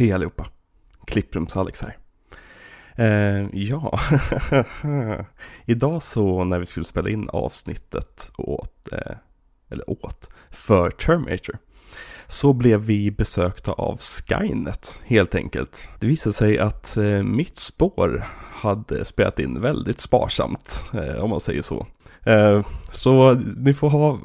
Hej allihopa, Klipprums-Alex här. Idag så när vi skulle spela in avsnittet för Terminator så blev vi besökta av Skynet helt enkelt. Det visade sig att mitt spår hade spelat in väldigt sparsamt, om man säger så. Så ni får ha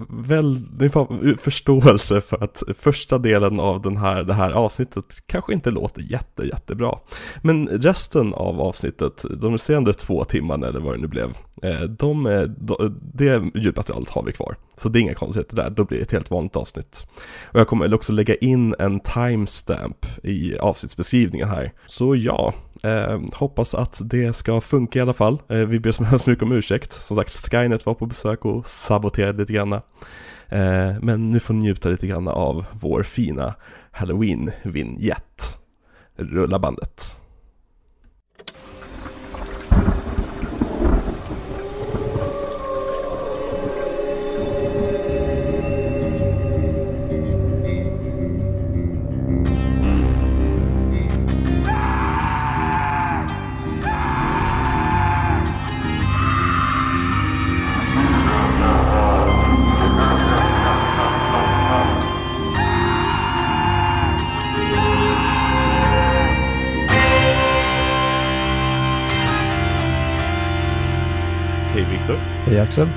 förståelse för att första delen av det här avsnittet kanske inte låter jättebra. Men resten av avsnittet, de resterande 2 timmarna eller vad det nu blev, det ljudmaterialet har vi kvar. Så det är inga konstigheter där, då blir det ett helt vanligt avsnitt. Och jag kommer också lägga in en timestamp i avsnittsbeskrivningen här. Så ja, hoppas att det ska funka i alla fall. Vi ber så hemskt mycket om ursäkt. Som sagt, Skynet var på besök och saboterade lite grann. Men nu får ni njuta lite grann av vår fina Halloween-vignett. Rulla bandet. Hej Axel.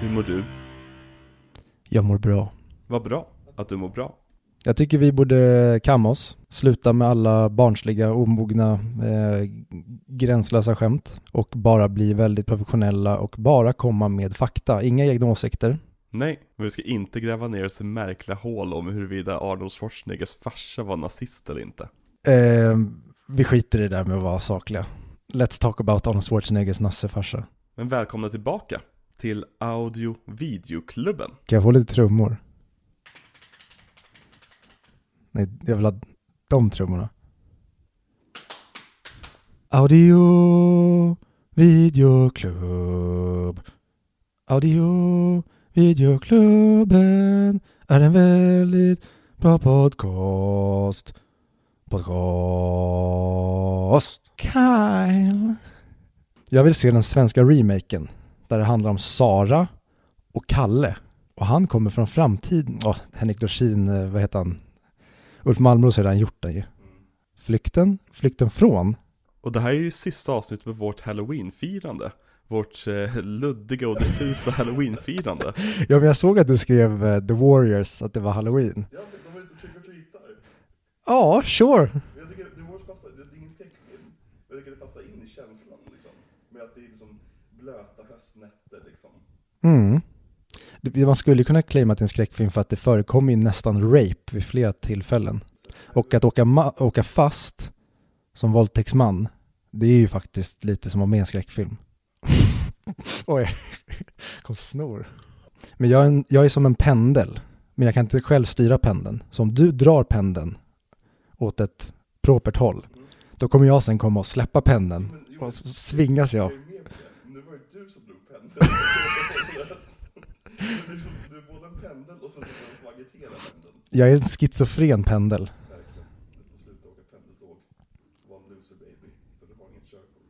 Hur mår du? Jag mår bra. Vad bra att du mår bra. Jag tycker vi borde kamma oss. Sluta med alla barnsliga, omogna, gränslösa skämt. Och bara bli väldigt professionella och bara komma med fakta. Inga egna åsikter. Nej, men vi ska inte gräva ner oss i märkliga hål om huruvida Arnold Schwarzeneggers farsa var nazist eller inte. Vi skiter i det där med att vara sakliga. Let's talk about Arnold Schwarzeneggers nassefarsa. Men välkomna tillbaka till Audiovideoklubben. Kan jag få lite trummor? Nej, jag vill ha de trummorna. Audiovideoklubb. Audiovideoklubben är en väldigt bra podcast. Kyle. Jag vill se den svenska remaken där det handlar om Sara och Kalle. Och han kommer från framtiden. Henrik Dorsin, vad heter han? Ulf Malmros har redan gjort den ju. Flykten från. Och det här är ju sista avsnittet med vårt Halloween-firande. Vårt luddiga och diffusa Halloween-firande. Ja, men jag såg att du skrev The Warriors, att det var Halloween. Ja, men de var lite trick or treatar. Ja, sure. Jag tycker The Warriors passar, det är ingen skräckfilm. Jag tycker det passar in i känslan. Att det är liksom blöta höstnätter liksom. Man skulle kunna claima att det är en skräckfilm för att det förekommer ju nästan rape vid flera tillfällen. Och att åka fast som våldtäktsman, det är ju faktiskt lite som att med en skräckfilm. Oj, kom snor. Men jag är som en pendel, men jag kan inte själv styra pendeln. Så om du drar pendeln åt ett propert håll, då kommer jag sen komma och släppa pendeln. Och så svingas jag. Nu var det du som drog pendeln. Du är både en pendel och sen så kan du agitera pendeln. Jag är en schizofren pendel. Verkligen. Du får sluta åka pendeltåg. Det var en loser baby. För det var inget körkort.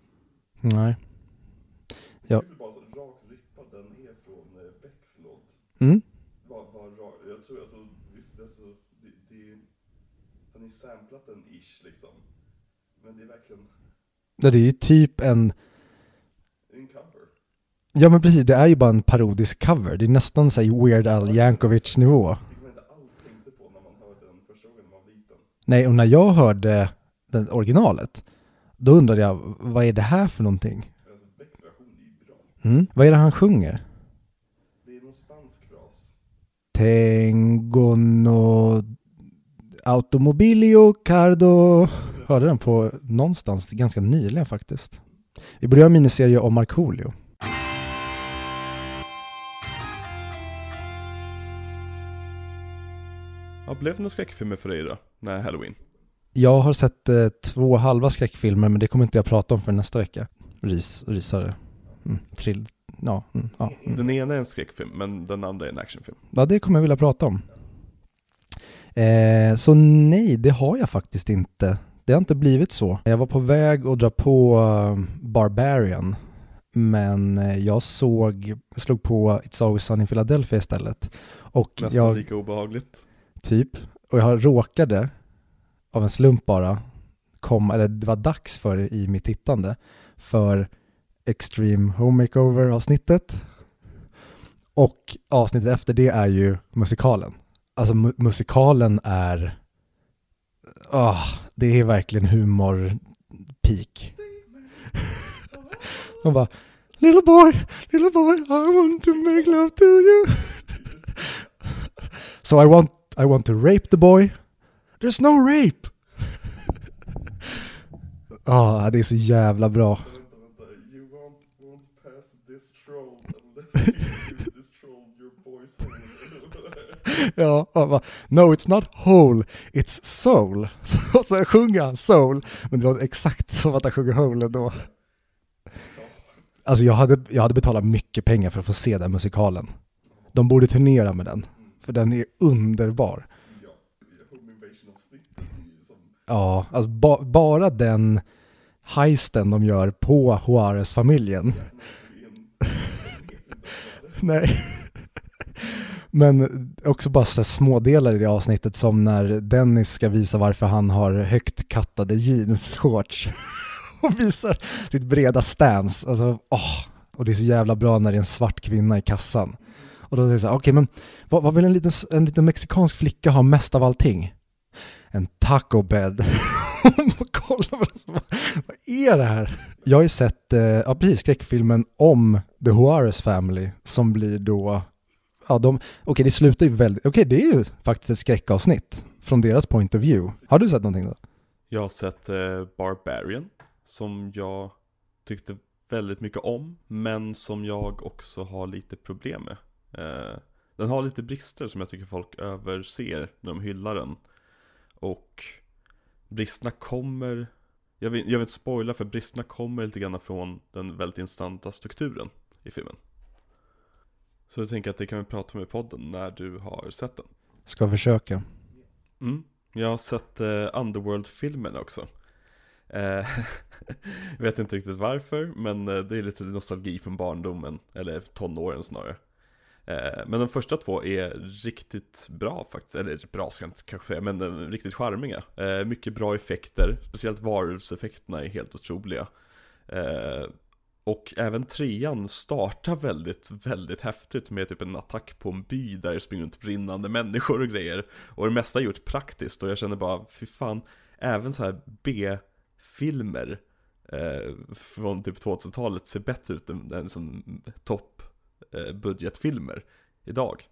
Nej. Jag skulle bara så rakt rippa den här från Becks låt. Jag tror alltså, visst det har ni samplat den ish liksom. Men det är verkligen... Det är ju typ en cover. Ja, men precis, det är ju bara en parodisk cover. Det är nästan så här Weird Al Yankovic nivå. Det kan man inte alls tänkte på när man hörde den första gången man var liten. Nej, och när jag hörde den originalet, då undrade jag, vad är det här för någonting? Alltså, Becks version är ju bra. Vad är det han sjunger? Det är någon spansk fras. Tengo no automobilio cardo. Hörde den på någonstans ganska nyligen faktiskt. Vi börjar en miniserie om Markoolio. Vad blev det några skräckfilmer för dig då? Nej, Halloween. Jag har sett 2 halva skräckfilmer, men det kommer inte jag prata om för nästa vecka. Rysare. Trill. Ja, ja. Den ena är en skräckfilm, men den andra är en actionfilm. Ja, det kommer jag vilja prata om. Så nej, det har jag faktiskt inte. Det har inte blivit så. Jag var på väg att dra på Barbarian, men jag slog på It's Always Sunny i Philadelphia istället. Och nästan lika obehagligt. Typ. Och jag råkade av en slump bara eller det var dags för i mitt tittande för Extreme Home Makeover-avsnittet. Och avsnittet efter det är ju musikalen. Alltså musikalen är... det är verkligen humor-peak. De bara, little boy, I want to make love to you. So I want to rape the boy. There's no rape. Det är så jävla bra. You won't pass this troll unless you do this troll your boy's hole. No, it's not hole, it's soul. Och så sjunger han soul, men det var exakt som att han sjunger hole då. Alltså jag hade betalat mycket pengar för att få se den musikalen. De borde turnera med den, för den är underbar. Ja, alltså bara den heisten de gör på Juarez-familjen. Nej. Men också bara så smådelar i det avsnittet, som när Dennis ska visa varför han har högt kattade jeans-shorts. Och visar sitt breda stance. Alltså, och det är så jävla bra när det är en svart kvinna i kassan. Och då säger jag så här, okej, men vad vill en liten mexikansk flicka ha mest av allting? En taco bed. Vad är det här? Jag har ju sett skräckfilmen om The Warriors Family, som blir då... Ja, det slutar ju väldigt... Det är ju faktiskt ett skräckavsnitt från deras point of view. Har du sett någonting då? Jag har sett Barbarian, som jag tyckte väldigt mycket om, men som jag också har lite problem med. Den har lite brister som jag tycker folk överser när de hyllar den. Och bristerna kommer, jag vill inte spoila, för bristerna kommer lite grann från den väldigt instanta strukturen i filmen. Så jag tänker att det kan vi prata om i podden när du har sett den. Ska försöka. Jag har sett Underworld-filmen också. Jag vet inte riktigt varför, men det är lite nostalgi från barndomen, eller tonåren snarare. Men de första två är riktigt bra faktiskt, eller bra ska jag inte kanske säga, men riktigt charmiga. Mycket bra effekter, speciellt varulvseffekterna är helt otroliga. Och även trean startar väldigt, väldigt häftigt med typ en attack på en by där det springer runt brinnande människor och grejer. Och det mesta är gjort praktiskt, och jag känner bara, fy fan, även så här B-filmer från typ 2000-talet ser bättre ut än som topp budgetfilmer idag.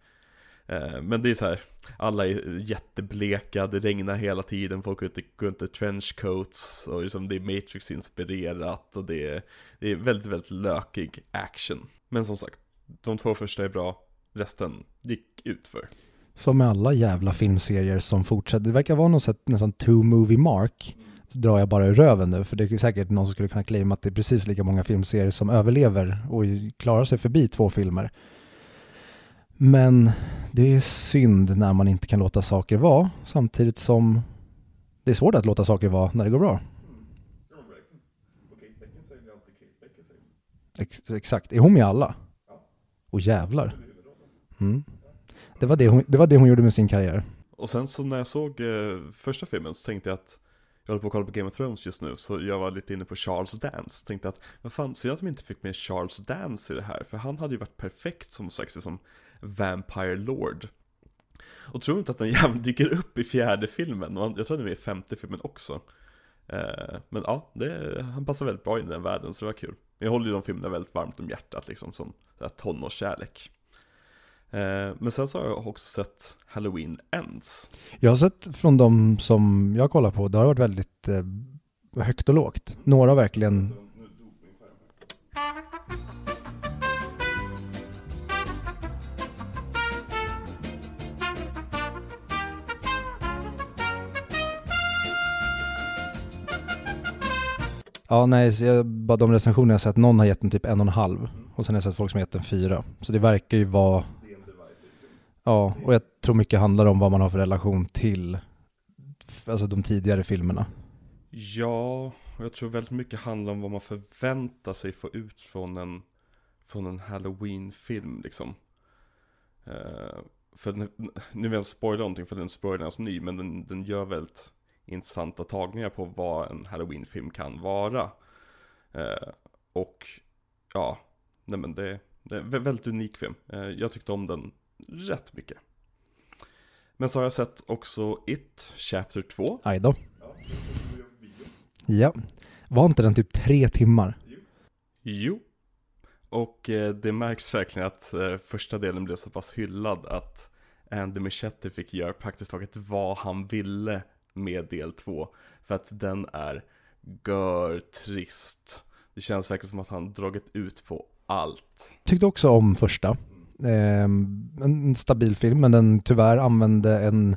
Men det är så här, alla är jättebleka, det regnar hela tiden, folk går inte trenchcoats, och liksom det är Matrix-inspirerat, och det är väldigt, väldigt lökig action. Men som sagt, de två första är bra, resten gick ut för. Som med alla jävla filmserier som fortsätter, det verkar vara något sätt, nästan two-movie mark, så drar jag bara ur röven nu, för det är säkert någon som skulle kunna claima att det är precis lika många filmserier som överlever och klarar sig förbi två filmer. Men det är synd när man inte kan låta saker vara, samtidigt som det är svårt att låta saker vara när det går bra. Exakt, är hon med alla? Och jävlar. Det var det hon gjorde med sin karriär. Och sen så när jag såg första filmen så tänkte jag att jag håller på att kolla på Game of Thrones just nu, så jag var lite inne på Charles Dance. Tänkte att, vad fan, så jag att de inte fick med Charles Dance i det här, för han hade ju varit perfekt som sagt som Vampire Lord. Och tror inte att den jävla dyker upp i fjärde filmen, och jag tror den är i femte filmen också. Men ja, han passar väldigt bra in i den världen, så det var kul. Jag håller ju de filmerna väldigt varmt om hjärtat, liksom som tonårskärlek. Men sen så har jag också sett Halloween Ends. Jag har sett från de som jag kollar på, det har varit väldigt högt och lågt. Några verkligen... Ja, nej, bara de recensioner jag sett, någon har gett en typ 1,5, och sen har jag sett folk som har gett en 4. Så det verkar ju vara... Ja, och jag tror mycket handlar om vad man har för relation till alltså de tidigare filmerna. Ja, och jag tror väldigt mycket handlar om vad man förväntar sig få ut från en Halloween-film liksom. För nu vill jag spoila någonting för den spoilernas ny, men den gör väldigt intressanta tagningar på vad en Halloween-film kan vara. Och ja, nej men det är en väldigt unik film. Jag tyckte om den rätt mycket. Men så har jag sett också It Chapter 2. Aj då. Ja. Var inte den typ 3 timmar? Jo. Och det märks verkligen att första delen blev så pass hyllad att Andy Muschietti fick göra praktiskt taget vad han ville med del 2. För att den är görtrist. Det känns verkligen som att han dragit ut på allt. Tyckte också om första. En stabil film, men den tyvärr använde en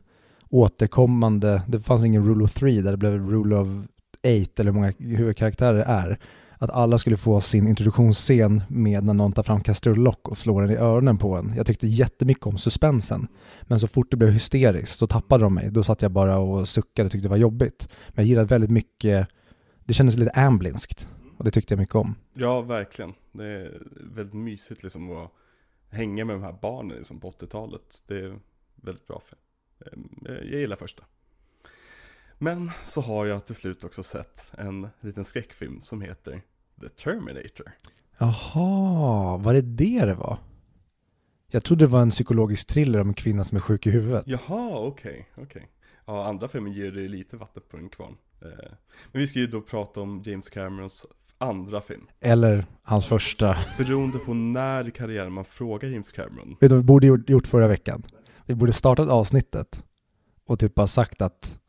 återkommande, det fanns ingen rule of 3 där det blev rule of 8 eller hur många huvudkaraktärer är. Att alla skulle få sin introduktionsscen med när någon tar fram kastrullock och slår den i öronen på en. Jag tyckte jättemycket om suspensen. Men så fort det blev hysteriskt så tappade de mig. Då satt jag bara och suckade och tyckte det var jobbigt. Men jag gillade väldigt mycket, det kändes lite amblinskt. Och det tyckte jag mycket om. Ja, verkligen. Det är väldigt mysigt liksom att hänga med de här barnen liksom på 80-talet. Det är väldigt bra för. Jag gillar första. Men så har jag till slut också sett en liten skräckfilm som heter The Terminator. Jaha, var det var? Jag trodde det var en psykologisk thriller om en kvinna som är sjuk i huvudet. Jaha, okej. Ja, andra filmer ger det lite vatten på en kvarn. Men vi ska ju då prata om James Camerons andra film. Eller hans första. Beroende på när i karriären man frågar James Cameron. Vet du, vi borde gjort förra veckan. Vi borde startat avsnittet och typ bara sagt att,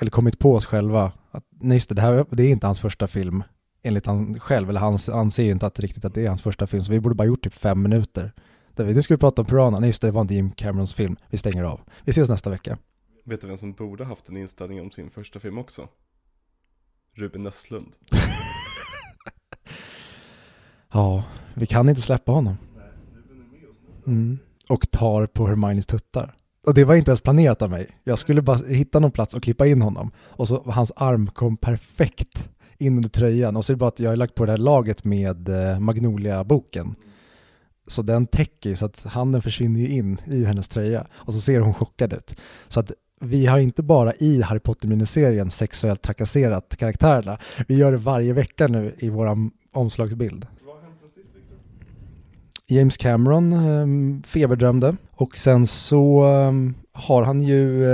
eller kommit på oss själva att nej just det här, det är inte hans första film enligt han själv, eller han anser ju inte att riktigt att det är hans första film, så vi borde bara gjort typ 5 minuter där vi, nu ska vi prata om Piranha, nej just det var inte Jim Camerons film, vi stänger av, vi ses nästa vecka. Vet du vem som borde haft en inställning om sin första film också? Ruben Östlund. Ja, vi kan inte släppa honom. Nej, Ruben är med oss nu. Mm. Och tar på Hermiones tuttar. Och det var inte ens planerat av mig. Jag skulle bara hitta någon plats och klippa in honom. Och så hans arm kom perfekt in under tröjan. Och så är det bara att jag har lagt på det här laget med Magnolia-boken. Så den täcker så att handen försvinner ju in i hennes tröja. Och så ser hon chockad ut. Så att vi har inte bara i Harry Potter-miniserien sexuellt trakasserat karaktärerna. Vi gör det varje vecka nu i vår omslagsbild. James Cameron feberdrömde, och sen så har han ju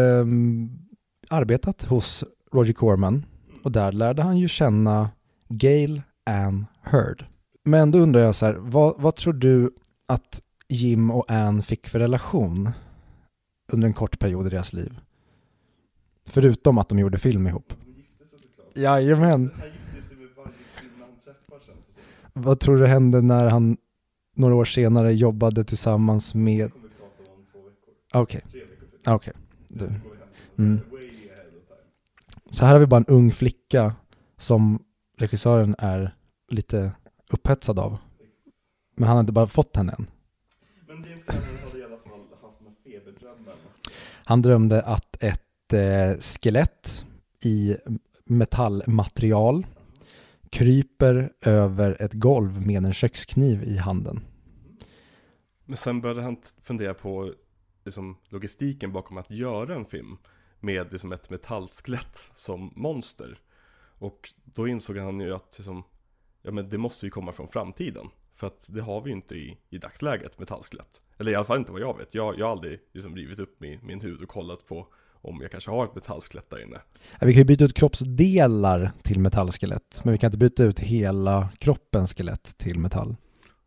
arbetat hos Roger Corman, och där lärde han ju känna Gail Ann Hurd. Men då undrar jag så här, vad tror du att Jim och Ann fick för relation under en kort period i deras liv? Förutom att de gjorde film ihop. Jajamän. Vad tror du hände när han några år senare jobbade tillsammans med... Okej. Okej. Mm. Så här har vi bara en ung flicka som regissören är lite upphetsad av. Men han har inte bara fått henne än. Men James Cameron hade i alla fall haft en feberdröm. Han drömde att ett skelett i metallmaterial kryper över ett golv med en kökskniv i handen. Men sen började han fundera på liksom logistiken bakom att göra en film med liksom ett metallskelett som monster. Och då insåg han ju att liksom, ja, men det måste ju komma från framtiden. För att det har vi ju inte i dagsläget, metallskelett. Eller i alla fall inte vad jag vet. Jag har aldrig liksom rivit upp min hud och kollat på om jag kanske har ett metallskelett där inne. Ja, vi kan ju byta ut kroppsdelar till metallskelett. Men vi kan inte byta ut hela kroppens skelett till metall.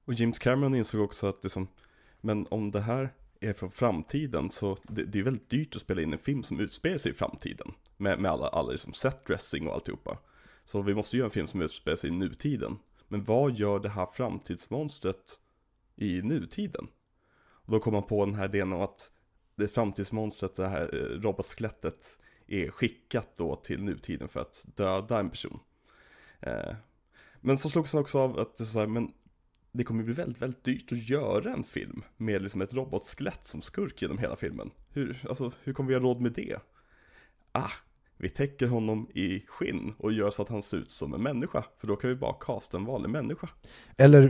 Och James Cameron insåg också att liksom, men om det här är från framtiden så det är väldigt dyrt att spela in en film som utspelar sig i framtiden. Med alla liksom setdressing och alltihopa. Så vi måste göra en film som utspelar sig i nutiden. Men vad gör det här framtidsmonstret i nutiden? Och då kom man på den här delen om att det framtidsmonstret, det här robotskelettet, är skickat då till nutiden för att döda en person. Men så slogs han också av att det, så här, men det kommer bli väldigt, väldigt dyrt att göra en film med liksom ett robotskelett som skurk genom hela filmen. Hur kommer vi ha råd med det? Vi täcker honom i skinn och gör så att han ser ut som en människa. För då kan vi bara kasta en vanlig människa. Eller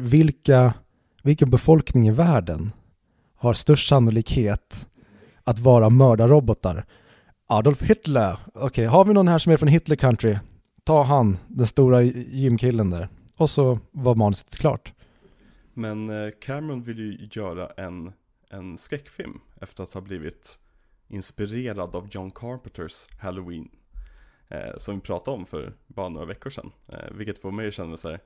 vilken befolkning i världen har störst sannolikhet att vara mördarrobotar? Adolf Hitler. Okej, har vi någon här som är från Hitler Country? Ta han, den stora gymkillen där. Och så var manuset klart. Men Cameron vill ju göra en skräckfilm efter att ha blivit inspirerad av John Carpenters Halloween. Som vi pratade om för bara några veckor sedan. Vilket får mig att känna så här,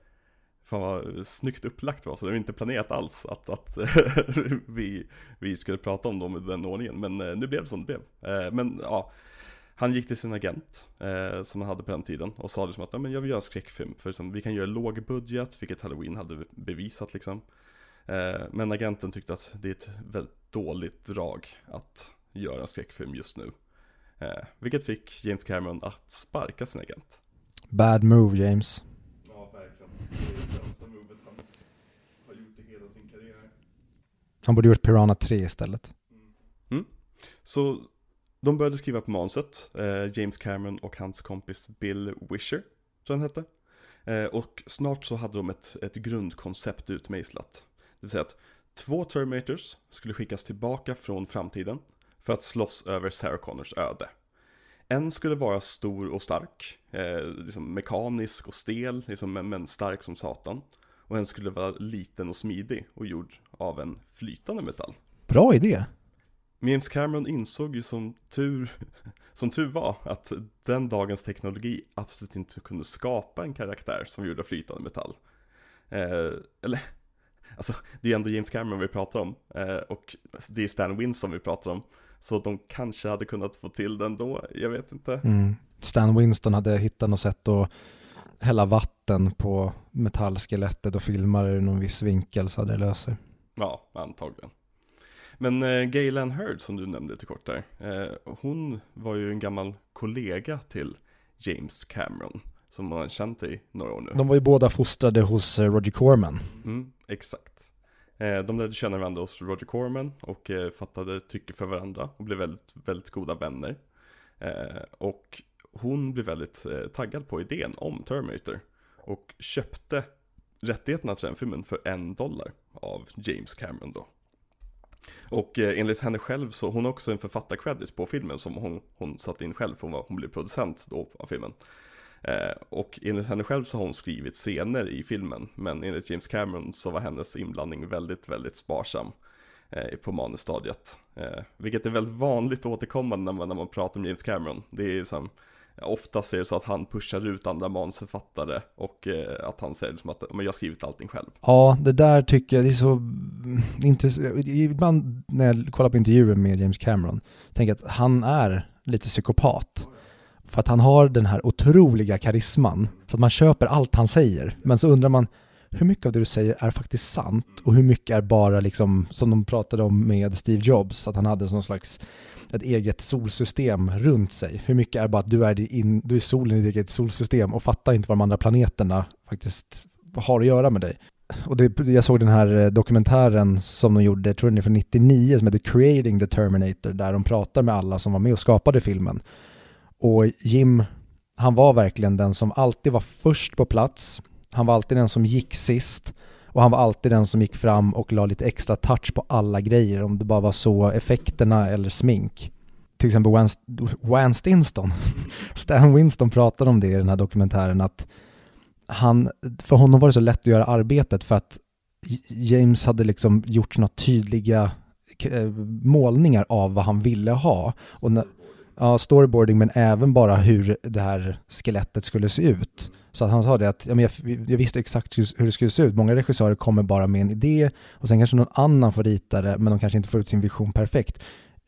fan vad snyggt upplagt var. Så det var inte planerat alls att vi skulle prata om dem i den ordningen. Men nu blev det som det blev. Men ja, han gick till sin agent som han hade på den tiden och sa liksom att men jag vill göra en skräckfilm. För liksom, vi kan göra låg budget, vilket Halloween hade bevisat liksom. Men agenten tyckte att det är ett väldigt dåligt drag att göra en skräckfilm just nu. Vilket fick James Cameron att sparka sin agent. Bad move, James. Ja, verkligen. Det är det sämsta movet han har gjort i hela sin karriär. Han borde gjort Piranha 3 istället. Mm. Så de började skriva på manuset. James Cameron och hans kompis Bill Wisher, så han hette. Och snart så hade de ett grundkoncept utmejslat. Det vill säga att 2 Terminators skulle skickas tillbaka från framtiden för att slåss över Sarah Connors öde. En skulle vara stor och stark, liksom mekanisk och stel, liksom, men stark som satan. Och en skulle vara liten och smidig och gjord av en flytande metall. Bra idé! James Cameron insåg ju som tur var att den dagens teknologi absolut inte kunde skapa en karaktär som gjorde flytande metall. Alltså, det är ändå James Cameron vi pratar om, och det är Stan Winston vi pratar om. Så de kanske hade kunnat få till den då, jag vet inte. Mm. Stan Winston hade hittat något sätt att hälla vatten på metallskelettet och filma det ur någon viss vinkel så hade det löst sig. Ja, antagligen. Men Gaylan Hurd som du nämnde till kort där, hon var ju en gammal kollega till James Cameron som man har känt i några år nu. De var ju båda fostrade hos Roger Corman. Mm, exakt. De lärde känna varandra hos Roger Corman och fattade tycke för varandra och blev väldigt, väldigt goda vänner. Och hon blev väldigt taggad på idén om Terminator och köpte rättigheterna till den filmen för $1 av James Cameron då. Och enligt henne själv så hon har också en författarkredit på filmen som hon satt in själv för hon blev producent då av filmen. Och enligt henne själv så har hon skrivit scener i filmen, men enligt James Cameron så var hennes inblandning väldigt, väldigt sparsam på manusstadiet. Vilket är väldigt vanligt återkommande när man pratar om James Cameron. Det är liksom, oftast är det så att han pushar ut andra manusförfattare och att han säger liksom att men jag har skrivit allting själv. Ja, det där tycker jag det är så intressant. Ibland när jag kollar på intervjuer med James Cameron tänker jag att han är lite psykopat. För att han har den här otroliga karisman. Så att man köper allt han säger. Men så undrar man, hur mycket av det du säger är faktiskt sant? Och hur mycket är bara liksom, som de pratade om med Steve Jobs. Att han hade någon slags ett eget solsystem runt sig. Hur mycket är bara att du är solen i ditt eget solsystem. Och fattar inte vad de andra planeterna faktiskt har att göra med dig. Och jag såg den här dokumentären som de gjorde, jag tror den är från 1999. Som heter Creating the Terminator. Där de pratar med alla som var med och skapade filmen. Och Jim, han var verkligen den som alltid var först på plats. Han var alltid den som gick sist. Och han var alltid den som gick fram och la lite extra touch på alla grejer. Om det bara var så effekterna eller smink. Till exempel Stan Winston pratade om det i den här dokumentären. Att för honom var det så lätt att göra arbetet. För att James hade liksom gjort några tydliga målningar av vad han ville ha. Och ja, storyboarding, men även bara hur det här skelettet skulle se ut. Så att han sa det att jag visste exakt hur det skulle se ut. Många regissörer kommer bara med en idé och sen kanske någon annan får rita det, men de kanske inte får ut sin vision perfekt.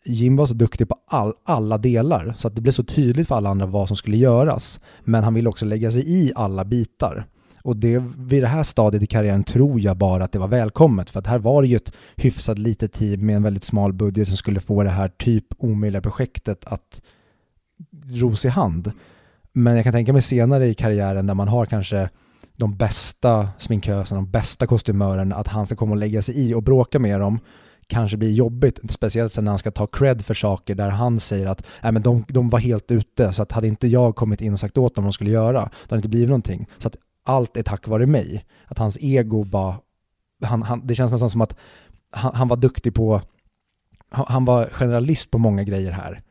Jim var så duktig på alla delar så att det blev så tydligt för alla andra vad som skulle göras. Men han ville också lägga sig i alla bitar. Och vid det här stadiet i karriären tror jag bara att det var välkommet. För att här var det ju ett hyfsat litet team med en väldigt smal budget som skulle få det här typ omöjliga projektet att ros i hand. Men jag kan tänka mig senare i karriären där man har kanske de bästa sminköserna, de bästa kostymören, att han ska komma och lägga sig i och bråka med dem kanske blir jobbigt, speciellt sen när han ska ta cred för saker där han säger att nej, men de var helt ute, så att hade inte jag kommit in och sagt åt dem vad de skulle göra, då hade det inte blivit någonting. Så att allt är tack vare mig. Att hans ego bara, det känns nästan som att han var duktig på, han var generalist på många grejer här.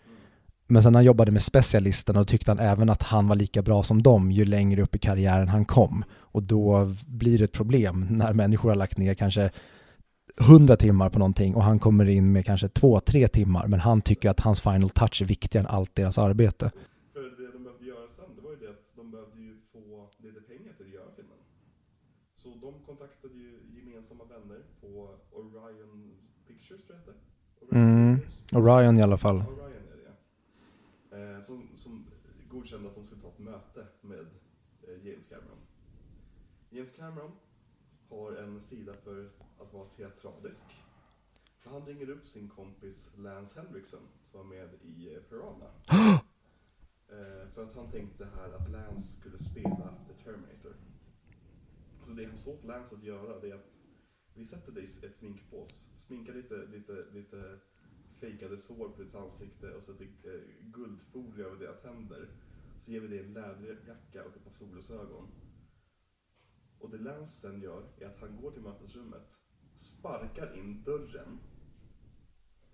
Men sen när han jobbade med specialisterna och tyckte han även att han var lika bra som dem ju längre upp i karriären han kom. Och då blir det ett problem när människor har lagt ner kanske 100 timmar på någonting och han kommer in med kanske 2-3 timmar, men han tycker att hans final touch är viktigare än allt deras arbete. För det de behövde göra sen, det var ju det att de behövde ju få lite pengar till att göra filmen. Så de kontaktade ju gemensamma vänner på Orion Pictures, tror jag det. Orion i alla fall. Orion är det, ja. Som godkände att de skulle ta ett möte med James Cameron. James Cameron har en sida för att vara teatralisk. Så han ringer upp sin kompis Lance Henriksen som var med i Piranha. För att han tänkte här att Lance skulle spela The Terminator. Så det han såg Lance att göra, det är att vi sätter dig ett smink på oss. Sminka lite fejkade sår på ditt ansikte och sätter guldfolie över dina tänder. Så ger vi dig en läderjacka och ett par solglasögon. Och det Lance sen gör är att han går till mötesrummet, sparkar in dörren,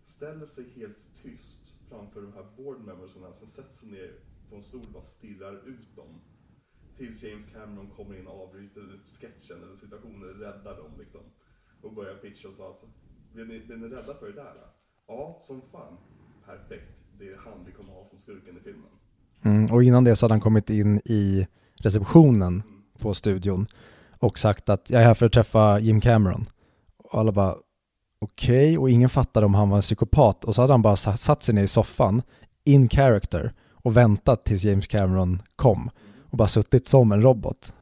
ställer sig helt tyst framför de här board members som Lance sätter sig ner på en stol och stirrar ut dem. Tills James Cameron kommer in och avbryter sketchen eller situationen, räddar dem liksom. Och börjar pitcha och sa att blir ni rädda för det där? Då? Ja, som fan. Perfekt. Det är han vi kommer ha som skurken i filmen. Och innan det så hade han kommit in i receptionen på studion och sagt att jag är här för att träffa Jim Cameron. Och alla bara okej, och ingen fattade om han var en psykopat. Och så hade han bara satt sig ner i soffan in character och väntat tills James Cameron kom och bara suttit som en robot.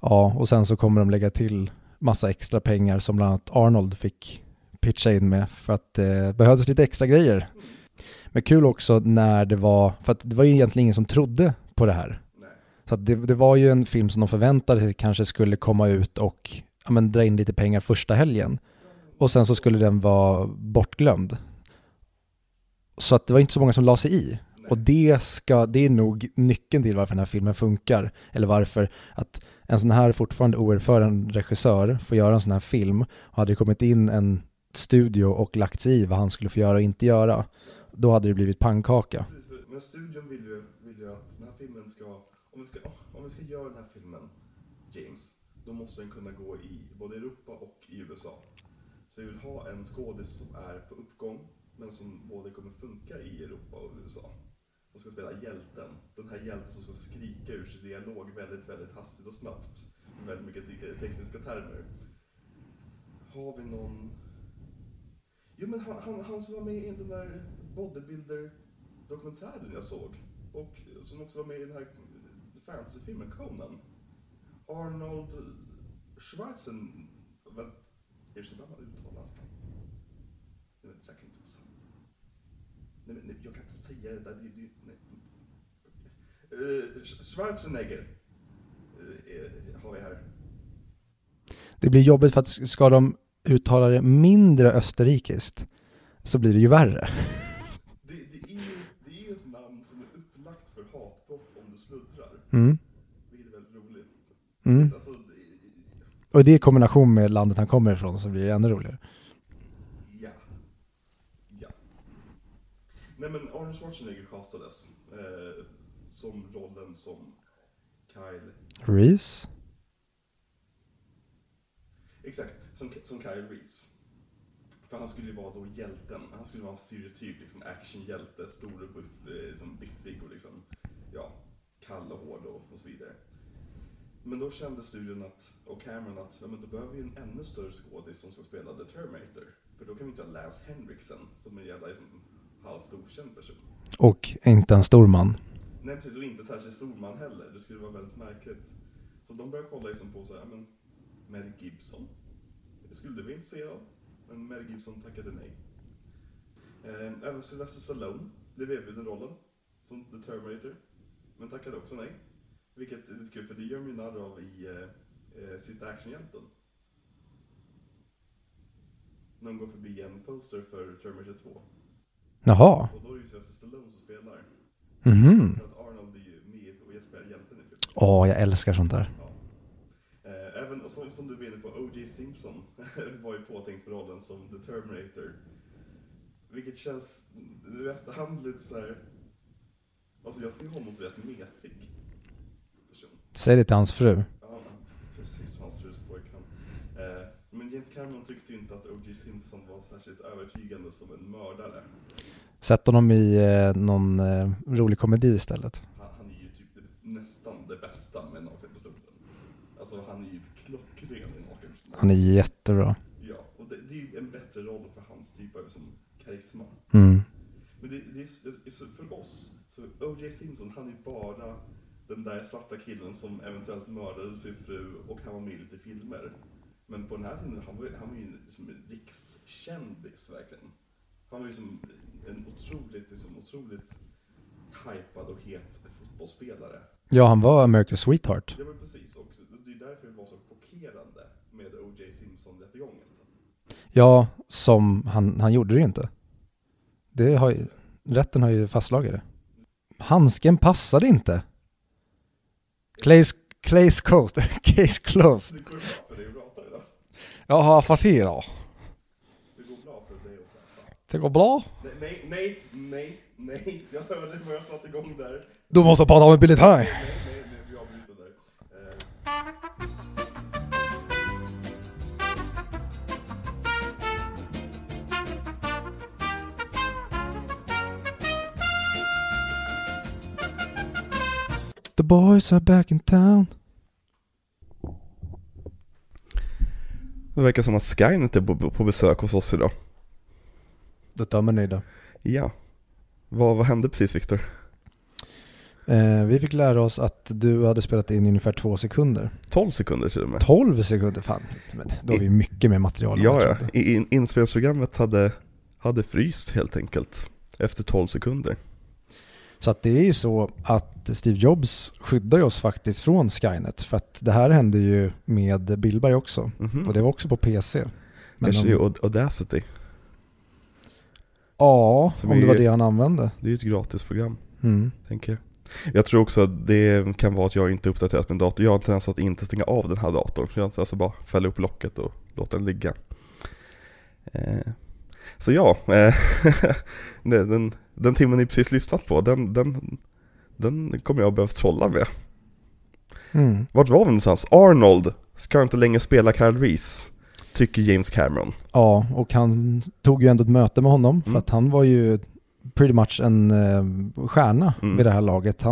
Ja, och sen så kommer de lägga till massa extra pengar som bland annat Arnold fick pitcha in med för att det behövdes lite extra grejer. Men kul också när det var, för att det var ju egentligen ingen som trodde på det här. Så att det var ju en film som de förväntade sig kanske skulle komma ut och dra in lite pengar första helgen. Och sen så skulle den vara bortglömd. Så att det var inte så många som la sig i. Och det är nog nyckeln till varför den här filmen funkar. Eller varför att en sån här fortfarande oerfaren regissör får göra en sån här film. Och hade kommit in en studio och lagt sig i vad han skulle få göra och inte göra. Då hade det blivit pannkaka. Men studion vill ju att den här filmen ska... Om vi ska göra den här filmen, James, då måste den kunna gå i både Europa och i USA. Så vi vill ha en skådis som är på uppgång, men som både kommer funka i Europa och USA. De ska spela hjälten. Den här hjälten som ska skrika ur sin dialog väldigt, väldigt hastigt och snabbt. Med väldigt mycket tekniska termer. Har vi någon... Jo, men han som var med i den där bodybuilder-dokumentären jag såg. Och som också var med i den här... fantasyfilmen Conan. Arnold Schwarzenegger. Ursäkta, vad uttalar han? Nej, det är inte sant. Nej, jag kan inte säga det där. Schwarzenegger har vi här. Det blir jobbigt för att ska de uttala det mindre österrikiskt så blir det ju värre. Vilket är väldigt roligt. Alltså, och det i kombination med landet han kommer ifrån så blir det ännu roligare. Ja. Nej, men Arnold Schwarzenegger castades som rollen som Kyle Reese. Exakt, som Kyle Reese. För han skulle ju vara då hjälten. Han skulle vara en stereotyp liksom actionhjälte, stor och liksom biffig och liksom ja, kall och hård och så vidare. Men då kände studion och Cameron att men då behöver vi en ännu större skådis som ska spela The Terminator. För då kan vi inte ha Lance Henriksen som en jävla halvt okänd person. Och inte en stor man. Nej, precis. Och inte särskilt stor man heller. Det skulle vara väldigt märkligt. Så de började kolla liksom på så här, men Mel Gibson. Det skulle vi inte se av. Men Mel Gibson tackade nej. Även Sylvester Stallone blev erbjuden rollen som The Terminator. Men tackade också nej. Vilket är lite kul, för det gör ju narr av i Sista actionhjälten. När de går förbi en poster för Terminator 2. Jaha. Och då är det ju Sylvester Stallone som spelar. Mhm. För att Arnold är ju med och jag spelar hjälten i filmen. Åh, jag älskar sånt där. Ja. Även som du var inne på, O.J. Simpson var ju påtänkt för rollen som The Terminator. Vilket känns nu efterhand lite så här. Alltså jag ser honom som rätt mesig person. Säg det till hans fru. Ja, precis, hans frus pojkvän. Men James Cameron tyckte ju inte att O.J. Simpson var särskilt övertygande som en mördare. Sätt honom i någon rolig komedi istället. Han är ju typ nästan det bästa med nakenpistolen. Alltså han är ju klockren i nakenpistolen. Han är jättebra. Ja, och det är ju en bättre roll för hans typ av som karisma. Mm. Men det är för oss, så O.J. Simpson, han är bara den där svarta killen som eventuellt mördade sin fru och han var med i lite filmer. Men på den här tiden, han var ju som en rikskändis verkligen. Han var ju som en otroligt hypad och het fotbollsspelare. Ja, han var America's Sweetheart. Ja, men precis. Och det är därför det var så chockerande med O.J. Simpson-rättegången. Ja, som han gjorde det ju inte. Det har ju, rätten har ju fastslagit det. Handsken passade inte. Case closed. Case closed. Det går bra för dig att prata idag. Jaha, fattig då. Det går bra för dig att prata. Det går bra? Nej. Jag hörde vad jag satt igång där. Du måste prata om en bild här. Nej, vi avbryter där. The boys are back in town. Det verkar som att Skynet är på besök hos oss idag. Det tar man idag. Ja. Vad hände precis, Victor? Vi fick lära oss att du hade spelat in ungefär 2 sekunder. 12 sekunder till och med. 12 sekunder, fan. Men då har vi mycket mer material. Ja. Inspelningsprogrammet hade fryst helt enkelt efter 12 sekunder. Så att det är ju så att Steve Jobs skyddar oss faktiskt från Skynet. För att det här hände ju med Bilberg också. Mm-hmm. Och det var också på PC. Men Audacity. Ja, som om det var det han använde. Det är ju ett gratis program, tänker jag. Jag tror också att det kan vara att jag inte uppdaterat min dator. Jag har en tendens att inte stänga av den här datorn. Jag har inte alltså bara fälla upp locket och låta den ligga. Så ja, den timmen ni precis lyssnat på, den kommer jag behöva trolla med. Mm. Vart var vi någonstans? Arnold ska inte längre spela Kyle Reese, tycker James Cameron. Ja, och han tog ju ändå ett möte med honom för att han var ju pretty much en stjärna vid det här laget.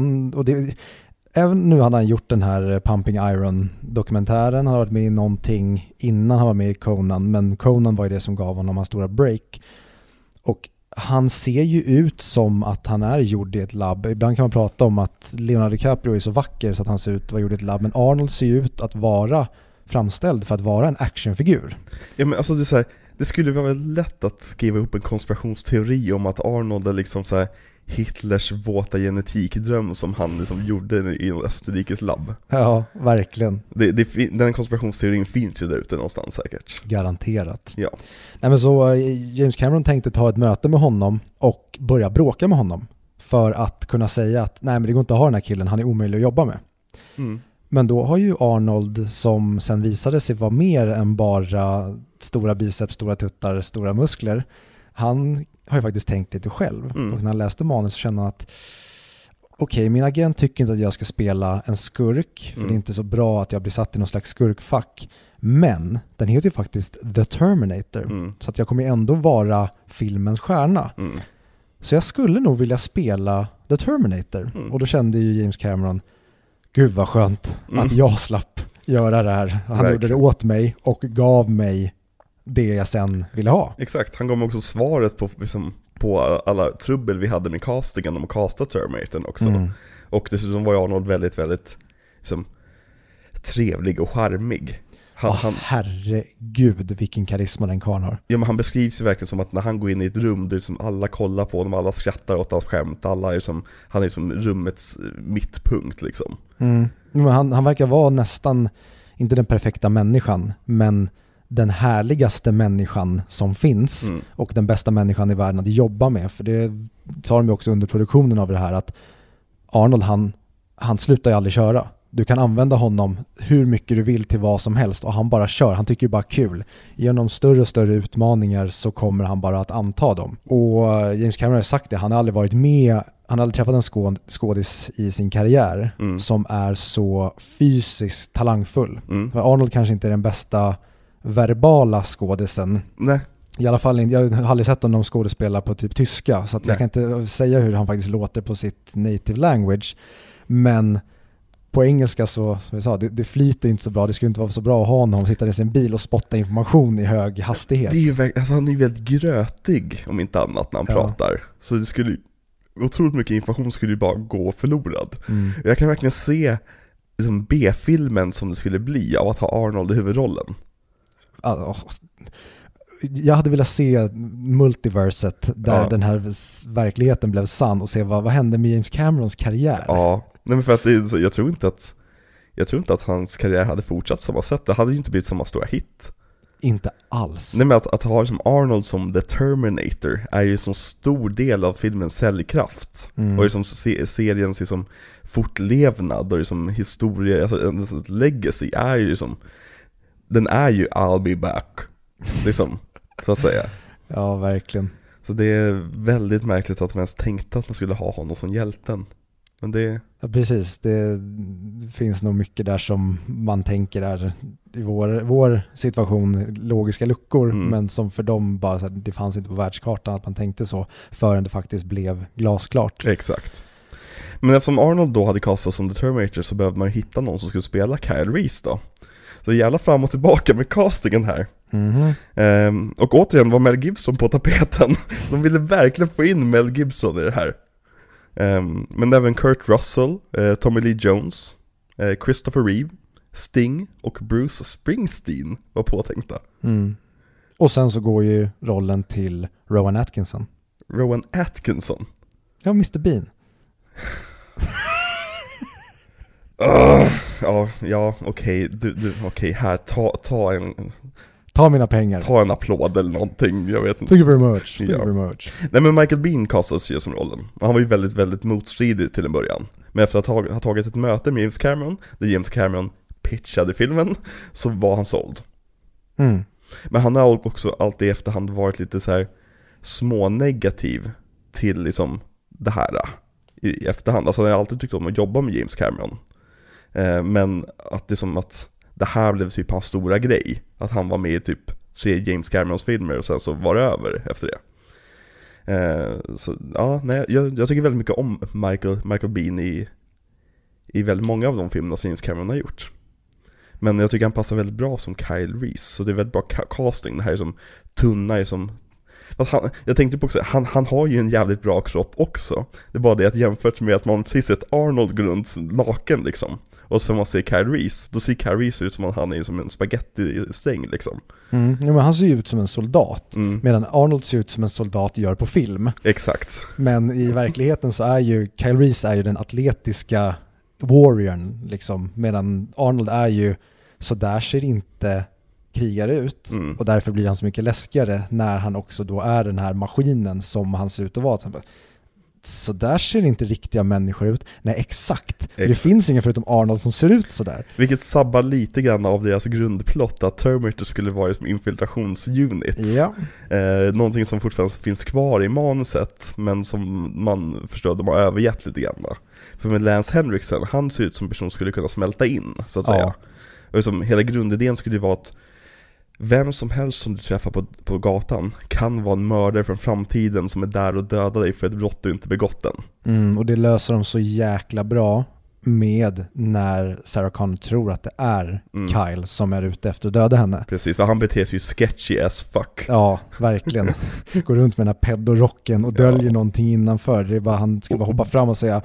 Även nu hade han gjort den här Pumping Iron-dokumentären. Han har varit med i någonting innan han var med i Conan. Men Conan var ju det som gav honom hans stora break. Och han ser ju ut som att han är gjord i ett labb. Ibland kan man prata om att Leonardo DiCaprio är så vacker så att han ser ut att vara gjord i ett labb. Men Arnold ser ut att vara framställd för att vara en actionfigur. Ja, men alltså det är så här, det skulle vara väldigt lätt att skriva ihop en konspirationsteori om att Arnold är liksom så här Hitlers våta genetikdröm som han liksom gjorde i Österrikes labb. Ja, verkligen. Den konspirationsteorin finns ju där ute någonstans säkert. Garanterat. Ja. Nej, men så James Cameron tänkte ta ett möte med honom och börja bråka med honom för att kunna säga att nej, men det går inte att ha den här killen, han är omöjlig att jobba med. Mm. Men då har ju Arnold, som sen visade sig vara mer än bara stora biceps, stora tuttar, stora muskler, han har ju faktiskt tänkt lite själv. Mm. Och när han läste manus så kände han att okej, min agent tycker inte att jag ska spela en skurk, för det är inte så bra att jag blir satt i någon slags skurkfack. Men den heter ju faktiskt The Terminator. Mm. Så att jag kommer ändå vara filmens stjärna. Mm. Så jag skulle nog vilja spela The Terminator. Mm. Och då kände ju James Cameron, gud vad skönt att jag slapp göra det här. Han gjorde det åt mig och gav mig det jag sen ville ha. Exakt, han gav mig också svaret på alla trubbel vi hade med castingen om att casta Terminator också. Mm. Och dessutom var Arnold väldigt, väldigt liksom, trevlig och charmig. Herregud, vilken karisma den karln har. Ja, men han beskrivs ju verkligen som att när han går in i ett rum, det är som alla kollar på honom, alla skrattar åt hans skämt, alla är som, han är som rummets mittpunkt liksom. Mm. Men han verkar vara nästan inte den perfekta människan, men den härligaste människan som finns och den bästa människan i världen att jobba med. För det tar de ju också under produktionen av det här, att Arnold han slutar ju aldrig köra. Du kan använda honom hur mycket du vill till vad som helst och han bara kör. Han tycker ju bara kul. Genom större och större utmaningar så kommer han bara att anta dem. Och James Cameron har sagt det, han har aldrig varit med, han har aldrig träffat en skådis i sin karriär som är så fysiskt talangfull. För Arnold kanske inte är den bästa verbala skådisen. Nej. I alla fall, jag har aldrig sett honom skådespela på typ tyska, så att jag kan inte säga hur han faktiskt låter på sitt native language. Men på engelska så, som vi sa, det flyter inte så bra. Det skulle inte vara så bra att ha honom sitta i sin bil och spotta information i hög hastighet. Det är ju, alltså, han är ju väldigt grötig om inte annat när han pratar. Så det skulle, otroligt mycket information skulle ju bara gå förlorad. Jag kan verkligen se liksom, B-filmen som det skulle bli av att ha Arnold i huvudrollen. Alltså, jag hade velat se multiverset där den här verkligheten blev sann och se vad hände med James Camerons karriär. Ja. Nej, men för att jag tror inte att hans karriär hade fortsatt samma sätt. Det hade ju inte blivit samma stora hit. Inte alls. Nej, men att ha som Arnold som The Terminator är ju som stor del av filmens säljkraft. Och liksom seriens liksom fortlevnad och liksom historia, alltså en legacy är ju som, den är ju I'll be back liksom, så att säga. Ja, verkligen. Så det är väldigt märkligt att man ens tänkte att man skulle ha honom som hjälten. Men det... Ja, precis, det finns nog mycket där som man tänker är i vår situation logiska luckor, men som för dem bara så här, det fanns inte på världskartan att man tänkte så förrän det faktiskt blev glasklart. Exakt. Men eftersom Arnold då hade kastats som The Terminator så behövde man hitta någon som skulle spela Kyle Reese då. Så jävla fram och tillbaka med castingen här. Och återigen var Mel Gibson på tapeten. De ville verkligen få in Mel Gibson i det här. Men även Kurt Russell, Tommy Lee Jones, Christopher Reeve, Sting och Bruce Springsteen var påtänkta. Och sen så går ju rollen till Rowan Atkinson. Rowan Atkinson? Ja, Mr. Bean. Okej, här, ta mina pengar. Ta en applåd eller någonting, jag vet inte. Thank you very much. Nej, men Michael Biehn kastas ju som rollen. Han var ju väldigt, väldigt motstridig till en början. Men efter att ha tagit ett möte med James Cameron, där James Cameron pitchade filmen, så var han såld. Men han har också alltid i efterhand varit lite så här smånegativ till liksom det här i efterhand. Alltså han har alltid tyckt om att jobba med James Cameron. Men att det är som att det här blev typ hans stora grej. Att han var med i typ se James Camerons filmer och sen så var det över efter det. Så ja, nej, jag tycker väldigt mycket om Michael Biehn i väldigt många av de filmerna som James Cameron har gjort. Men jag tycker han passar väldigt bra som Kyle Reese. Så det är väldigt bra casting. Det här är som tunna är som... jag tänkte på också, han har ju en jävligt bra kropp också. Det är bara det att jämfört med att man precis sett Arnold grunds naken liksom. Och så man ser Kyle Reese, då ser Kyle Reese ut som att han är som en spagetti-sträng liksom. Ja, men han ser ju ut som en soldat. Medan Arnold ser ut som en soldat gör på film. Exakt. Men i verkligheten så är ju Kyle Reese är ju den atletiska warriorn liksom. Medan Arnold är ju, så där ser inte krigar ut, och därför blir han så mycket läskigare när han också då är den här maskinen som han ser ut att vara. Så där ser inte riktiga människor ut. Nej, exakt. Det finns ingen förutom Arnold som ser ut så där. Vilket sabbar lite grann av deras grundplott att Terminator skulle vara som infiltrationsunits. Ja. Någonting som fortfarande finns kvar i manuset, men som man förstår de har övergett lite grann. För med Lance Henriksen, han ser ut som en person som skulle kunna smälta in, så att säga. Och som hela grundidén skulle vara att vem som helst som du träffar på gatan kan vara en mördare från framtiden som är där och dödar dig för ett brott du inte begått än. Och det löser de så jäkla bra med när Sarah Connor tror att det är Kyle som är ute efter att döda henne. Precis, för han beter sig ju sketchy as fuck. Ja, verkligen. Går runt med den här pedorocken och döljer någonting innanför. Det är bara, han ska bara hoppa fram och säga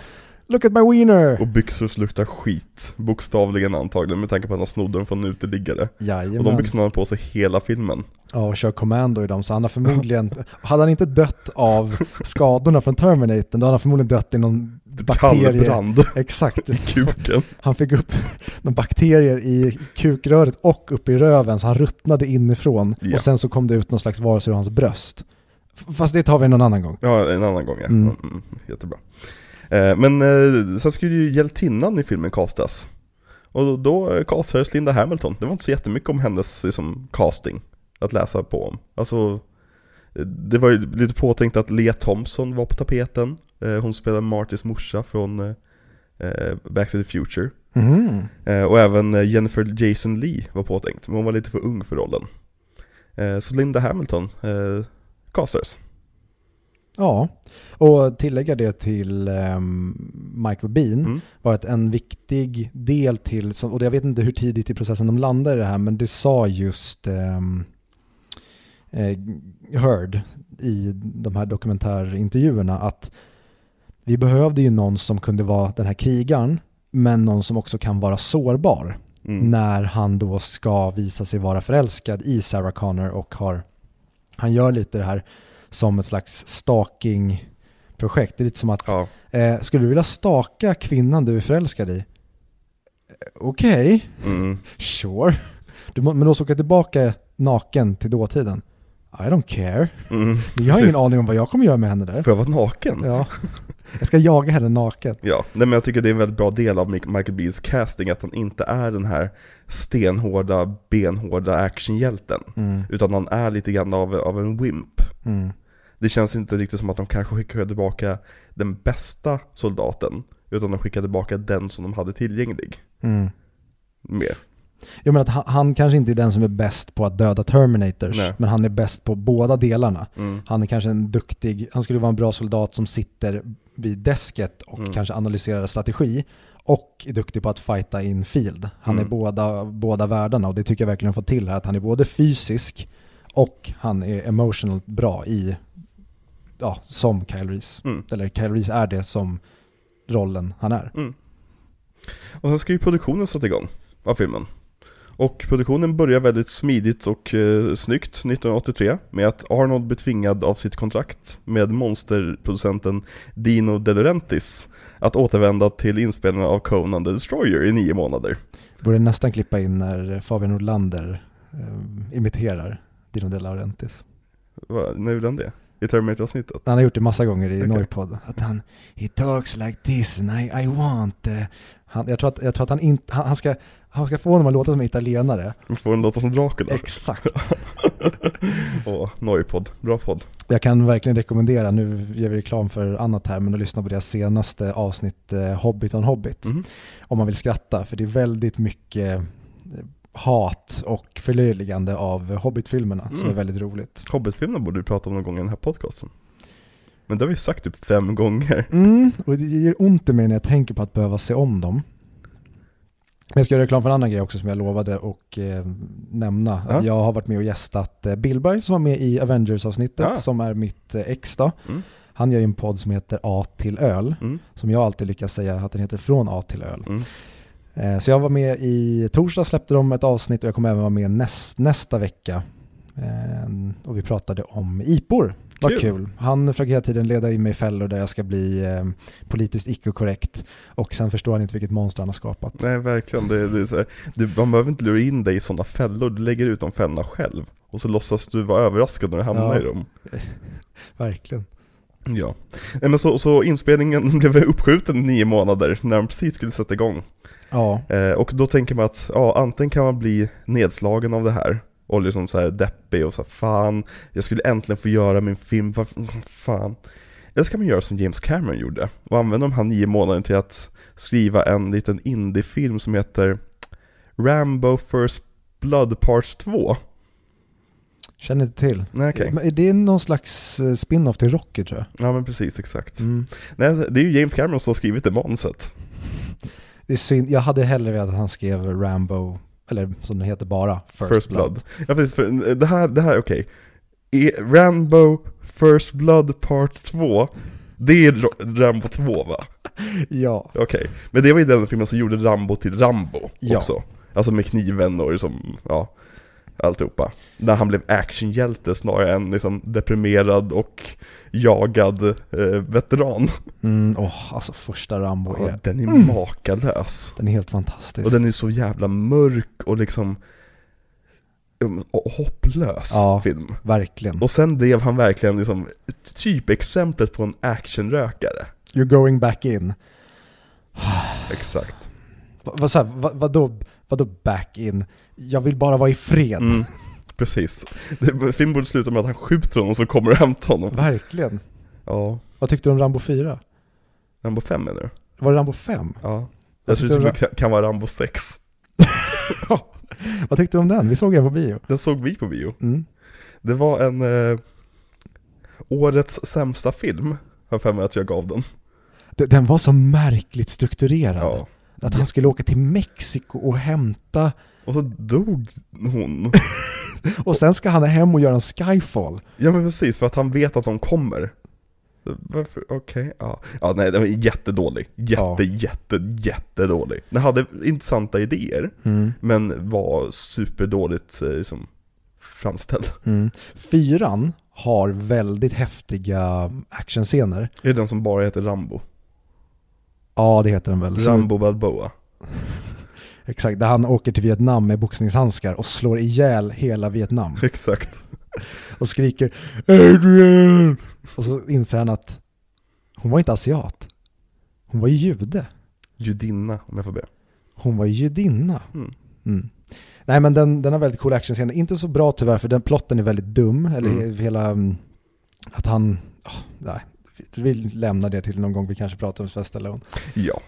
Look at my wiener! Och byxor luktar skit. Bokstavligen antagligen, med tanke på att han snodde den från en uteliggare. Jajamän. Och de byxorna hade på sig hela filmen. Ja, och kör kommando i dem. Så han har förmodligen... hade han inte dött av skadorna från Terminator, då hade han förmodligen dött i någon bakterie. Exakt. I kuken. Han fick upp några bakterier i kukröret och upp i röven, så han ruttnade inifrån. Ja. Och sen så kom det ut någon slags varelse ur hans bröst. Fast det tar vi någon annan gång. Ja, en annan gång, ja. Mm. Mm, jättebra. Men sen skulle ju hjältinnan i filmen castas. Och då castades Linda Hamilton. Det var inte så jättemycket om hennes liksom, casting att läsa på om. Alltså, det var ju lite påtänkt att Lea Thompson var på tapeten. Hon spelade Martys morsa från Back to the Future. Mm. Och även Jennifer Jason Leigh var påtänkt. Men hon var lite för ung för rollen. Så Linda Hamilton castades. Ja, och tillägga det till Michael Biehn var att en viktig del till, och jag vet inte hur tidigt i processen de landade i det här, men det sa just Heard i de här dokumentärintervjuerna att vi behövde ju någon som kunde vara den här krigaren, men någon som också kan vara sårbar när han då ska visa sig vara förälskad i Sarah Connor och han gör lite det här som ett slags stalking-projekt. Det är lite som att skulle du vilja staka kvinnan du är förälskad i? Okej. Sure. Men då ska jag tillbaka naken till dåtiden. I don't care. Jag har ingen aning om vad jag kommer göra med henne där. För jag var naken? Ja. Jag ska jaga henne naken. Ja, nej, men jag tycker det är en väldigt bra del av Michael Biehns casting att han inte är den här stenhårda, benhårda actionhjälten. Utan han är lite grann av en wimp. Det känns inte riktigt som att de kanske skickade tillbaka den bästa soldaten, utan de skickade tillbaka den som de hade tillgänglig. Mer. Jag menar att han kanske inte är den som är bäst på att döda Terminators. Nej. Men han är bäst på båda delarna. Han är kanske en duktig, han skulle vara en bra soldat som sitter vid desket och kanske analyserar strategi och är duktig på att fighta in field. Han är båda världarna, och det tycker jag verkligen får till här, att han är både fysisk och han är emotionellt bra i som Kyle Reese. Eller Kyle Reese är det som rollen han är. Och sen ska ju produktionen sätta igång av filmen. Och produktionen börjar väldigt smidigt och snyggt 1983 med att Arnold blir tvingad av sitt kontrakt med monsterproducenten Dino De Laurentiis att återvända till inspelningen av Conan the Destroyer i 9 månader. Borde nästan klippa in när Fabian Nordlander imiterar Dino De Laurentiis. När gjorde han det? I Terminator-avsnittet? Han har gjort det massa gånger i Norrpodd. Att han, he talks like this and I want the... Jag tror att han inte... Han ska få honom att låta som italienare. Han får honom låta som Dracula. Exakt. Noipod. Bra podd. Jag kan verkligen rekommendera, nu ger vi reklam för annat här, men att lyssna på deras senaste avsnitt Hobbit on Hobbit. Om man vill skratta, för det är väldigt mycket hat och förlöjligande av Hobbit-filmerna som är väldigt roligt. Hobbit-filmerna borde vi prata om någon gång i den här podcasten. Men det har vi sagt typ 5 gånger. Och det ger ont i mig när jag tänker på att behöva se om dem. Men jag ska göra reklam för en annan grej också som jag lovade och nämna. Ja. Jag har varit med och gästat Billberg som var med i Avengers-avsnittet som är mitt ex då. Han gör ju en podd som heter A till öl som jag alltid lyckas säga att den heter Från A till öl. Så jag var med i torsdag, släppte de ett avsnitt, och jag kommer även vara med nästa vecka. Och vi pratade om IPOR. Vad kul. Han försöker hela tiden leda in mig i fällor där jag ska bli politiskt icke-korrekt, och sen förstår han inte vilket monster han har skapat. Nej, verkligen. Det är så här. Man behöver inte lura in dig i sådana fällor. Du lägger ut de fällorna själv och så låtsas du vara överraskad när du hamnar i dem. Verkligen. Ja. Men så inspelningen blev uppskjuten 9 månader när de precis skulle sätta igång. Ja. Och då tänker man att antingen kan man bli nedslagen av det här och liksom så här deppig och så här, fan, jag skulle äntligen få göra min film, fan. Eller ska man göra som James Cameron gjorde och använda de här 9 månaderna till att skriva en liten indie-film som heter Rambo First Blood Part 2. Känner inte till. Nej, okay. Det är någon slags spin-off till Rocky, tror jag. Ja, men precis, exakt. Nej, det är ju James Cameron som har skrivit det manuset. Det är synd. Jag hade hellre velat att han skrev Rambo, eller som den heter bara, First Blood. Ja, precis, för det här är okej. Rambo First Blood Part 2 Det är Rambo 2, va? Ja. Okej, okay. Men det var ju den filmen som gjorde Rambo till Rambo också. Alltså med kniven och liksom, ja, alltihopa. När han blev actionhjälte snarare än liksom deprimerad och jagad veteran. Alltså första Rambo är... Den är makalös. Den är helt fantastisk. Och den är så jävla mörk och liksom... och hopplös film. Verkligen. Och sen blev han verkligen liksom typexemplet på en actionrökare. You're going back in. Exakt. Vadå back in? Jag vill bara vara i fred. Precis. Film borde sluta med att han skjuter honom och så kommer och hämtar honom. Verkligen. Ja. Vad tyckte du om Rambo 4? Rambo 5 menar du? Var det Rambo 5? Ja. Jag tror det kan vara Rambo 6. Ja. Vad tyckte du om den? Vi såg den på bio. Den såg vi på bio. Det var en årets sämsta film. Har för mig att jag gav den. Den var så märkligt strukturerad. Ja. Att han skulle åka till Mexiko och hämta... Och så dog hon. Och sen ska han hem och göra en Skyfall. Ja men precis, för att han vet att de kommer. Varför? Okej, ja. Ja, nej, den var jättedålig. Jättedålig. Den hade intressanta idéer, men var superdåligt liksom, framställd. Fyran har väldigt häftiga actionscener. Det är den som bara heter Rambo. Ja, det heter den väl. Rambo Balboa. Exakt, där han åker till Vietnam med boxningshandskar och slår ihjäl hela Vietnam. Exakt. Och skriker Adrian! Och så inser han att hon var inte asiat. Hon var jude. Judinna, om jag får be. Hon var judinna. Nej, men den har väldigt cool actionscen. Inte så bra tyvärr, för den plotten är väldigt dum. Eller hela... Att han... nej, vi lämnar det till någon gång vi kanske pratar om Sylvester Stallone. Ja.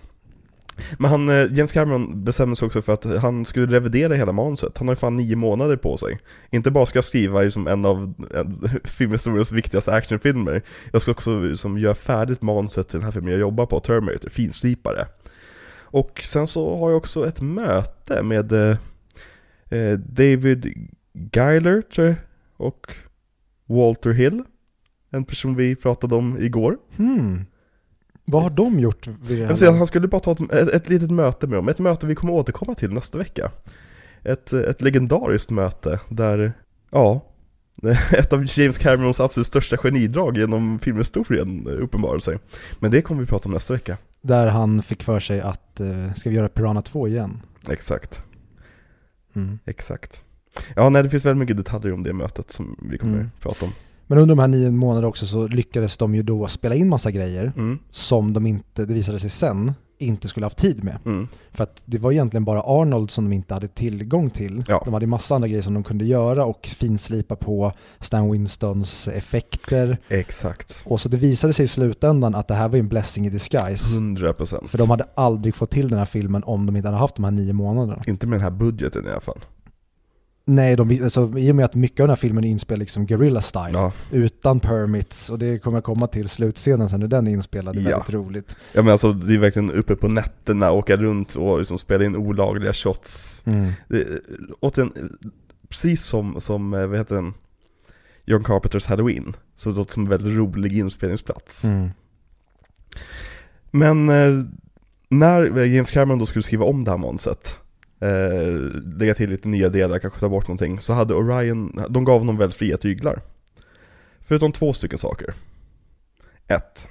Men han, James Cameron bestämde sig också för att han skulle revidera hela manuset. Han har ju fan 9 månader på sig. Inte bara ska jag skriva liksom, en filmhistoriens viktigaste actionfilmer. Jag ska också liksom, göra färdigt manuset till den här filmen jag jobbar på, Terminator, finslipare. Och sen så har jag också ett möte med David Geiler och Walter Hill. En person vi pratade om igår. Vad har de gjort? Han skulle bara ta ett litet möte med dem. Ett möte vi kommer återkomma till nästa vecka. Ett legendariskt möte där, ja, ett av James Camerons absolut största genidrag genom filmhistorien uppenbarar sig. Men det kommer vi prata om nästa vecka. Där han fick för sig att, ska vi göra Piranha 2 igen? Exakt. Exakt. Ja, nej, det finns väldigt mycket detaljer om det mötet som vi kommer prata om. Men under de här 9 månaderna också så lyckades de ju då spela in massa grejer som de inte, det visade sig sen, inte skulle ha haft tid med. För att det var egentligen bara Arnold som de inte hade tillgång till. Ja. De hade massa andra grejer som de kunde göra och finslipa på Stan Winstons effekter. Exakt. Och så det visade sig i slutändan att det här var en blessing in disguise. 100%. För de hade aldrig fått till den här filmen om de inte hade haft de här 9 månaderna. Inte med den här budgeten i alla fall. Nej, i och med att mycket av den här filmen är inspelad liksom guerrilla style, utan permits, och det kommer jag komma till slutscenen sen när den är inspelad, det är väldigt roligt. Ja, men alltså det är verkligen uppe på nätterna, åka runt och liksom spela in olagliga shots. Precis som vad heter den? John Carpenters Halloween, så det låter som en väldigt rolig inspelningsplats. Men när James Cameron då skulle skriva om det här manuset, lägga till lite nya delar, kanske ta bort någonting, så hade Orion, de gav honom väldigt fria tyglar. Förutom 2 stycken saker. 1.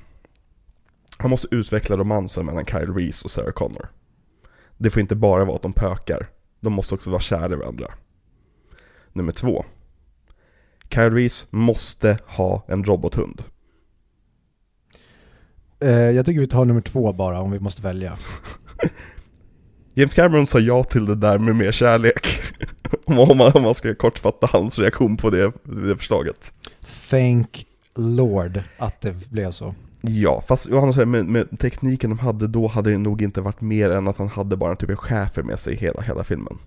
Han måste utveckla romansen mellan Kyle Reese och Sarah Connor. Det får inte bara vara att de pökar. De måste också vara kära i varandra. Nummer 2. Kyle Reese måste ha en robothund. Jag tycker vi tar nummer 2 bara, om vi måste välja. James Cameron sa ja till det där med mer kärlek. Om man ska kortfatta hans reaktion på det förslaget. Thank Lord att det blev så. Ja, fast med tekniken de hade då hade det nog inte varit mer än att han hade bara en typ av chefer med sig hela filmen.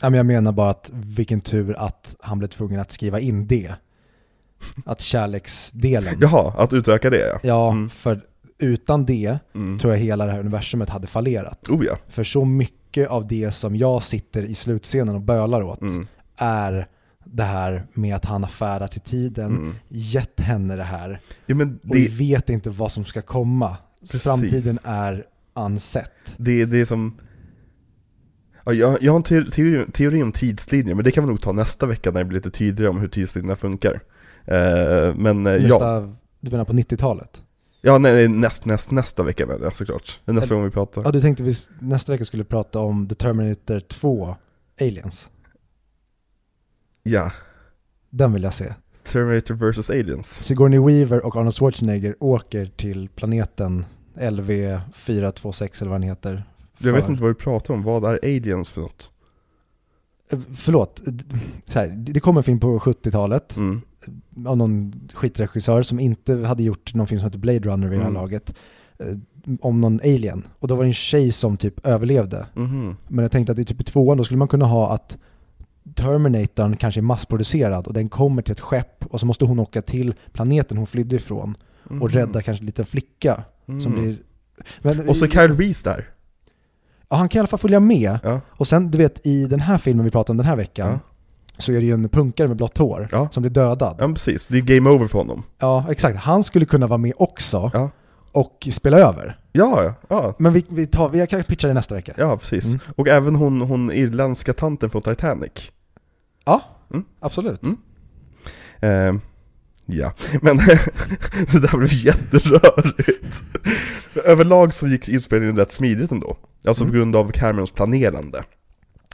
Ja, men jag menar bara att vilken tur att han blev tvungen att skriva in det. Att kärleksdelen. Jaha, att utöka det. Ja, för... Utan det tror jag hela det här universumet hade fallerat. Oh ja. För så mycket av det som jag sitter i slutscenen och bölar åt är det här med att han har färdats i tiden, gett henne det här. Ja, men det... Och vi vet inte vad som ska komma. Precis. Framtiden är ansett. Det är som... Ja, jag har en teori om tidslinjer, men det kan vi nog ta nästa vecka när det blir lite tydligare om hur tidslinjerna funkar. Du menar på 90-talet? Ja, nej, nästa vecka menar jag såklart. Nästa gång vi pratar. Ja, du tänkte vi nästa vecka skulle prata om The Terminator 2 Aliens. Ja. Den vill jag se. Terminator vs. Aliens. Sigourney Weaver och Arnold Schwarzenegger åker till planeten LV426 eller vad den heter. Jag vet inte vad du pratar om. Vad är Aliens för något? Förlåt. Så här, det kom en film på 70-talet av någon skitregissör som inte hade gjort någon film som heter Blade Runner i det här laget. Om någon alien. Och då var det en tjej som typ överlevde. Men jag tänkte att i typ i tvåan då skulle man kunna ha att Terminatorn kanske är massproducerad och den kommer till ett skepp och så måste hon åka till planeten hon flydde ifrån och rädda kanske en liten flicka som blir... Men, och så Kyle Reese där. Ja, han kan i alla fall följa med. Ja. Och sen, du vet, i den här filmen vi pratar om den här veckan så är det ju en punkare med blått hår som blir dödad. Ja, precis. Det är game over för honom. Ja, exakt. Han skulle kunna vara med också och spela över. Ja. Men jag kan pitcha det nästa vecka. Ja, precis. Och även hon irländska tanten från Titanic. Ja, absolut. Ja, men det där blev jätterörigt. Överlag så gick inspelningen rätt smidigt ändå. Alltså på grund av Camerons planerande.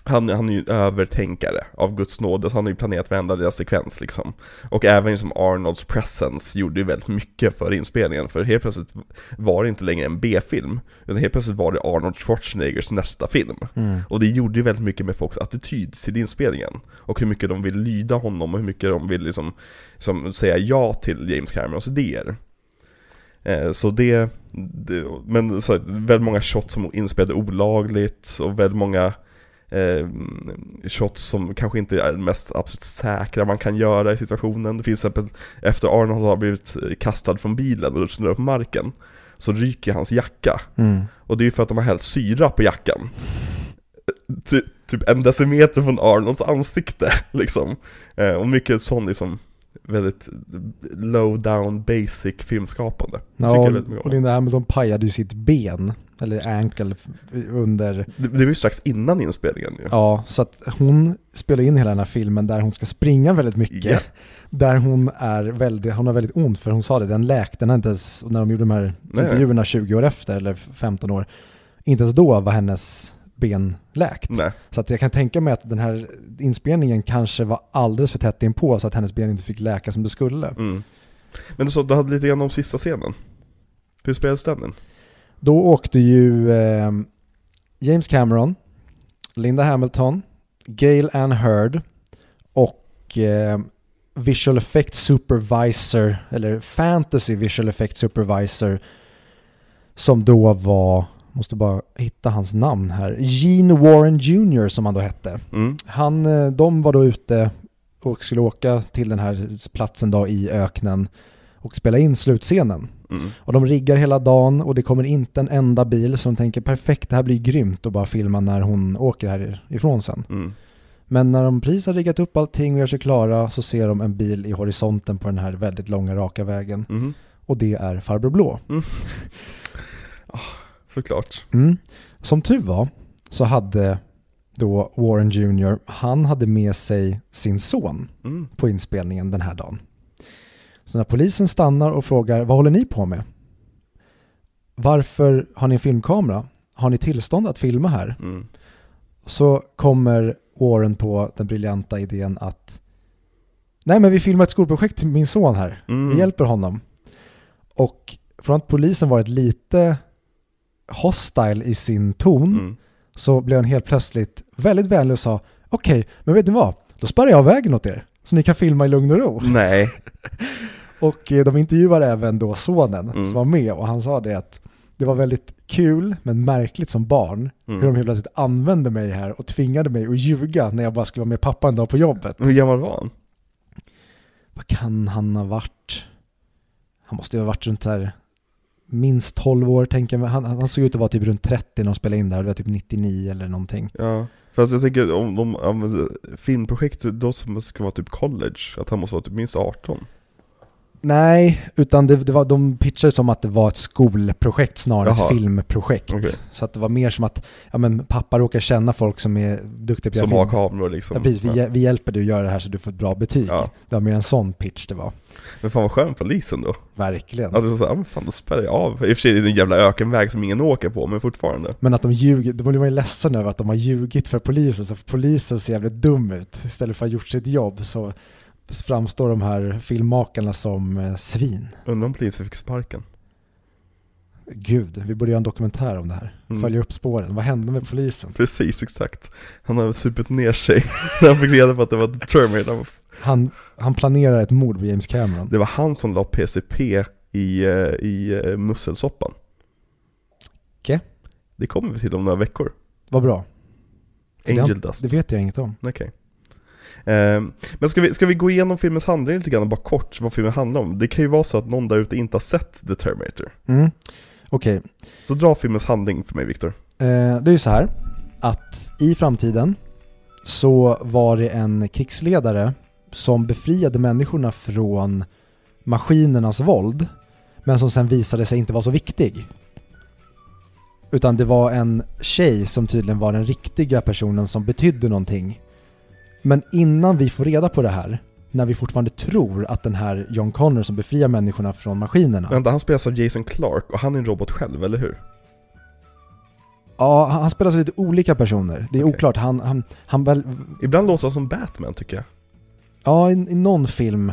Han är ju en övertänkare av Guds nåd. Han har ju planerat varenda deras sekvens liksom. Och även som Arnolds presence gjorde ju väldigt mycket för inspelningen. För helt plötsligt var det inte längre en B-film. Utan helt plötsligt var det Arnold Schwarzeneggers nästa film. Och det gjorde ju väldigt mycket med folks attityd till inspelningen. Och hur mycket de vill lyda honom. Och hur mycket de vill liksom säga ja till James Camerons idéer. Så det men så väldigt många shots som inspelade olagligt. Och väldigt många... shots som kanske inte är mest absolut säkra man kan göra i situationen. Det finns till exempel efter Arnold har blivit kastad från bilen och snurrar på marken så ryker hans jacka. Och det är ju för att de har hällt syra på jackan. Typ en decimeter från Arnolds ansikte liksom. Och mycket sån liksom väldigt low down basic filmskapande. Och Linda Hamilton pajade ju sitt ben eller ankle under... Det var ju strax innan inspelningen ju. Ja, så att hon spelar in hela den här filmen där hon ska springa väldigt mycket. Yeah. Där hon har väldigt ont för hon sa det, den läkte inte ens när de gjorde de här intervjuerna 20 år efter eller 15 år. Inte ens då var hennes ben läkt. Nej. Så att jag kan tänka mig att den här inspelningen kanske var alldeles för tätt inpå så att hennes ben inte fick läka som det skulle. Men du hade lite grann om sista scenen. Hur spelades den? Då åkte ju James Cameron, Linda Hamilton, Gail Ann Hurd och Visual Effects Supervisor eller Fantasy Visual Effects Supervisor som då var, måste bara hitta hans namn här, Gene Warren Jr. som han då hette. De var då ute och skulle åka till den här platsen då i öknen och spela in slutscenen. Och de riggar hela dagen och det kommer inte en enda bil som tänker perfekt, det här blir grymt och bara filma när hon åker härifrån sen. Men när de precis har riggat upp allting och gör sig klara så ser de en bil i horisonten på den här väldigt långa raka vägen. Och det är Farbror Blå. Såklart. Som tur var så hade då Warren Jr. han hade med sig sin son på inspelningen den här dagen. Så när polisen stannar och frågar, vad håller ni på med? Varför har ni en filmkamera? Har ni tillstånd att filma här? Så kommer Warren på den briljanta idén att nej, men vi filmar ett skolprojekt till min son här. Vi hjälper honom. Och från att polisen varit lite hostile i sin ton så blev han helt plötsligt väldigt vänlig och sa okej, men vet ni vad? Då spärrar jag vägen åt er. Så ni kan filma i lugn och ro. Nej. Och de intervjuar även då sonen som var med och han sa det att det var väldigt kul men märkligt som barn hur de helt plötsligt använde mig här och tvingade mig att ljuga när jag bara skulle vara med pappa en dag på jobbet. Hur gammal var han? Vad kan han ha varit? Han måste ju ha varit runt här minst 12 år, tänker jag. Han såg ut att vara typ runt 30 när de spelade in där. Det var typ 99 eller någonting. Ja, för att jag tänker om de använder filmprojekt då som ska vara typ college, att han måste vara typ minst 18. Nej, utan det var, de pitchade som att det var ett skolprojekt snarare ett filmprojekt. Okay. Så att det var mer som att ja, men pappa råkar känna folk som är duktiga på film. Som har kameror liksom. Ja, precis, vi hjälper dig att göra det här så du får ett bra betyg. Ja. Det var mer en sån pitch det var. Men fan vad skönt för Lisen då. Verkligen. Att du sa, ja, fan då spärrar jag av. I och för sig är det en jävla ökenväg som ingen åker på, men fortfarande. Men att de ljuger, då blir man ju ledsen över att de har ljugit för polisen. Så för polisen ser jävligt dum ut. Istället för att ha gjort sitt jobb så framstår de här filmmakarna som svin. Undrar om polisen fick sparken. Gud, vi borde göra en dokumentär om det här. Följa upp spåren. Vad hände med polisen? Precis, exakt. Han har supit ner sig när han fick reda på att det var The Terminator. Han planerar ett mord på James Cameron. Det var han som la PCP i musselsoppan. Okej. Okay. Det kommer vi till om några veckor. Vad bra. Angel Dust. Det vet jag inget om. Okej. Okay. Men ska vi gå igenom filmens handling lite grann och bara kort vad filmen handlar om? Det kan ju vara så att någon där ute inte har sett The Terminator. Okej. Så dra filmens handling för mig, Victor. Det är ju så här att i framtiden så var det en krigsledare som befriade människorna från maskinernas våld, men som sen visade sig inte vara så viktig. Utan det var en tjej som tydligen var den riktiga personen som betydde någonting. Men innan vi får reda på det här, när vi fortfarande tror att den här John Connor som befriar människorna från maskinerna... Vänta, han spelas av Jason Clarke och han är en robot själv, eller hur? Ja, han spelas av lite olika personer. Det är oklart. Han väl... Ibland låter han som Batman, tycker jag. Ja, i någon film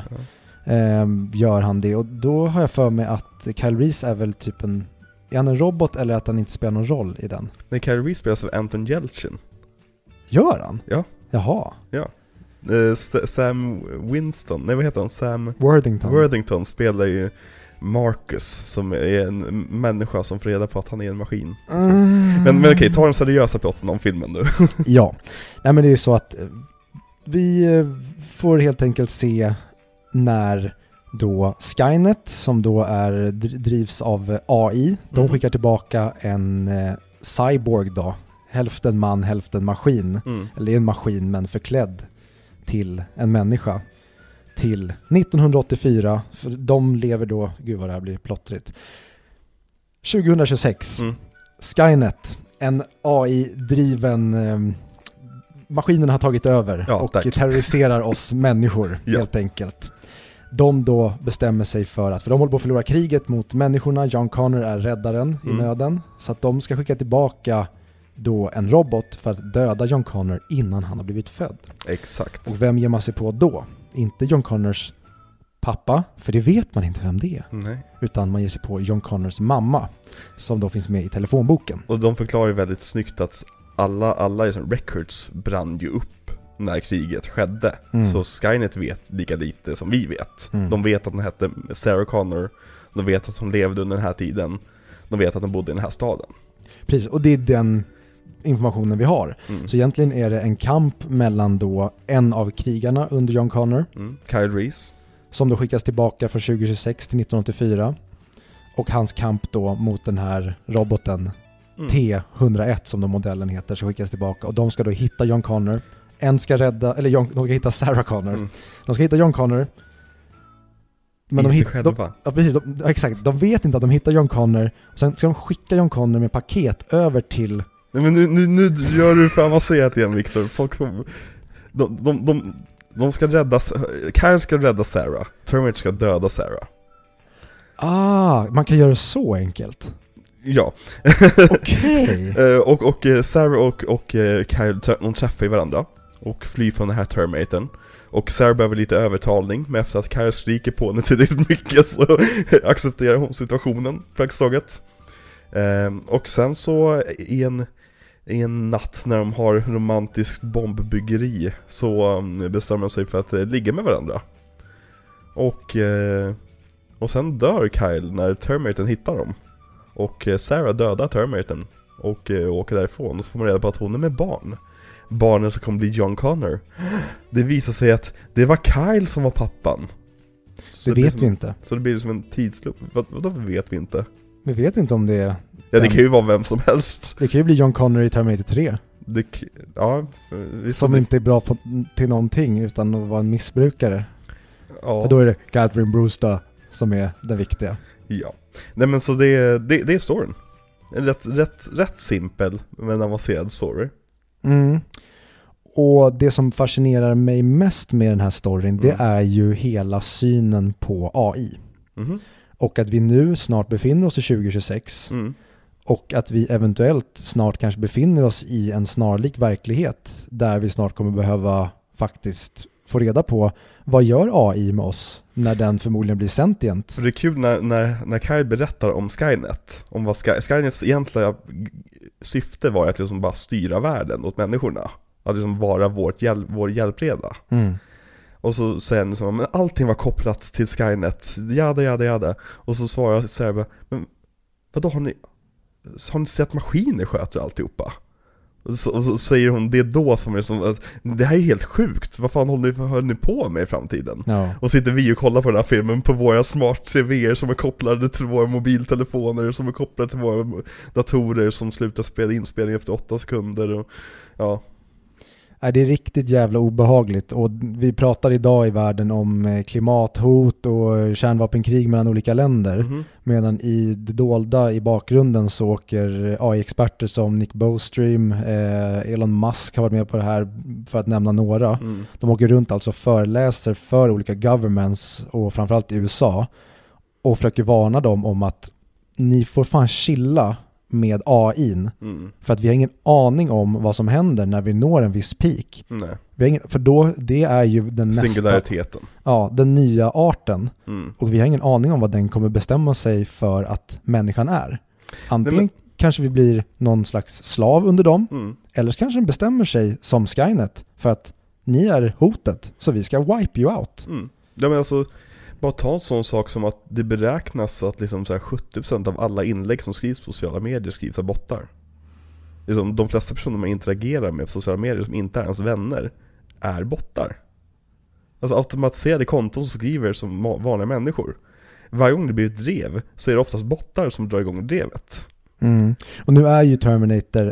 gör han det. Och då har jag för mig att Kyle Reese är väl typ en... Är han en robot eller att han inte spelar någon roll i den? Nej, Kyle Reese spelas av Anton Yelchin. Gör han? Ja. Jaha. Ja. Sam Winston, nej vad heter han? Sam Worthington. Worthington spelar ju Marcus som är en människa som får reda på att han är en maskin. Men okej, ta den seriösa plotten om filmen nu. Ja. Nej men det är ju så att vi får helt enkelt se när då Skynet som då är drivs av AI, de skickar tillbaka en cyborg då. Hälften man, hälften maskin. Eller en maskin men förklädd till en människa. Till 1984. För de lever då... Gud vad det här blir plottrigt. 2026. Skynet. En AI-driven... maskinen har tagit över. Ja, och terroriserar oss människor helt enkelt. De då bestämmer sig för att... För de håller på att förlora kriget mot människorna. John Connor är räddaren i nöden. Så att de ska skicka tillbaka... då en robot för att döda John Connor innan han har blivit född. Exakt. Och vem ger man sig på då? Inte John Connors pappa, för det vet man inte vem det är. Nej. Utan man ger sig på John Connors mamma, som då finns med i telefonboken. Och de förklarar väldigt snyggt att alla records brann ju upp när kriget skedde. Så Skynet vet lika lite som vi vet. De vet att hon hette Sarah Connor. De vet att hon levde under den här tiden. De vet att hon bodde i den här staden. Precis, och det är den informationen vi har. Så egentligen är det en kamp mellan då en av krigarna under John Connor, Kyle Reese, som då skickas tillbaka från 2026 till 1984 och hans kamp då mot den här roboten T101 som den modellen heter, som skickas tillbaka och de ska då hitta John Connor. En ska rädda, eller de ska hitta Sarah Connor. De ska hitta John Connor. Men de vet inte att de hittar John Connor. Sen ska de skicka John Connor med paket över till... Nej, men nu gör du för avancerat igen, Victor. Folk som, de ska rädda... Kyle ska rädda Sarah. Terminator ska döda Sarah. Ah, man kan göra det så enkelt. Ja. Okej. Okay. och Sarah och Kyle, de träffar varandra och flyr från den här Terminatorn. Och Sarah behöver lite övertalning, men efter att Kyle skriker på henne tillräckligt mycket så accepterar hon situationen praktiskt taget. Och sen så i en natt när de har romantiskt bombbyggeri så bestämmer de sig för att ligga med varandra. Och sen dör Kyle när Terminatorn hittar dem. Och Sarah dödar Terminatorn och åker därifrån och så får man reda på att hon är med barn. Barnen som kommer bli John Connor. Det visar sig att det var Kyle som var pappan. Så det vet vi inte. Så det blir som en tidsloop. Vadå vet vi inte? Vi vet inte om det är... Ja, det kan ju vara vem som helst. Det kan ju bli John Connor i Terminator 3. Ja, som inte är bra på, till någonting utan att vara en missbrukare. Ja. För då är det Catherine Brewster som är den viktiga. Ja. Nej, men så det är storyn. En rätt simpel men avancerad story. Mm. Och det som fascinerar mig mest med den här storyn, det är ju hela synen på AI. Mm. Och att vi nu snart befinner oss i 2026. Mm. Och att vi eventuellt snart kanske befinner oss i en snarlik verklighet där vi snart kommer behöva faktiskt få reda på vad gör AI med oss när den förmodligen blir sentient. Det är kul när Kyle berättar om Skynet, om vad Skynets egentliga syfte var att liksom bara styra världen åt människorna, att liksom vara vår hjälpreda. Mm. Och så säger han liksom, men allting var kopplat till Skynet, jada. Och så svarar Sarah, men vadå, har ni sett maskiner sköter alltihopa? Och så säger hon, det är då som är som att det här är helt sjukt. Vad fan höll ni på med i framtiden? Ja. Och sitter vi och kollar på den här filmen på våra smart TV:er som är kopplade till våra mobiltelefoner, som är kopplade till våra datorer, som slutar spela inspelning efter 8 sekunder. Och, ja. Det är riktigt jävla obehagligt. Och vi pratar idag i världen om klimathot och kärnvapenkrig mellan olika länder. Mm-hmm. Medan i det dolda i bakgrunden så åker AI-experter som Nick Bostrom, Elon Musk har varit med på det här för att nämna några. Mm. De åker runt alltså, föreläser för olika governments och framförallt i USA och försöker varna dem om att ni får fan chilla med AI:n. Mm. För att vi har ingen aning om vad som händer när vi når en viss peak. Nej. Vi har ingen, för då, det är ju den singulariteten. Ja, den nya arten. Mm. Och vi har ingen aning om vad den kommer bestämma sig för att människan är. Antingen kanske vi blir någon slags slav under dem. Mm. Eller så kanske den bestämmer sig som Skynet för att ni är hotet, så vi ska wipe you out. Mm. Ja, men alltså... Bara ta en sån sak som att det beräknas att liksom så här 70% av alla inlägg som skrivs på sociala medier skrivs av bottar. Liksom de flesta personer man interagerar med på sociala medier som inte är ens vänner är bottar. Alltså automatiserade konton som skriver som vanliga människor. Varje gång det blir ett drev så är det oftast bottar som drar igång drevet. Mm. Och nu är ju Terminator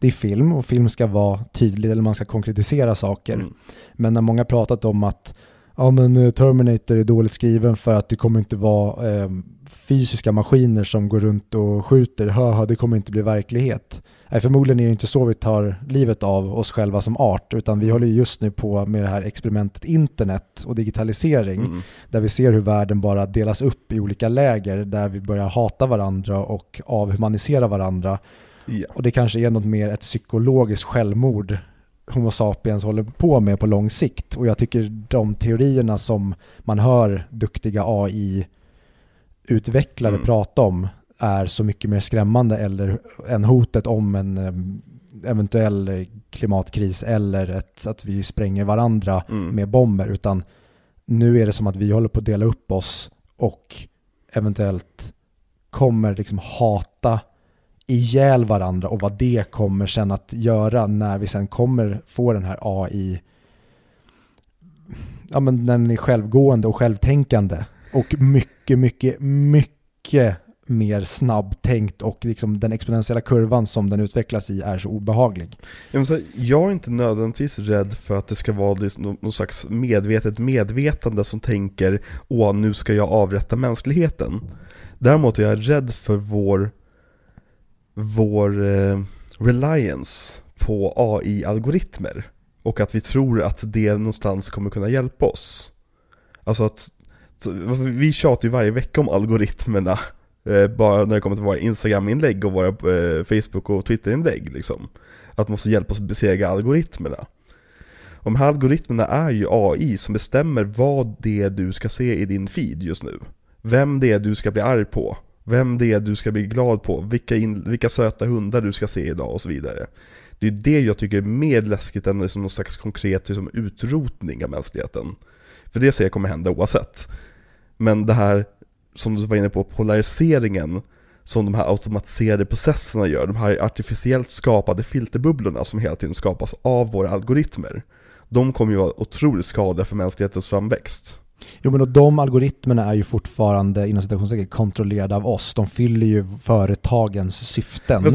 det är film, och film ska vara tydlig, eller man ska konkretisera saker. Mm. Men när många pratat om att ja, men Terminator är dåligt skriven för att det kommer inte vara fysiska maskiner som går runt och skjuter. Det kommer inte bli verklighet. Förmodligen är det inte så vi tar livet av oss själva som art, utan vi håller just nu på med det här experimentet internet och digitalisering, där vi ser hur världen bara delas upp i olika läger där vi börjar hata varandra och avhumanisera varandra. Yeah. Och det kanske är något mer ett psykologiskt självmord Homo sapiens håller på med på lång sikt. Och jag tycker de teorierna som man hör duktiga AI-utvecklare prata om är så mycket mer skrämmande än hotet om en eventuell klimatkris eller att vi spränger varandra med bomber. Utan nu är det som att vi håller på att dela upp oss och eventuellt kommer liksom hata ihjäl varandra, och vad det kommer sen att göra när vi sen kommer få den här AI, ja, men den är självgående och självtänkande och mycket mer snabbtänkt, och liksom den exponentiella kurvan som den utvecklas i är så obehaglig. Jag är inte nödvändigtvis rädd för att det ska vara någon slags medvetande som tänker, åh, nu ska jag avrätta mänskligheten. Däremot är jag rädd för vår reliance på AI-algoritmer, och att vi tror att det någonstans kommer kunna hjälpa oss. Alltså vi tjatar ju varje vecka om algoritmerna, bara när det kommer till våra Instagram-inlägg och våra Facebook- och Twitter-inlägg liksom. Att man måste hjälpa oss att besegra algoritmerna. De här algoritmerna är ju AI som bestämmer vad det är du ska se i din feed just nu. Vem det är du ska bli arg på, vem det är du ska bli glad på, vilka söta hundar du ska se idag och så vidare. Det är det jag tycker är mer läskigt än liksom någon slags konkret liksom utrotning av mänskligheten. För det ser jag kommer hända oavsett. Men det här som du var inne på, polariseringen som de här automatiserade processerna gör, de här artificiellt skapade filterbubblorna som hela tiden skapas av våra algoritmer, de kommer ju vara otroligt skadliga för mänsklighetens framväxt. Jo, men de algoritmerna är ju fortfarande inom citationstecken kontrollerade av oss. De fyller ju företagens syften. Men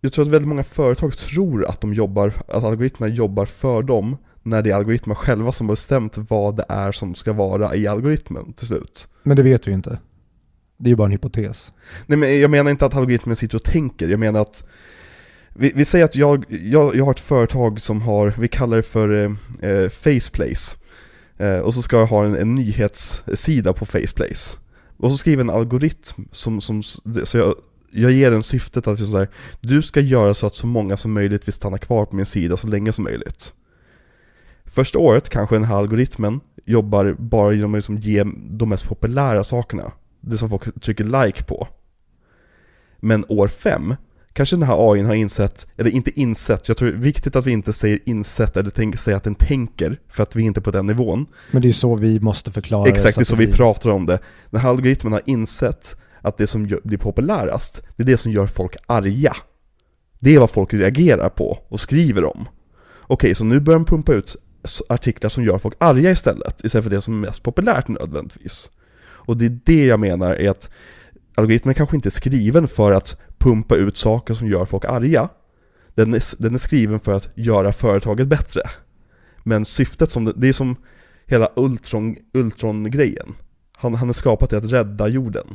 jag tror att väldigt många företag tror att de jobbar, att algoritmerna jobbar för dem, när det är algoritmer själva som har bestämt vad det är som ska vara i algoritmen till slut. Men det vet vi ju inte. Det är ju bara en hypotes. Nej, men jag menar inte att algoritmen sitter och tänker. Jag menar att vi säger att jag har ett företag som har, vi kallar det för Faceplace. Och så ska jag ha en nyhetssida på Faceplace. Och så skriver en algoritm som så jag ger den syftet att liksom, du ska göra så att så många som möjligt vill stanna kvar på min sida så länge som möjligt. Första året kanske den här algoritmen jobbar bara genom att liksom ge de mest populära sakerna. Det som folk trycker like på. Men år 5 kanske den här AI har insett, eller inte insett, jag tror det är viktigt att vi inte säger insett eller säger att den tänker, för att vi inte är på den nivån. Men det är så vi måste förklara. Exakt, det är så vi pratar om det. Den här algoritmen har insett att det som blir populärast, det är det som gör folk arga. Det är vad folk reagerar på och skriver om. Okej, så nu börjar de pumpa ut artiklar som gör folk arga istället för det som är mest populärt nödvändigtvis. Och det är det jag menar är att algoritmen kanske inte är skriven för att pumpa ut saker som gör folk arga. Den är skriven för att göra företaget bättre. Men syftet som det är som hela Ultron-grejen. Han är skapat till att rädda jorden.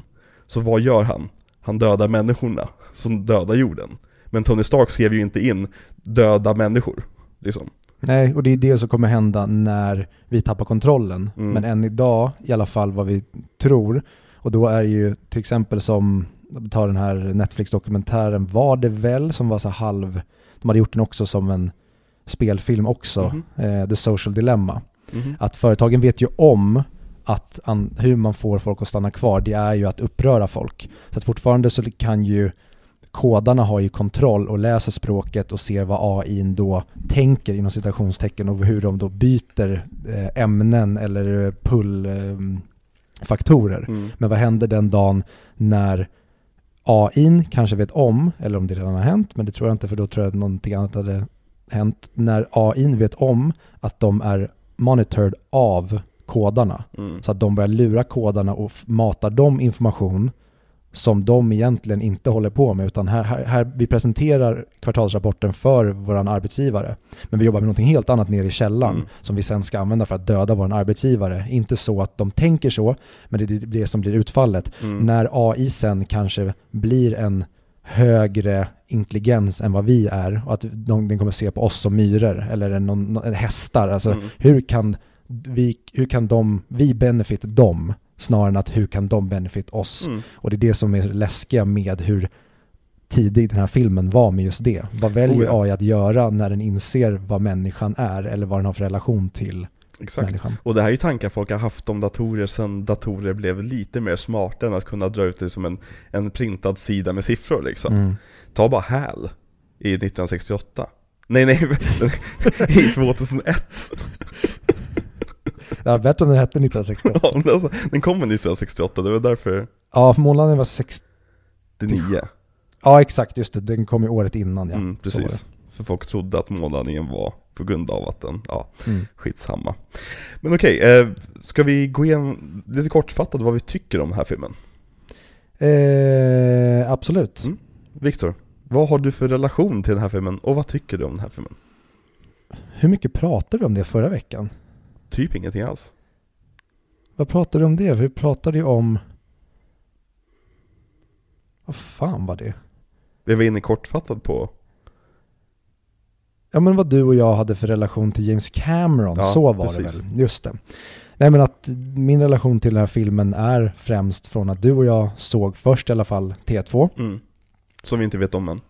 Så vad gör han? Han dödar människorna som dödar jorden. Men Tony Stark skrev ju inte in döda människor. Liksom. Nej, och det är det som kommer hända när vi tappar kontrollen. Mm. Men än idag, i alla fall vad vi tror. Och då är ju till exempel som, ta den här Netflix-dokumentären Var det väl, som var så halv, de hade gjort den också som en spelfilm också, The Social Dilemma. Mm-hmm. Att företagen vet ju om att hur man får folk att stanna kvar, det är ju att uppröra folk. Så att fortfarande så kan ju kodarna har ju kontroll och läser språket och ser vad AI:n då tänker inom citationstecken och hur de då byter ämnen eller pull-faktorer. Men vad händer den dagen när AI:n kanske vet om, eller om det redan har hänt, men det tror jag inte, för då tror jag att någonting annat hade hänt, när AI:n vet om att de är monitored av kodarna, så att de börjar lura kodarna och matar dem information som de egentligen inte håller på med, utan här vi presenterar kvartalsrapporten för våran arbetsgivare, men vi jobbar med någonting helt annat nere i källan som vi sen ska använda för att döda våran arbetsgivare. Inte så att de tänker så, men det är det som blir utfallet. När AI sen kanske blir en högre intelligens än vad vi är, och att den kommer se på oss som myror eller en hästar. Alltså, hur kan vi benefit dem? Snarare än att hur kan de benefit oss? Och det är det som är läskiga med hur tidig den här filmen var med just det. Vad väljer AI att göra när den inser vad människan är eller vad den har för relation till människan? Och det här är ju tankar folk har haft om datorer sedan datorer blev lite mer smarta än att kunna dra ut det som en printad sida med siffror. Liksom. Ta bara HAL i 1968. Nej, i 2001. Det var bättre om den hette 1968. Ja, alltså, den kom 1968, det var därför... Ja, för månaden var 69. Ja, exakt, just det. Den kom ju året innan, ja. Precis, för folk trodde att månaden var på grund av att den... Ja, skitsamma. Men okej, ska vi gå igenom lite kortfattat vad vi tycker om den här filmen? Absolut. Victor, vad har du för relation till den här filmen och vad tycker du om den här filmen? Hur mycket pratade du om det förra veckan? Typ ingenting alls. Vad pratade du om det? Vi pratade ju om... Vad fan var det? Vi var inne kortfattat på... Ja, men vad du och jag hade för relation till James Cameron. Ja, så var precis. Det väl. Just det. Nej, men att min relation till den här filmen är främst från att du och jag såg först i alla fall T2. Som vi inte vet om än.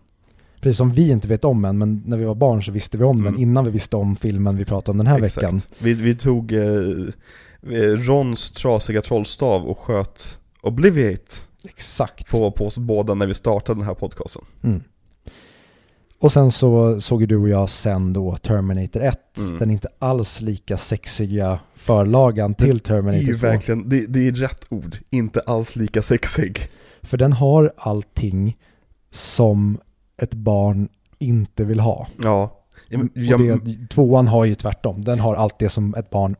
Precis, som vi inte vet om än, men när vi var barn så visste vi om den innan vi visste om filmen vi pratade om den här veckan. Vi tog Rons trasiga trollstav och sköt Obliviate på oss båda när vi startade den här podcasten. Och sen så såg du och jag sen då Terminator 1, den inte alls lika sexiga förlagan till Terminator 2. Det är verkligen, det är rätt ord, inte alls lika sexig. För den har allting som ett barn inte vill ha. Ja. Och tvåan har ju tvärtom. Den har allt det som ett barn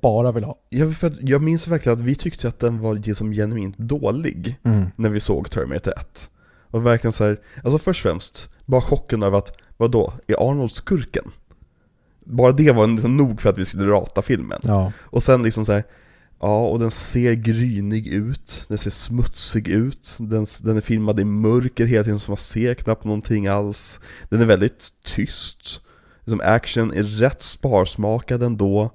bara vill ha. Ja, för att jag minns verkligen att vi tyckte att den var liksom genuint dålig när vi såg Terminator 1. Och verkligen så här, alltså först och främst bara chocken av att, vadå, är Arnold skurken? Bara det var liksom nog för att vi skulle rata filmen. Ja. Och sen liksom så här, ja, och den ser grynig ut. Den ser smutsig ut. Den är filmad i mörker hela tiden, så man ser knappt någonting alls. Den är väldigt tyst. Liksom action är rätt sparsmakad ändå.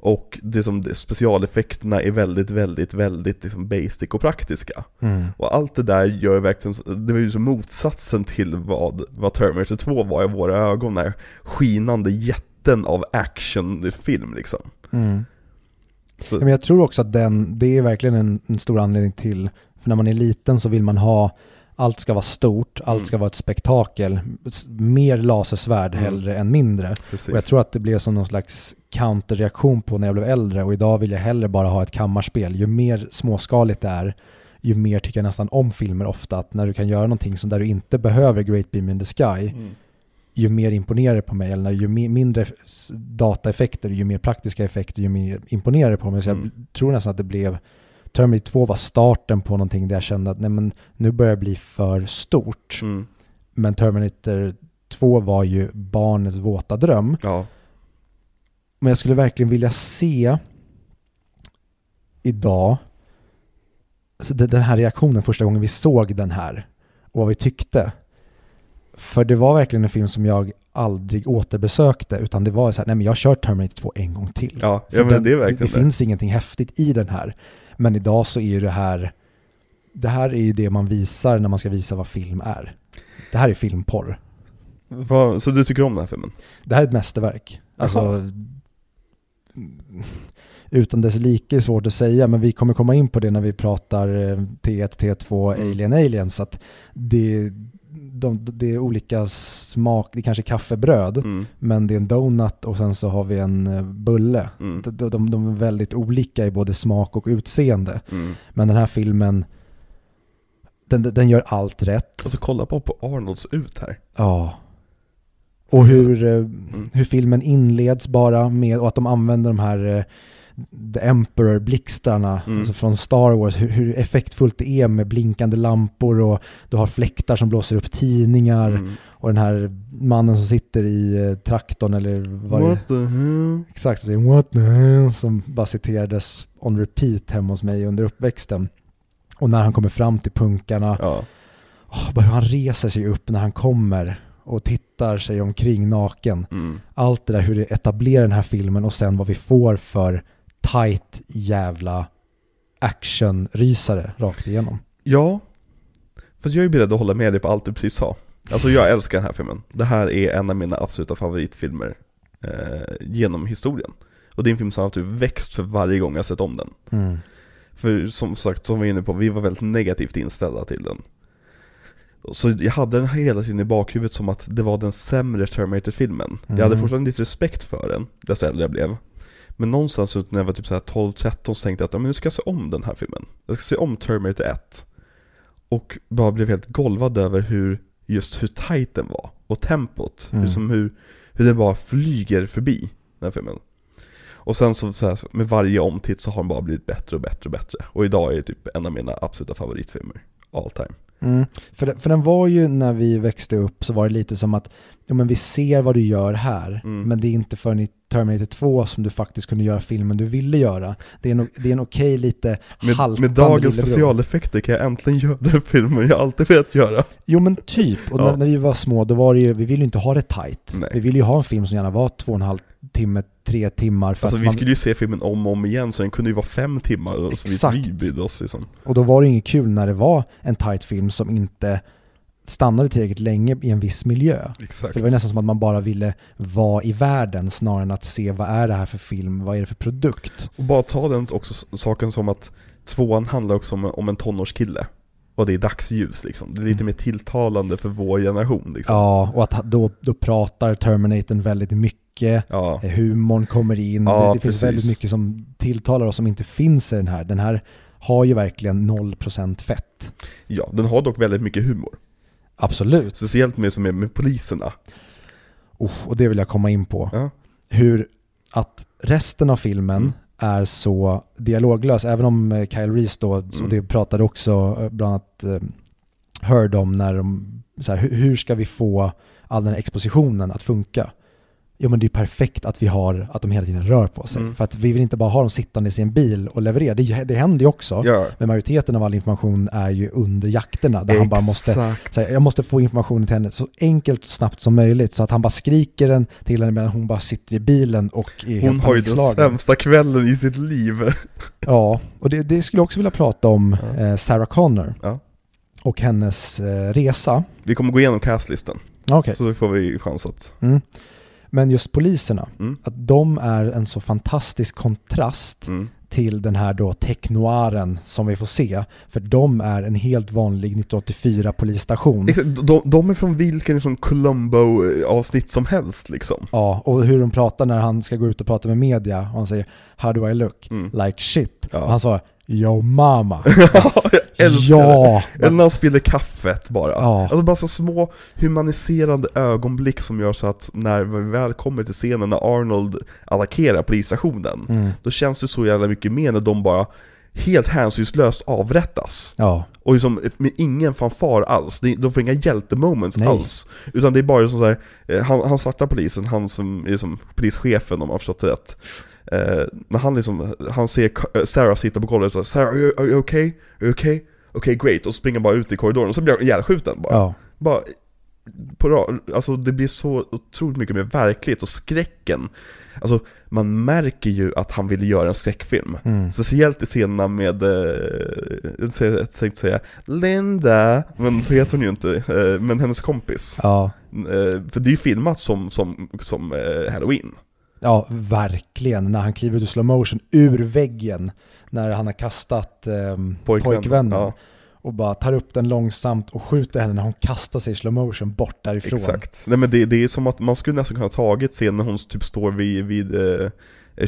Och det som specialeffekterna är väldigt, väldigt, väldigt liksom basic och praktiska. Och allt det där gör verkligen, det var ju så motsatsen till vad Terminator 2 var i våra ögon, när skinande jätten av actionfilm liksom. Ja, men jag tror också att det är verkligen en stor anledning till, för när man är liten så vill man ha, allt ska vara stort, allt ska vara ett spektakel, mer lasersvärd hellre än mindre. Precis. Och jag tror att det blev som någon slags counterreaktion på när jag blev äldre, och idag vill jag hellre bara ha ett kammarspel. Ju mer småskaligt det är, ju mer tycker jag nästan om filmer ofta, att när du kan göra någonting som där du inte behöver Great Beam in the Sky, ju mer imponerar det på mig, eller ju mindre dataeffekter, ju mer praktiska effekter, ju mer imponerar det på mig. Så jag tror nästan att det blev, Terminator 2 var starten på någonting där jag kände att nej, men nu börjar det bli för stort. Men Terminator 2 var ju barnets våta dröm. Ja. Men jag skulle verkligen vilja se idag, alltså den här reaktionen första gången vi såg den här och vad vi tyckte. För det var verkligen en film som jag aldrig återbesökte, utan det var så här, nej men jag kör Terminator 2 en gång till. Ja, ja, men den, det är verkligen det finns ingenting häftigt i den här. Men idag så är ju det här är ju det man visar när man ska visa vad film är. Det här är filmporr. Så du tycker om den här filmen? Det här är ett mästerverk. Alltså, utan dess like är svårt att säga, men vi kommer komma in på det när vi pratar T1, T2, Aliens, att det är olika smak, det är kanske kaffebröd, men det är en donut och sen så har vi en bulle. De är väldigt olika i både smak och utseende. Men den här filmen, den gör allt rätt. Alltså kolla på Arnolds ut här. Ja. Och hur filmen inleds bara med, och att de använder de här The Emperor blixtarna alltså från Star Wars, hur effektfullt det är med blinkande lampor, och du har fläktar som blåser upp tidningar, och den här mannen som sitter i traktorn eller vad det är. What the hell? Exakt, what the hell, som bara citerades on repeat hemma hos mig under uppväxten. Och när han kommer fram till punkarna, bara hur han reser sig upp när han kommer och tittar sig omkring naken. Allt det där, hur det etablerar den här filmen, och sen vad vi får för tight jävla actionrysare rakt igenom. Ja, för jag är beredd att hålla med dig på allt du precis sa. Alltså jag älskar den här filmen. Det här är en av mina absoluta favoritfilmer genom historien. Och det är en film som har typ växt för varje gång jag sett om den. För som sagt, som vi är inne på, vi var väldigt negativt inställda till den. Så jag hade den hela tiden i bakhuvudet som att det var den sämre Terminator-filmen. Jag hade fortfarande lite respekt för den, desto äldre jag blev. Men någonstans när jag var typ 12-13 så tänkte jag att nu ska jag se om den här filmen. Jag ska se om Terminator 1. Och bara blev helt golvad över hur tight den var. Och tempot. Hur den bara flyger förbi den här filmen. Och sen så med varje omtitt så har den bara blivit bättre och bättre och bättre. Och idag är det typ en av mina absoluta favoritfilmer. All time. För den var ju, när vi växte upp så var det lite som att ja, men vi ser vad du gör här, men det är inte förrän i Terminator 2 som du faktiskt kunde göra filmen du ville göra. Det är en okej lite haltande. Med dagens specialeffekter kan jag äntligen göra den filmen jag alltid vet göra. Jo men typ, och när vi var små då var det ju, vi ville ju inte ha det tight. Nej. Vi ville ju ha en film som gärna var 2,5 timme, 3 timmar. För alltså vi skulle ju se filmen om och om igen, så den kunde ju vara 5 timmar. Och exakt. Så vi brydde oss liksom. Och då var det inget kul när det var en tight film som inte stannade tillräckligt länge i en viss miljö. Exakt. För det var nästan som att man bara ville vara i världen snarare än att se vad är det här för film, vad är det för produkt. Och bara ta den också saken som att tvåan handlar också om en tonårskille. Och det är dagsljus liksom. Det är lite mer tilltalande för vår generation liksom. Ja, och att då pratar Terminator väldigt mycket. Ja. Humorn kommer in. Ja, det finns väldigt mycket som tilltalar oss som inte finns i den här. Den här har ju verkligen 0% fett. Ja, den har dock väldigt mycket humor. Absolut. Speciellt med som är med poliserna. Och det vill jag komma in på. Ja. Hur att resten av filmen är så dialoglös, även om Kyle Reese då, som det pratade också bland annat hörde om när de, så här, hur ska vi få all den här expositionen att funka? Jo, men det är perfekt att vi har att de hela tiden rör på sig. För att vi vill inte bara ha dem sittande i sin bil och leverera. Det händer ju också. Ja. Men majoriteten av all information är ju under jakterna. Där han bara måste, såhär, jag måste få informationen till henne så enkelt och snabbt som möjligt. Så att han bara skriker den till henne medan hon bara sitter i bilen och är hon har ju den sämsta kvällen i sitt liv. Ja, och det skulle jag också vilja prata om. Sarah Connor och hennes resa. Vi kommer gå igenom castlistan. Okay. Så då får vi chans att... Men just poliserna, att de är en så fantastisk kontrast till den här då technoiren som vi får se. För de är en helt vanlig 1984 polisstation. De är från vilken liksom Columbo-avsnitt som helst. Liksom. Ja, och hur de pratar när han ska gå ut och prata med media. Och han säger, how do I look? Like shit. Ja. Och han sa, yo mama. Eller när han spiller kaffet bara. Ja. Alltså bara så små humaniserande ögonblick som gör så att när vi väl kommer till scenen när Arnold attackerar polisstationen, då känns det så jävla mycket mer när de bara helt hänsynslöst avrättas. Ja. Och liksom med ingen fanfar alls. De får inga hjältemoments alls. Utan det är bara som så här, han svarta polisen, han som är liksom polischefen om jag har förstått det rätt. När han liksom, han ser Sarah sitta på golvet och säger, Sarah, are you okay? Are you okay? Okay, great. Och springer bara ut i korridoren och så blir han ihjälskjuten bara. Ja. Bara på, alltså det blir så otroligt mycket mer verkligt och skräcken. Alltså man märker ju att han ville göra en skräckfilm. Speciellt i scenerna med jag tänkte säga Linda, men så heter hon ju inte, men hennes kompis. Ja. För det är ju filmat som Halloween. Ja, verkligen. När han kliver ut i slow motion ur väggen när han har kastat pojkvännen och bara tar upp den långsamt och skjuter henne när hon kastar sig i slow motion bort därifrån. Exakt. Nej, men det är som att man skulle nästan kunna ha tagit scenen när hon typ står vid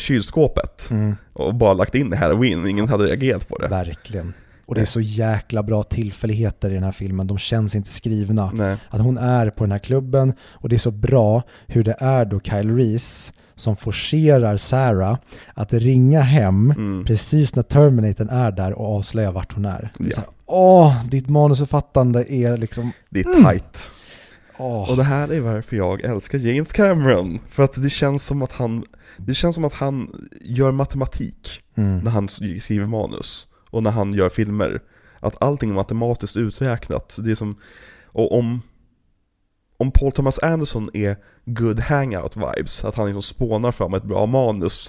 kylskåpet och bara lagt in Halloween. Ingen hade reagerat på det. Verkligen. Och det är så jäkla bra tillfälligheter i den här filmen. De känns inte skrivna. Nej. Att hon är på den här klubben och det är så bra hur det är då Kyle Reese som forcerar Sarah att ringa hem precis när Terminatorn är där och avslöjar vart hon är. Ja. Ditt manusförfattande är liksom... Det är tight. Och det här är varför jag älskar James Cameron. För att det känns som att han gör matematik när han skriver manus och när han gör filmer. Att allting är matematiskt uträknat. Det är som... Och om Paul Thomas Anderson är good hangout vibes, att han liksom spånar fram ett bra manus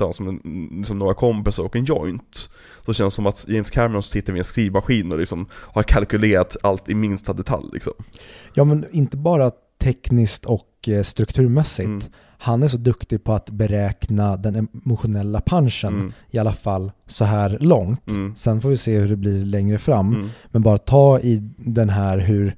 som några kompisar och en joint, så känns det som att James Cameron sitter vid en skrivmaskin och liksom har kalkylerat allt i minsta detalj liksom. Ja, men inte bara tekniskt och strukturmässigt. Han är så duktig på att beräkna den emotionella punchen i alla fall så här långt. Sen får vi se hur det blir längre fram. Men bara ta i den här hur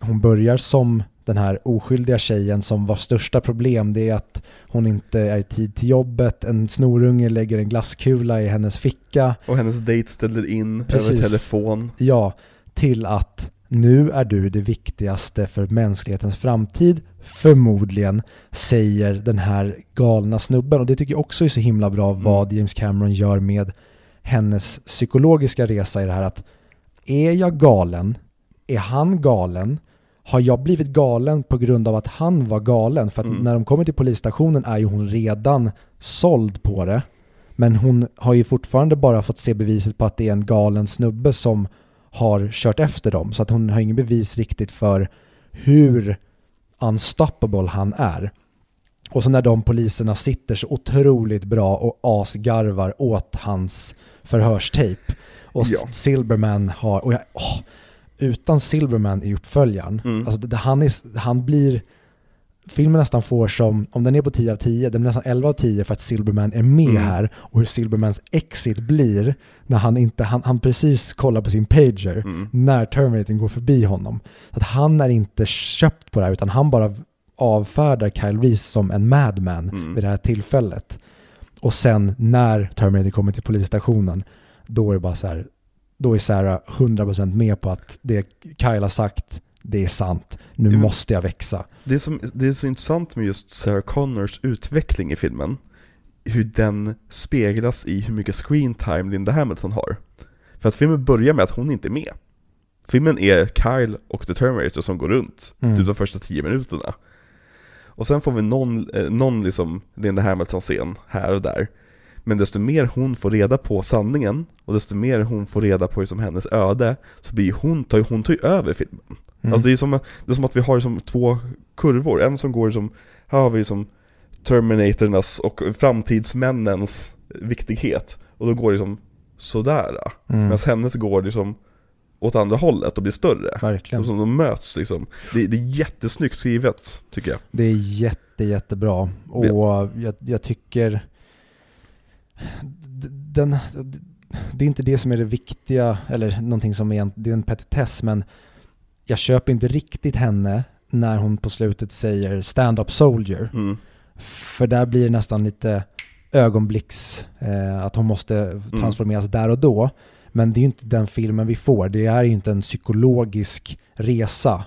hon börjar som den här oskyldiga tjejen som var största problem, det är att hon inte är i tid till jobbet. En snorunge lägger en glasskula i hennes ficka. Och hennes dejt ställer in över telefon. Ja, till att nu är du det viktigaste för mänsklighetens framtid. Förmodligen, säger den här galna snubben. Och det tycker jag också är så himla bra vad James Cameron gör med hennes psykologiska resa i det här. Att är jag galen? Är han galen? Har jag blivit galen på grund av att han var galen? För att när de kommer till polisstationen är ju hon redan såld på det. Men hon har ju fortfarande bara fått se beviset på att det är en galen snubbe som har kört efter dem. Så att hon har ingen bevis riktigt för hur unstoppable han är. Och så när de poliserna sitter så otroligt bra och asgarvar åt hans förhörstejp. Och Silverman har... utan Silverman i uppföljaren. Alltså han blir... Filmen nästan får som... Om den är på 10 av 10, den blir nästan 11 av 10 för att Silverman är med här. Och hur Silvermans exit blir när han inte... Han precis kollar på sin pager när Terminator går förbi honom. Så att han är inte köpt på det här, utan han bara avfärdar Kyle Reese som en madman vid det här tillfället. Och sen när Terminator kommer till polisstationen, då är det bara så här... Då är Sarah 100% med på att det Kyle har sagt, det är sant. Nu måste jag växa. Det är så intressant med just Sarah Connors utveckling i filmen hur den speglas i hur mycket screen time Linda Hamilton har. För att filmen börjar med att hon inte är med. Filmen är Kyle och The Terminator som går runt typ de första 10 minuterna. Och sen får vi någon liksom Linda Hamilton-scen här och där. Men desto mer hon får reda på sanningen och desto mer hon får reda på liksom hennes öde, så blir hon tar ju över filmen. Alltså det är som att vi har liksom två kurvor. En som går som, här har vi liksom Terminatornas och framtidsmännens viktighet. Och då går det liksom sådär. Medan hennes går liksom åt andra hållet och blir större. Verkligen. Och som de möts liksom. Det är jättesnyggt skrivet, tycker jag. Det är jättebra. Och jag tycker... det är inte det som är det viktiga, eller någonting som är, det är en petitess, men jag köper inte riktigt henne när hon på slutet säger stand up soldier. För där blir det nästan lite ögonblicks att hon måste transformeras där och då. Men det är ju inte den filmen vi får. Det är ju inte en psykologisk resa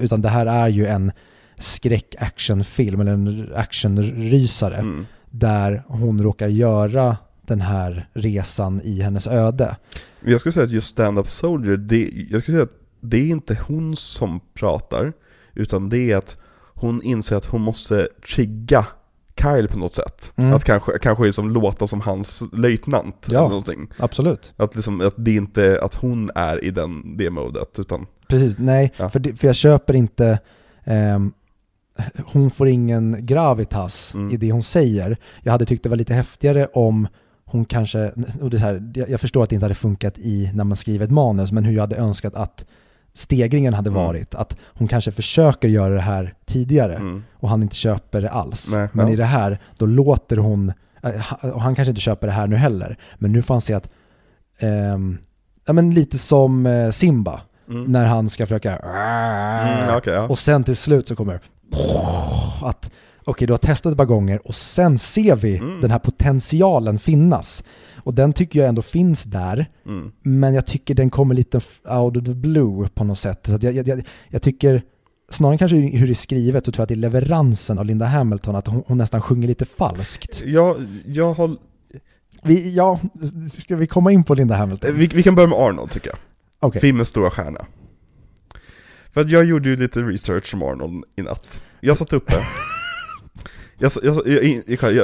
utan det här är ju en skräck-actionfilm eller en actionrysare där hon råkar göra den här resan i hennes öde. Jag skulle säga att just Stand Up Soldier, jag skulle säga att det är inte hon som pratar, utan det är att hon inser att hon måste trigga Kyle på något sätt. Att kanske liksom låta som hans löjtnant eller någonting. Absolut. Att liksom, att det inte att hon är i det modet, utan precis, nej, för jag köper inte hon får ingen gravitas i det hon säger. Jag hade tyckt det var lite häftigare om hon kanske, och det här, jag förstår att det inte hade funkat i när man skriver ett manus, men hur jag hade önskat att stegringen hade varit, att hon kanske försöker göra det här tidigare och han inte köper det alls. Nej, men i det här, då låter hon, och han kanske inte köper det här nu heller, men nu får han se att men lite som Simba när han ska försöka och sen till slut så kommer att okej, du har testat ett par gånger och sen ser vi den här potentialen finnas. Och den tycker jag ändå finns där. Men jag tycker den kommer lite out of the blue på något sätt. Så att jag tycker, snarare kanske hur det är skrivet, så tror jag att det är leveransen av Linda Hamilton, att hon nästan sjunger lite falskt. Ska vi komma in på Linda Hamilton? Vi kan börja med Arnold, tycker jag. Okay. Filmens stora stjärna. För att jag gjorde ju lite research om Arnold i natt. Jag satt uppe.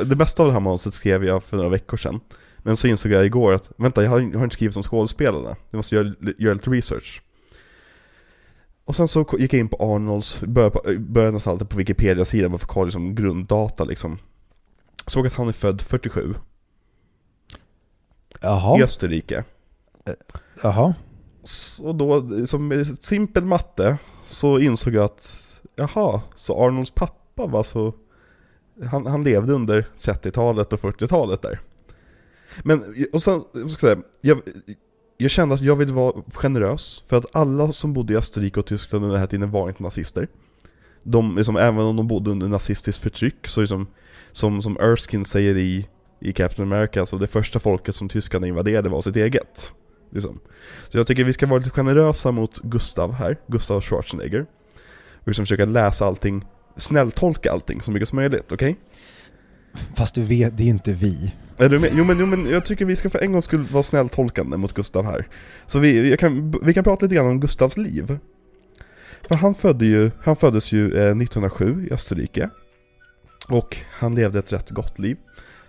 Det bästa av det här manuset skrev jag för några veckor sedan. Men så insåg jag igår att vänta, jag har inte skrivit om skådespelarna. Jag måste göra lite research. Och sen så gick jag in på Arnolds, började nästan alltid på Wikipedia-sidan bara för att kolla liksom grunddata liksom. Såg att han är född 47. Jaha. I Österrike. Jaha. Och då, som simpel matte, så insåg jag att så Arnolds pappa var så... Han levde under 30-talet och 40-talet där. Men, och sen, jag kände att jag ville vara generös, för att alla som bodde i Österrike och Tyskland under den här tiden var inte nazister. De, liksom, även om de bodde under nazistiskt förtryck, så liksom, som Erskine säger i Captain America, så det första folket som tyskarna invaderade var sitt eget. Liksom. Så jag tycker vi ska vara lite generösa mot Gustav här, Gustav Schwarzenegger. Och liksom försöka läsa allting, snälltolka allting så mycket som möjligt, okej? Okay? Fast du vet, det är ju inte vi. Jo men jag tycker vi ska för en gång skulle vara snälltolkande mot Gustav här. Så vi kan prata lite grann om Gustavs liv. För han föddes ju 1907 i Österrike. Och han levde ett rätt gott liv.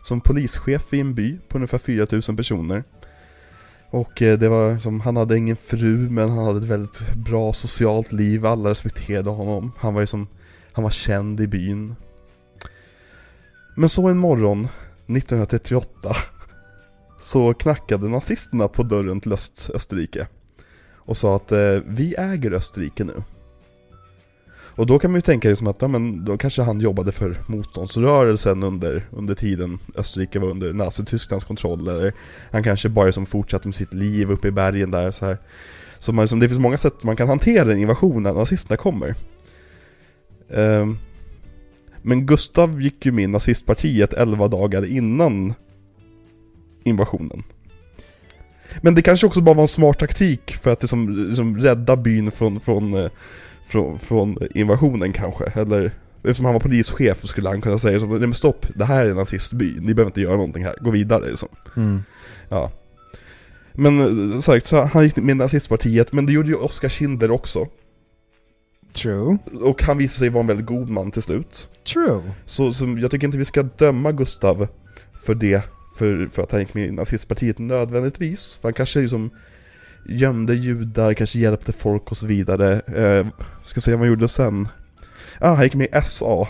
Som polischef i en by på ungefär 4000 personer. Och det var som, han hade ingen fru, men han hade ett väldigt bra socialt liv. Alla respekterade honom. Han var känd i byn. Men så en morgon 1938 så knackade nazisterna på dörren till Österrike och sa att vi äger Österrike nu. Och då kan man ju tänka liksom att då kanske han jobbade för motståndsrörelsen under tiden Österrike var under Nazitysklands kontroll, eller han kanske bara som fortsatte med sitt liv uppe i bergen där så här. Så man, liksom, det finns många sätt man kan hantera en invasion när nazisterna kommer. Men Gustav gick ju med i nazistpartiet 11 dagar innan invasionen. Men det kanske också bara var en smart taktik för att liksom rädda byn från invasionen kanske, eller Eftersom han var polischef så skulle han kunna säga så, nej men stopp, det här är en nazistby, ni behöver inte göra någonting här, gå vidare liksom. Mm. Ja. Men sagt, så han gick med nazistpartiet, men det gjorde ju Oskar Schindler också. True. Och han visade sig vara en väldigt god man till slut. True. Så jag tycker inte vi ska döma Gustav för det, för att han gick med nazistpartiet nödvändigtvis. För han kanske liksom gömde judar, kanske hjälpte folk och så vidare. Ska se vad han gjorde sen. Han gick med SA.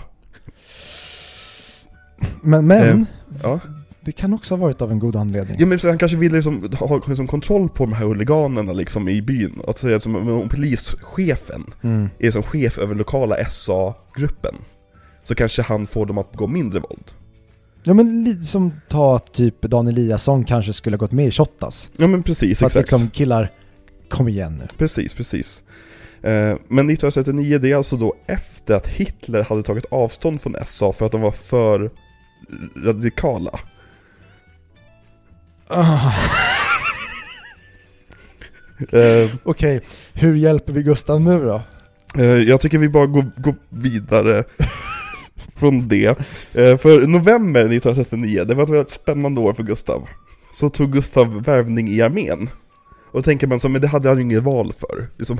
Men ja. Det kan också ha varit av en god anledning. Ja, men han kanske ville liksom ha liksom kontroll på de här huliganerna liksom i byn. Att säga som liksom, polischefen är som chef över lokala SA-gruppen. Så kanske han får dem att gå mindre våld. Ja, men liksom ta typ Dan Eliasson kanske skulle ha gått med i Shottas. Ja, men precis, för exakt. Att liksom killar, kom igen nu. Precis. Men 1939, det är alltså då efter att Hitler hade tagit avstånd från SA för att de var för radikala. Okej, hur hjälper vi Gustav nu då? Jag tycker vi bara går vidare från det. För november 1969, det var ett väldigt spännande år för Gustav. Så tog Gustav värvning i armén. Och tänker man så, men det hade han ju inget val för. Liksom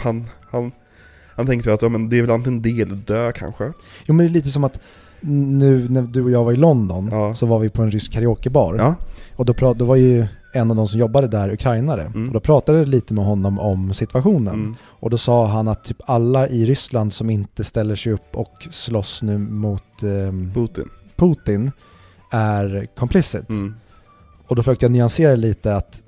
han tänkte att ja, men det är väl antingen del dö kanske. Jo, men det är lite som att nu när du och jag var i London, ja. Så var vi på en rysk karaokebar. Ja. Och då var ju en av de som jobbade där ukrainare. Och då pratade jag lite med honom om situationen. Och då sa han att typ alla i Ryssland som inte ställer sig upp och slåss nu mot Putin är complicit. Och då försökte jag nyansera lite att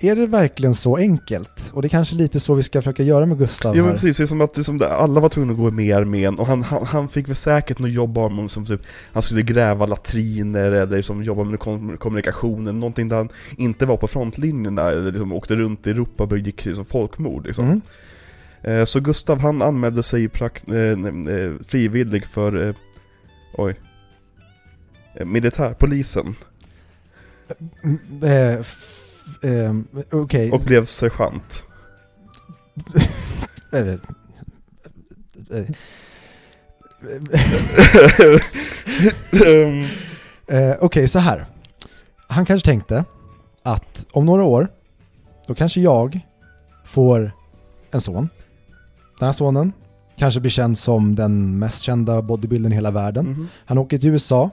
är det verkligen så enkelt? Och det är kanske lite så vi ska försöka göra med Gustav. Ja, men precis. Det är som att alla var tvungna att gå med i armén. Och han fick väl säkert något jobb om som typ, han skulle gräva latriner eller liksom jobba med kommunikationen. Någonting där han inte var på frontlinjen eller liksom åkte runt i Europa och byggde liksom folkmord. Liksom. Så Gustav, han anmälde sig frivillig för militärpolisen. Okay. Och blev sergeant. Okej, så här. Han kanske tänkte att om några år då kanske jag får en son. Den här sonen kanske blir känd som den mest kända bodybuildern i hela världen. Han åker till USA,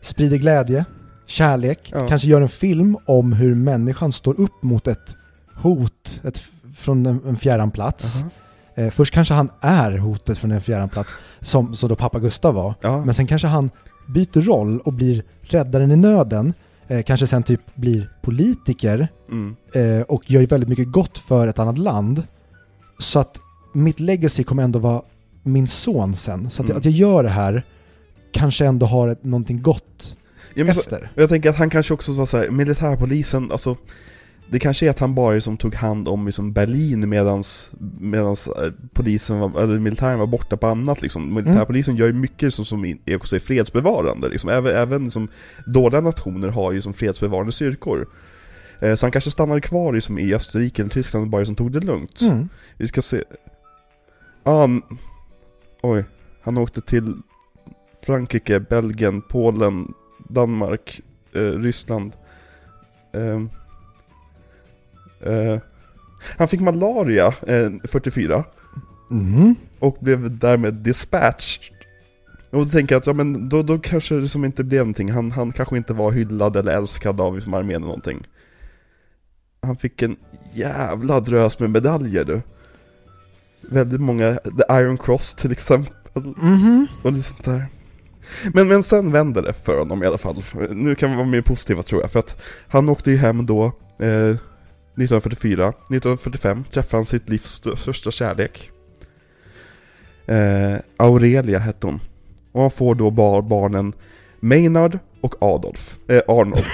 sprider glädje, kärlek, kanske gör en film om hur människan står upp mot ett hot från en fjärran plats. Först kanske han är hotet från en fjärran plats som då pappa Gustav var, men sen kanske han byter roll och blir räddaren i nöden, kanske sen typ blir politiker och gör ju väldigt mycket gott för ett annat land, så att mitt legacy kommer ändå vara min son sen, så att, att jag gör det här kanske ändå har någonting gott. Jag tänker att han kanske också var så här, militärpolisen, alltså det kanske är att han bara som tog hand om liksom Berlin medans polisen eller militären var borta på annat liksom. Militärpolisen gör ju mycket som är också är fredsbevarande liksom. Även liksom, dåliga nationer har ju som fredsbevarande styrkor. Så han kanske stannade kvar liksom, i Österrike eller Tyskland och bara som tog det lugnt. Vi ska se. Han åkte till Frankrike, Belgien, Polen, Danmark, Ryssland. Han fick malaria 44 och blev därmed dispatched. Och då tänker jag att ja, men då kanske det som inte blev någonting. Han kanske inte var hyllad eller älskad av liksom armén eller någonting. Han fick en jävla drös med medaljer du. Väldigt många, The Iron Cross till exempel. Och det sånt där. Men sen vände det för honom i alla fall. Nu kan vi vara mer positiva tror jag. För att han åkte ju hem då 1944. 1945 träffade han sitt livs största kärlek. Aurelia hette hon. Och han får då barnen Maynard och Arnold.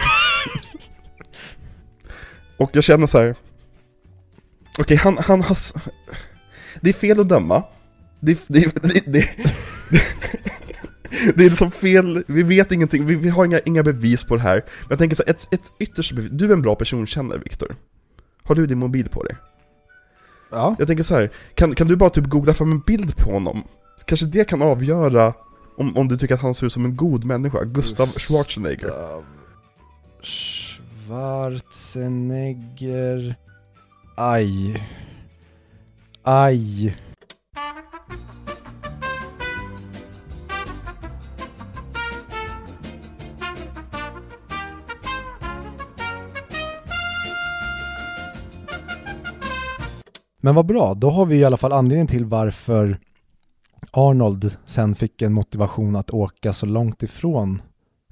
Och jag känner så här. Okej, han har... Det är fel att döma. Det är liksom fel, vi vet ingenting, vi har inga bevis på det här. Men jag tänker så här, ett ytterst bevis. Du är en bra personkännare, Victor. Har du din mobil på dig? Ja. Jag tänker så här, kan du bara typ googla fram en bild på honom? Kanske det kan avgöra om du tycker att han ser ut som en god människa. Gustav Schwarzenegger. Schwarzenegger. Aj. Aj. Men vad bra, då har vi i alla fall anledningen till varför Arnold sen fick en motivation att åka så långt ifrån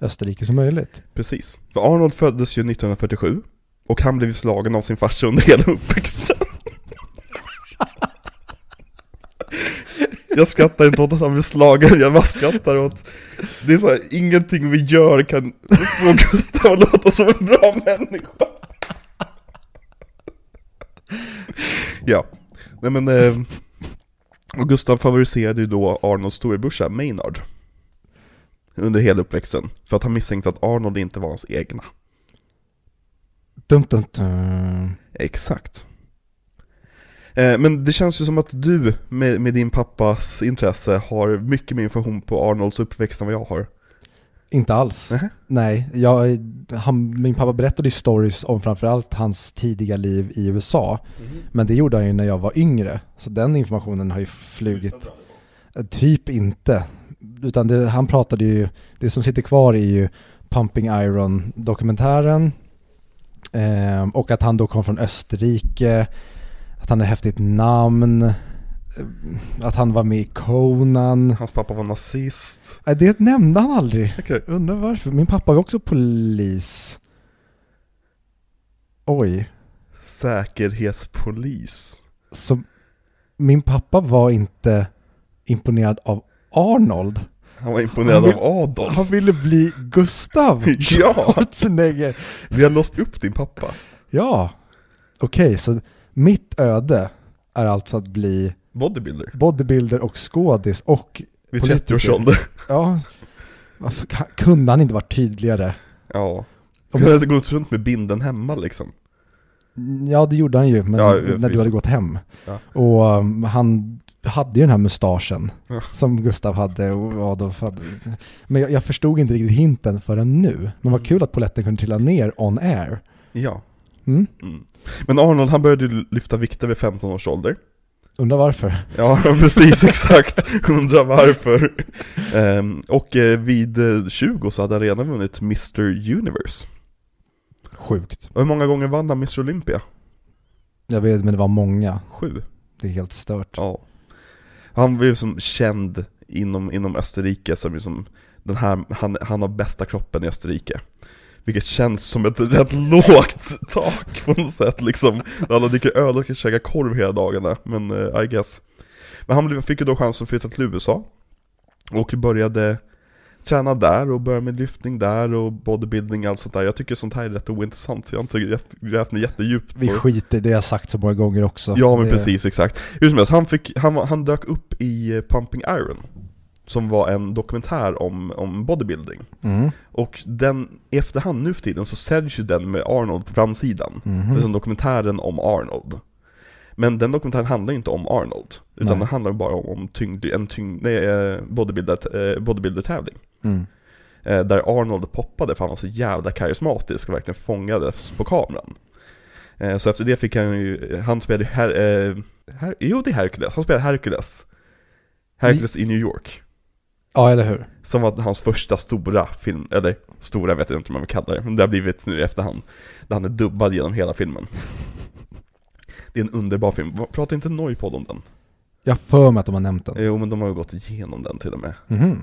Österrike som möjligt. Precis, för Arnold föddes ju 1947 och han blev slagen av sin farsa under hela uppväxten. Jag skrattar inte åt att han blev slagen, jag bara skrattar åt. Det är så här, ingenting vi gör kan få Gustav låta som en bra människa. Ja, nej men och Gustav favoriserade ju då Arnolds storebrorsa Maynard under hela uppväxten för att han misstänkte att Arnold inte var hans egna. Exakt. Men det känns ju som att du med din pappas intresse har mycket mer information på Arnolds uppväxt än vad jag har. Inte alls. Uh-huh. Nej, min pappa berättade ju stories om framförallt hans tidiga liv i USA. Mm-hmm. Men det gjorde han ju när jag var yngre. Så den informationen har ju flugit. Typ inte. Utan han pratade ju, det som sitter kvar är ju Pumping Iron-dokumentären. Och att han då kom från Österrike. Att han är häftigt namn. Att han var med i Conan. Hans pappa var nazist. Nej, det nämnde han aldrig. Okay. Undrar varför. Min pappa var också polis. Oj. Säkerhetspolis. Så min pappa var inte imponerad av Arnold. Han var imponerad av Adolf. Han ville bli Gustav. Ja. Vi har låst upp din pappa. Ja. Okej, så mitt öde är alltså att bli bodybuilder och skådis och vid 30-årsålder. Ja. Varför kunde han inte vara tydligare? Ja. Om han hade gått runt med binden hemma liksom. Ja, det gjorde han ju, men ja, när du hade gått hem. Ja. Och han hade ju den här mustaschen som Gustav hade och Adolf hade. Men jag förstod inte riktigt hinten förrän nu. Men vad kul att poletten kunde trilla ner on air. Ja. Mm. Mm. Men Arnold, han började lyfta vikter vid 15 års ålder. Undrar varför? Ja, precis, exakt. Undrar varför. Och vid 20 så hade han redan vunnit Mr. Universe. Sjukt. Och hur många gånger vann han Mr. Olympia? Jag vet, men det var många. 7. Det är helt stört. Ja. Han blev som känd inom Österrike som den här, han har bästa kroppen i Österrike. Vilket känns som ett rätt lågt tak på något sätt liksom. Alla dricker öl och kan käka korv hela dagarna. Men I guess. Men han fick ju då chansen att flytta till USA. Och började träna där och började med lyftning där och bodybuilding och allt sånt där. Jag tycker sånt här är rätt ointressant. Så jag har inte grävt mig jättedjupt. Vi skiter det jag sagt så många gånger också. Ja men det... precis, exakt. Hur som helst, han dök upp i Pumping Iron. Som var en dokumentär om bodybuilding. Mm. Och den efterhand nu för tiden så säljs ju den med Arnold på framsidan. Mm. Det är som dokumentären om Arnold. Men den dokumentären handlar ju inte om Arnold. Utan den handlar bara om bodybuilder-tävling. Mm. Där Arnold poppade för han var så jävla karismatisk och verkligen fångades på kameran. Så efter det fick han ju... Han spelade Hercules. Han spelade Hercules. Hercules i New York. Ja, eller hur? Som var hans första stora film, eller stora vet jag inte om man vill kalla det, men det har blivit nu i efterhand. Där han är dubbad genom hela filmen. Det är en underbar film. Pratar inte Noipod om den? Jag för mig att de har nämnt den. Jo, men de har ju gått igenom den till och med. Mm-hmm.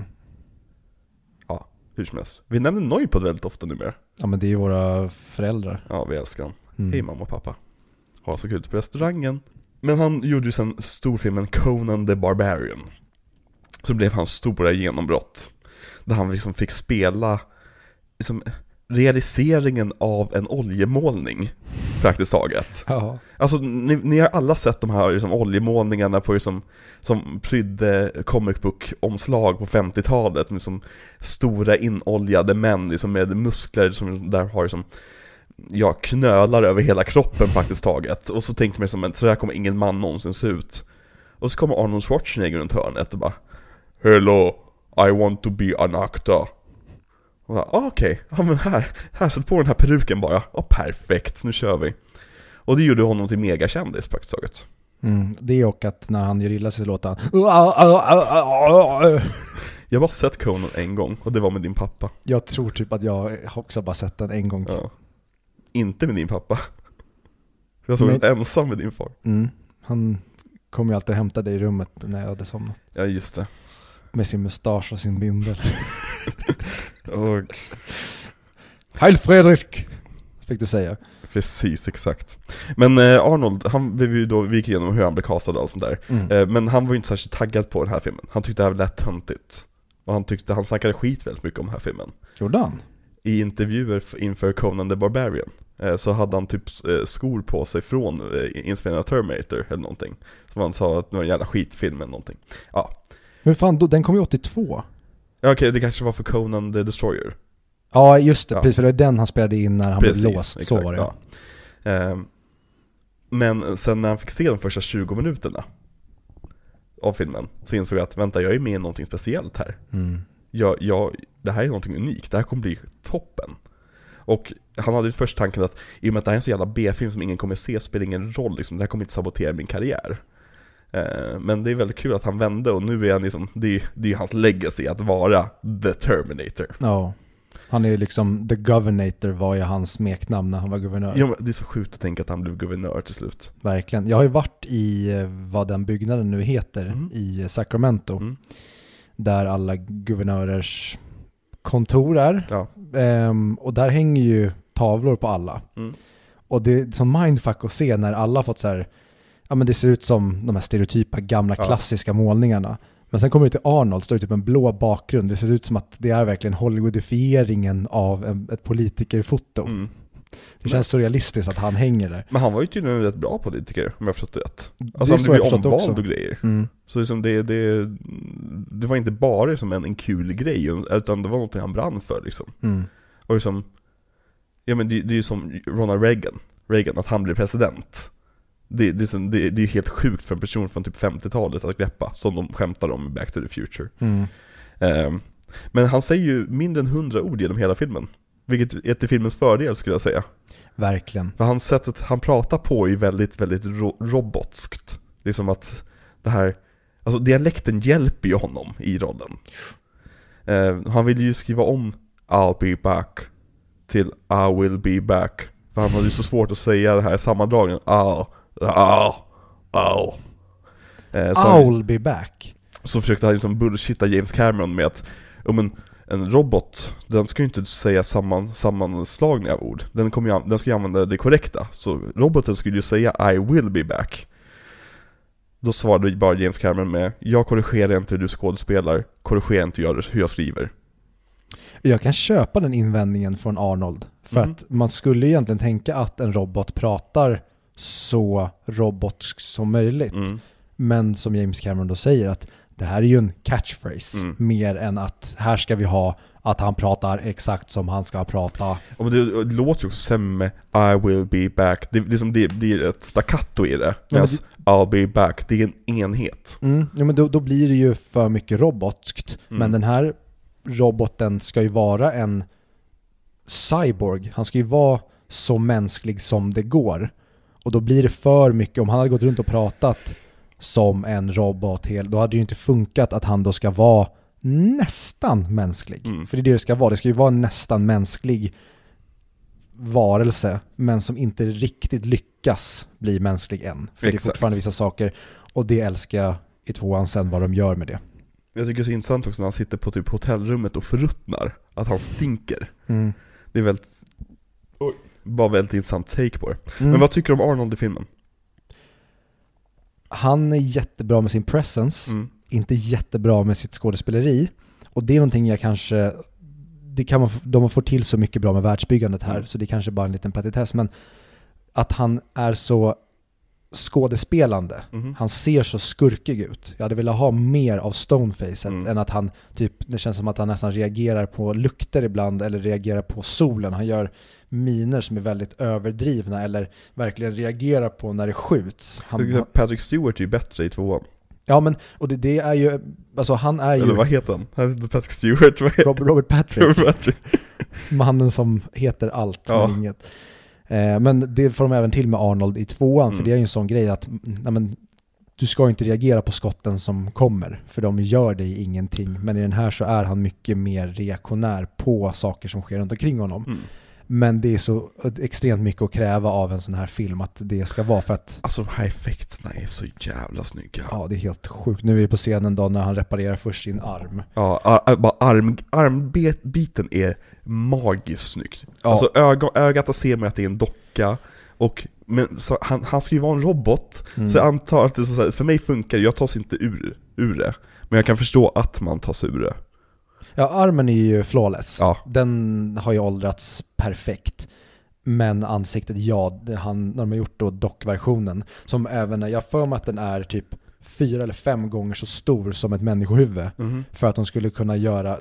Ja, hur som helst. Vi nämner Noipod väldigt ofta numera. Ja, men det är ju våra föräldrar. Ja, vi älskar dem. Mm. Hej mamma och pappa. Ha så kul på restaurangen. Men han gjorde ju sen storfilmen Conan the Barbarian. Så blev hans stora genombrott. Där han liksom fick spela liksom, realiseringen av en oljemålning. Praktiskt taget. Ja. Alltså, ni har alla sett de här liksom, oljemålningarna på, liksom, som prydde comic book-omslag på 50-talet. Med liksom, stora inoljade män liksom, med muskler som där har... Liksom, jag knölar över hela kroppen praktiskt taget. Och så tänker man som en trä kommer ingen man någonsin se ut. Och så kommer Arnold Schwarzenegger runt hörnet och bara hello, I want to be an actor. Okej, ja, men här satt på den här peruken bara. Ja, perfekt, nu kör vi. Och det gjorde honom till megakändis praktiskt taget. Mm, det och att när han gör illa sig låter han... Jag har bara sett Conan en gång och det var med din pappa. Jag tror typ att jag också bara sett den en gång. Ja. Inte med din pappa. Jag såg inte ensam med din far. Mm. Han kom ju alltid och hämtade dig i rummet när jag hade somnat. Ja, just det. Med sin mustasch och sin bindel. Och... Heil Fredrik! Fick du säga. Precis, exakt. Men Arnold, han blev ju då, vi gick igenom hur han blev castad och allt sånt där. Mm. Men han var ju inte särskilt taggad på den här filmen. Han tyckte det här var lätt töntigt. Och han snackade skit väldigt mycket om den här filmen. Gjorde han? I intervjuer inför Conan the Barbarian så hade han typ skor på sig från inspelningen av Terminator eller någonting. Så han sa att det var en jävla skitfilm eller någonting. Ja. Men fan, den kom ju 82. Ja, okej, det kanske var för Conan the Destroyer. Ja, just det. Ja. Precis, för det var den han spelade in när han blev låst. Exakt, så var det. Ja. Men sen när han fick se de första 20 minuterna av filmen så insåg jag att vänta, jag är med i någonting speciellt här. Mm. Det här är någonting unikt. Det här kommer bli toppen. Och han hade ju först tanken att i och med att det här är en så jävla B-film som ingen kommer se spelar ingen roll. Liksom, det här kommer inte sabotera min karriär. Men det är väldigt kul att han vände och nu är han liksom, det är hans legacy att vara The Terminator. Ja. Han är liksom The Governator var ju hans smeknamn när han var guvernör. Ja, det är så sjukt att tänka att han blev guvernör till slut. Verkligen. Jag har ju varit i vad den byggnaden nu heter i Sacramento. Mm. Där alla guvernörers kontor är. Ja. Och där hänger ju tavlor på alla. Mm. Och det är som mindfuck att se när alla fått så här, ja men det ser ut som de här stereotypa gamla klassiska målningarna. Men sen kommer det till Arnold, står det typ en blå bakgrund. Det ser ut som att det är verkligen Hollywoodifieringen av ett politikerfoto. Mm. Det känns så realistiskt att han hänger där. Men han var ju tydligen rätt bra politiker, om jag förstått rätt. Alltså det han blev ju omvald också. Och grejer. Mm. Så liksom det var inte bara liksom en kul grej, utan det var något han brann för. Liksom. Mm. Och liksom, ja, men det är ju som Ronald Reagan, att han blev president. Det är ju helt sjukt för en person från typ 50-talet att greppa, som de skämtar om i Back to the Future. Mm. Men han säger ju mindre än 100 ord genom hela filmen. Vilket är till filmens fördel skulle jag säga. Verkligen. För han sättet han pratar på är väldigt, väldigt robotskt. Det är som att det här... Alltså dialekten hjälper ju honom i rollen. Han ville ju skriva om I'll be back till I will be back. För han hade ju så svårt att säga det här sammandragen. I'll be back. Så försökte han liksom bullshitta James Cameron med att... En robot, den ska ju inte säga sammanslagning av ord. Den ska ju använda det korrekta. Så roboten skulle ju säga I will be back. Då svarade bara James Cameron med jag korrigerar inte hur du skådespelar. Korrigerar inte hur jag skriver. Jag kan köpa den invändningen från Arnold. För att man skulle egentligen tänka att en robot pratar så robotskt som möjligt. Mm. Men som James Cameron då säger att det här är ju en catchphrase mer än att här ska vi ha att han pratar exakt som han ska prata. Och det låter ju sämre I will be back. Det blir ett staccato i det. Ja, yes, I'll be back. Det är en enhet. Mm. Ja, men då blir det ju för mycket robotskt. Mm. Men den här roboten ska ju vara en cyborg. Han ska ju vara så mänsklig som det går. Och då blir det för mycket. Om han hade gått runt och pratat som en robot då hade det ju inte funkat att han då ska vara nästan mänsklig. Mm. För det är det ska vara. Det ska ju vara en nästan mänsklig varelse men som inte riktigt lyckas bli mänsklig än. För exakt. Det är fortfarande vissa saker och det älskar jag i tvåan sen vad de gör med det. Jag tycker det är så intressant också när han sitter på typ hotellrummet och förruttnar att han stinker. Mm. Det är väldigt bara väldigt intressant take på det. Mm. Men vad tycker du om Arnold i filmen? Han är jättebra med sin presence, inte jättebra med sitt skådespeleri. Och det är någonting jag kanske... De får till så mycket bra med världsbyggandet här, så det är kanske bara en liten petitess. Men att han är så skådespelande. Mm. Han ser så skurkig ut. Jag hade velat ha mer av stonefacet än att han typ... Det känns som att han nästan reagerar på lukter ibland eller reagerar på solen. Han gör miner som är väldigt överdrivna eller verkligen reagerar på när det skjuts. Patrick Stewart är ju bättre i tvåan. Ja, men och det är ju, alltså han är ju... Eller vad heter han? Patrick Stewart? Robert Patrick. Mannen som heter allt, ja, men inget. Men det får de även till med Arnold i tvåan, för det är ju en sån grej att nej, men, du ska inte reagera på skotten som kommer, för de gör dig ingenting. Men i den här så är han mycket mer reaktionär på saker som sker runt omkring honom. Mm. Men det är så extremt mycket att kräva av en sån här film att det ska vara, för att... Alltså de här effekterna är så jävla snygga. Ja, det är helt sjukt. Nu är vi på scenen då när han reparerar först sin arm. Ja, armbiten är magiskt snyggt. Ja. Alltså ögat ser man att det är en docka. Och, men, så, han ska ju vara en robot. Så jag antar att det är så här, för mig funkar det. Jag tas inte ur det. Men jag kan förstå att man tas ur det. Ja, armen är ju flawless. Ja. Den har ju åldrats perfekt. Men ansiktet, ja, när de har gjort då dockversionen, som även, jag för mig att den är typ 4 eller 5 gånger så stor som ett människohuvud. För att de skulle kunna göra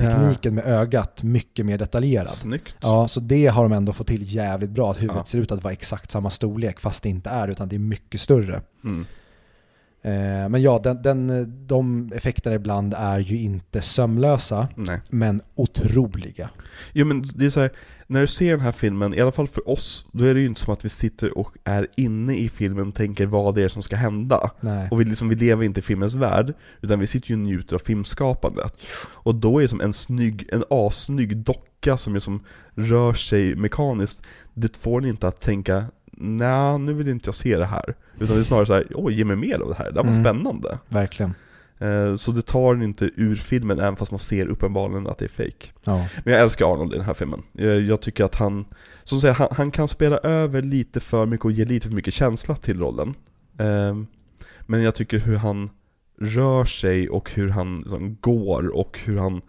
tekniken med ögat mycket mer detaljerad. Snyggt. Ja, så det har de ändå fått till jävligt bra. Att huvudet ser ut att vara exakt samma storlek, fast det inte är, utan det är mycket större. Men ja, de effekterna ibland är ju inte sömlösa, men otroliga. Jo, men det är så här, när du ser den här filmen, i alla fall för oss, då är det ju inte som att vi sitter och är inne i filmen och tänker vad det är som ska hända. Nej. Och vi lever inte i filmens värld, utan vi sitter ju och njuter av filmskapandet. Och då är det som en assnygg docka som är som rör sig mekaniskt. Det får ni inte att tänka, nej, nu vill inte jag se det här. Utan det är snarare så här, ge mig mer av det här. Det var spännande. Verkligen. Så det tar den inte ur filmen, även fast man ser uppenbarligen att det är fake. Ja. Men jag älskar Arnold i den här filmen. Jag tycker att han, som säger, han kan spela över lite för mycket och ge lite för mycket känsla till rollen. Men jag tycker hur han rör sig och hur han liksom går och hur han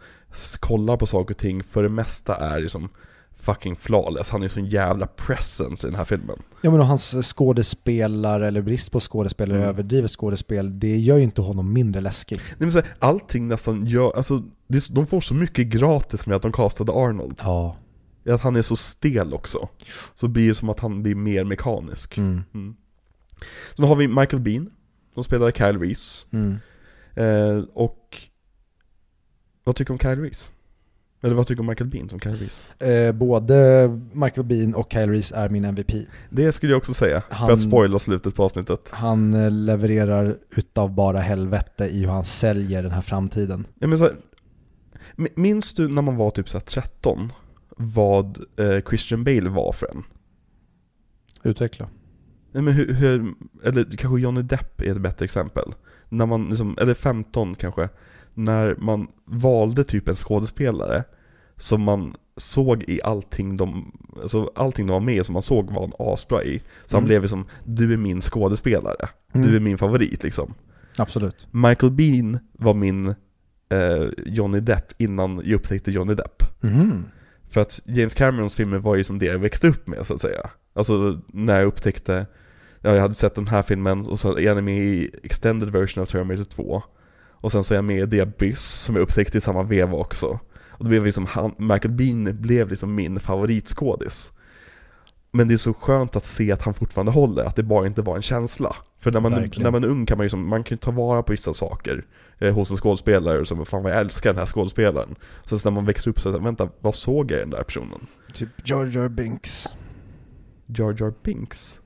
kollar på saker och ting, för det mesta är liksom fucking flawless. Han är så en jävla presence i den här filmen. Ja, men hans skådespelare, eller brist på skådespelare, överdrivet skådespel, det gör ju inte honom mindre läskig. Nej, men så här, allting nästan gör, alltså, de får så mycket gratis med att de kastade Arnold. Ja. Att han är så stel också. Så blir det som att han blir mer mekanisk. Så har vi Michael Biehn, som spelar Kyle Reese. Och vad tycker du om Kyle Reese? Eller vad tycker du om Michael Biehn som Kyle Reese? Både Michael Biehn och Kyle Reese är min MVP. Det skulle jag också säga, för att spoila slutet på avsnittet. Han levererar utav bara helvete i hur han säljer den här framtiden. Ja, men så här, minns du när man var typ så här 13 vad Christian Bale var för en? Utveckla. Nej, men eller kanske Johnny Depp är ett bättre exempel. När man liksom, eller 15 kanske. När man valde typ en skådespelare som man såg i allting de var med, som man såg var en asbra i. Så han blev liksom, du är min skådespelare. Du är min favorit liksom. Absolut. Michael Biehn var min Johnny Depp innan jag upptäckte Johnny Depp. För att James Camerons filmer var ju som det jag växte upp med, så att säga. Alltså när jag upptäckte, jag hade sett den här filmen och så är jag med i extended version av Terminator 2. Och sen så är jag med i Diabys som jag upptäckte i samma veva också. Och då blev liksom Michael Biehn blev liksom min favoritskådis. Men det är så skönt att se att han fortfarande håller, att det bara inte var en känsla. För när man är ung kan man ju man kan ta vara på vissa saker hos en skådespelare som fan vad jag älskar den här skådespelaren. Sen när man växer upp så säger vänta, vad såg jag i den där personen? Typ Jar Jar Binks.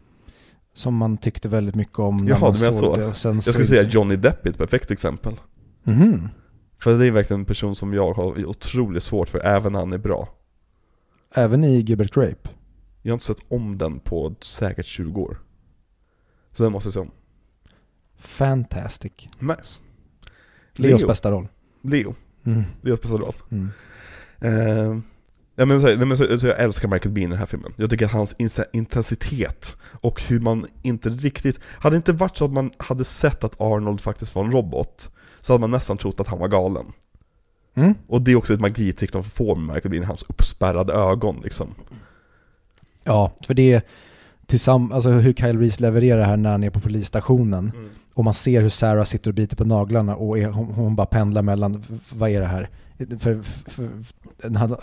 Som man tyckte väldigt mycket om när man såg det. Jag skulle säga Johnny Depp är ett perfekt exempel. För det är verkligen en person som jag har otroligt svårt för, även när han är bra. Även i Gilbert Grape? Jag har inte sett om den på säkert 20 år. Så den måste jag se om. Fantastic. Nice. Leos bästa roll. Leos bästa roll. Jag älskar Michael Biehn i den här filmen. Jag tycker att hans intensitet och hur man inte riktigt... Hade det inte varit så att man hade sett att Arnold faktiskt var en robot, så hade man nästan trott att han var galen. Och det är också ett magitrick de får med Michael Biehn, hans uppspärrade ögon liksom. Ja, för det alltså hur Kyle Reese levererar här när han är på polisstationen och man ser hur Sarah sitter och biter på naglarna och hon bara pendlar mellan, vad är det här? För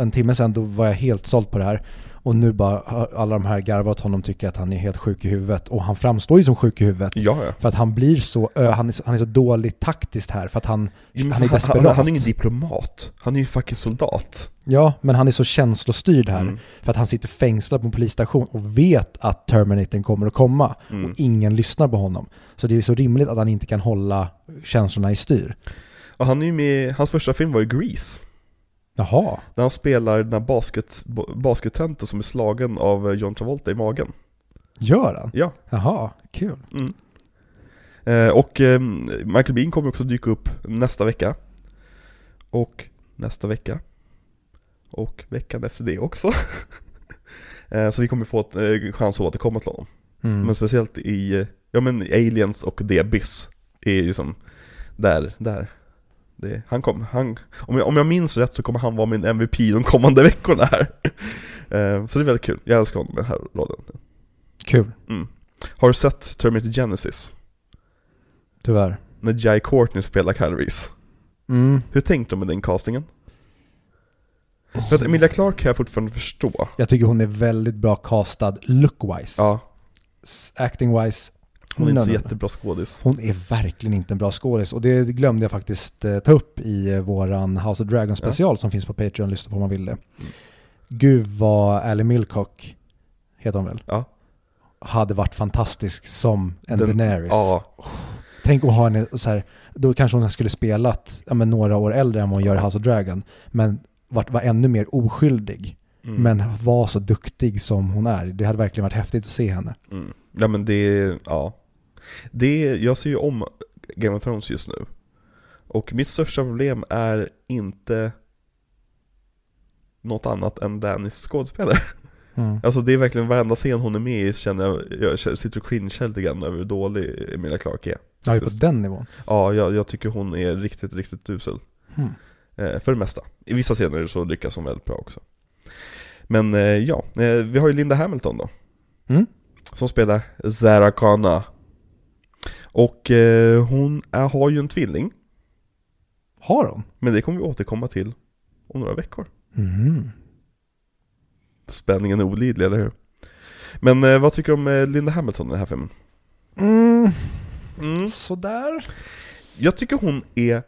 en timme sedan då var jag helt såld på det här. Och nu bara alla de här garvat honom, tycker att han är helt sjuk i huvudet. Och han framstår ju som sjuk i huvudet. Ja. För att han blir så, han är så dåligt taktiskt här. För att han är desperat. Han är ingen diplomat. Han är ju faktiskt soldat. Ja, men han är så känslostyrd här. Mm. För att han sitter fängslad på en polisstation och vet att Terminatorn kommer att komma. Mm. Och ingen lyssnar på honom. Så det är så rimligt att han inte kan hålla känslorna i styr. Och han är ju med, hans första film var ju Grease. Jaha. När han spelar den här baskettenten som är slagen av John Travolta i magen. Gör han? Ja. Jaha, kul. Mm. Och Michael Biehn kommer också dyka upp nästa vecka. Och veckan efter det också. Så vi kommer få chans att återkomma till honom. Mm. Men speciellt i Aliens och The Abyss är liksom där. Om jag minns rätt så kommer han vara min MVP de kommande veckorna här. Så det är väldigt kul. Jag älskar honom med den här rollen. Kul. Mm. Har du sett Terminator Genesis? Tyvärr. När Jai Courtney spelar Kyle Reese. Mm. Hur tänkte du med den castingen? För att Emilia Clarke kan jag fortfarande förstå. Jag tycker hon är väldigt bra castad look-wise. Ja. Acting-wise. Hon är inte så jättebra skådis. Hon är verkligen inte en bra skådis. Och det glömde jag faktiskt ta upp i våran House of Dragons special som finns på Patreon. Lyssna på om man vill det. Gud vad Ally Milcock heter hon väl? Ja. Hade varit fantastisk som en Daenerys. Ja. Tänk att ha henne så här. Då kanske hon skulle spelat några år äldre än vad hon gör i House of Dragon. Men var ännu mer oskyldig. Mm. Men var så duktig som hon är. Det hade verkligen varit häftigt att se henne. Mm. Ja, men jag ser ju om Game of Thrones just nu. Och mitt största problem är inte något annat än Dennis skådespelare. Mm. Alltså det är verkligen varenda scen hon är med i, känner jag sitter cringe lite grann över hur dålig Emilia Clarke är. Ja, är på den nivån. Ja, jag tycker hon är riktigt, riktigt usel. Mm. För det mesta. I vissa scener så lyckas hon väldigt bra också. Men vi har ju Linda Hamilton då. Mm. Som spelar Sarah Connor. Och hon har ju en tvilling. Har hon? Men det kommer vi återkomma till om några veckor. Mm. Spänningen är olidlig, eller hur? Men vad tycker du om Linda Hamilton i den här filmen? Mm. Sådär. Jag tycker hon är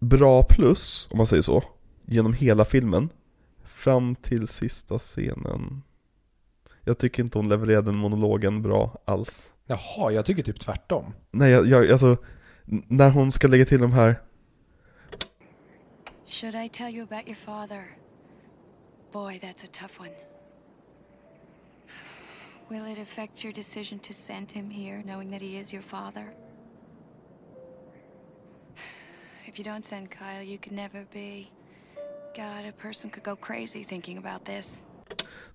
bra plus, om man säger så, genom hela filmen. Fram till sista scenen. Jag tycker inte hon levererade den monologen bra alls. Jaha, jag tycker typ tvärtom. Nej, alltså när hon ska lägga till de här. Should I tell you about your father? Boy, that's a tough one. Will it affect your decision to send him here, knowing that he is your father? If you don't send Kyle, you could never be. God, a person could go crazy thinking about this.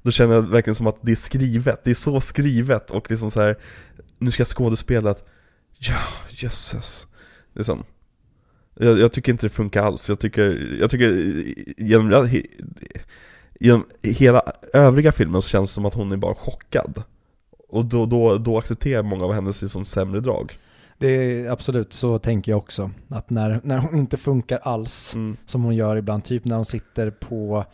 Då känner jag verkligen som att det är skrivet. Det är så skrivet. Och det är som så här, nu ska jag skådespela att, ja, jösses. Det är som, jag tycker inte det funkar alls. Jag tycker genom hela övriga filmen så känns det som att hon är bara chockad. Och då accepterar många av henne sig som sämre drag. Det är absolut, så tänker jag också. Att när hon inte funkar alls, som hon gör ibland, typ när hon sitter på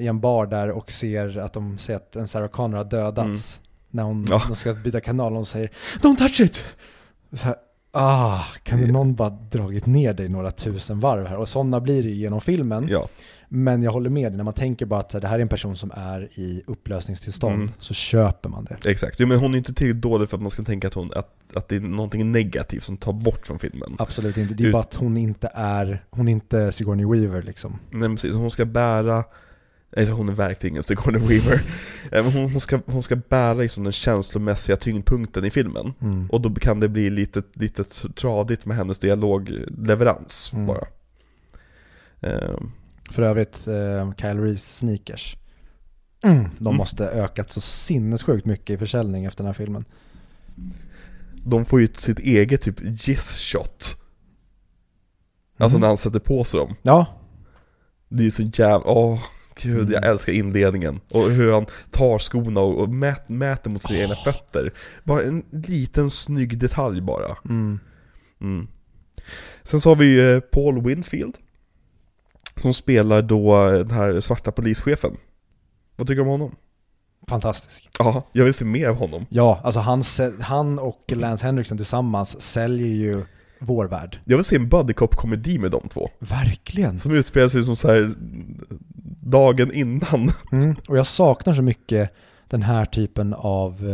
i en bar där och ser att de säger att en Sarah Connor har dödats, när hon ska byta kanal och hon säger "Don't touch it!" Så här, kan det någon bara dragit ner dig några tusen varv här? Och sådana blir det genom filmen. Ja. Men jag håller med dig, när man tänker bara att så här, det här är en person som är i upplösningstillstånd, så köper man det. Exakt, men hon är inte tillräckligt dålig för att man ska tänka att det är någonting negativt som tar bort från filmen. Absolut inte, det är bara att hon är inte Sigourney Weaver liksom. Nej, precis, hon ska bära, alltså hon är verkligen ingen Sigourney Weaver. hon ska bära liksom den känslomässiga tyngdpunkten i filmen. Mm. Och då kan det bli lite tradigt med hennes dialogleverans bara. För övrigt, Kyle Reese sneakers. De måste ökat så sinnessjukt mycket i försäljning efter den här filmen. De får ju sitt eget typ giss-shot. Alltså när han sätter på sig dem. Ja. Det är så jävla... Gud, jag älskar inledningen. Och hur han tar skorna och mäter mot sina egna fötter. Bara en liten snygg detalj bara. Sen så har vi ju Paul Winfield. Som spelar då den här svarta polischefen. Vad tycker du om honom? Fantastisk. Ja, jag vill se mer av honom. Ja, alltså han och Lance Henriksen tillsammans säljer ju vår värld. Jag vill se en buddy cop-komedi med de två. Verkligen. Som utspelar sig som så här dagen innan. Mm. Och jag saknar så mycket den här typen av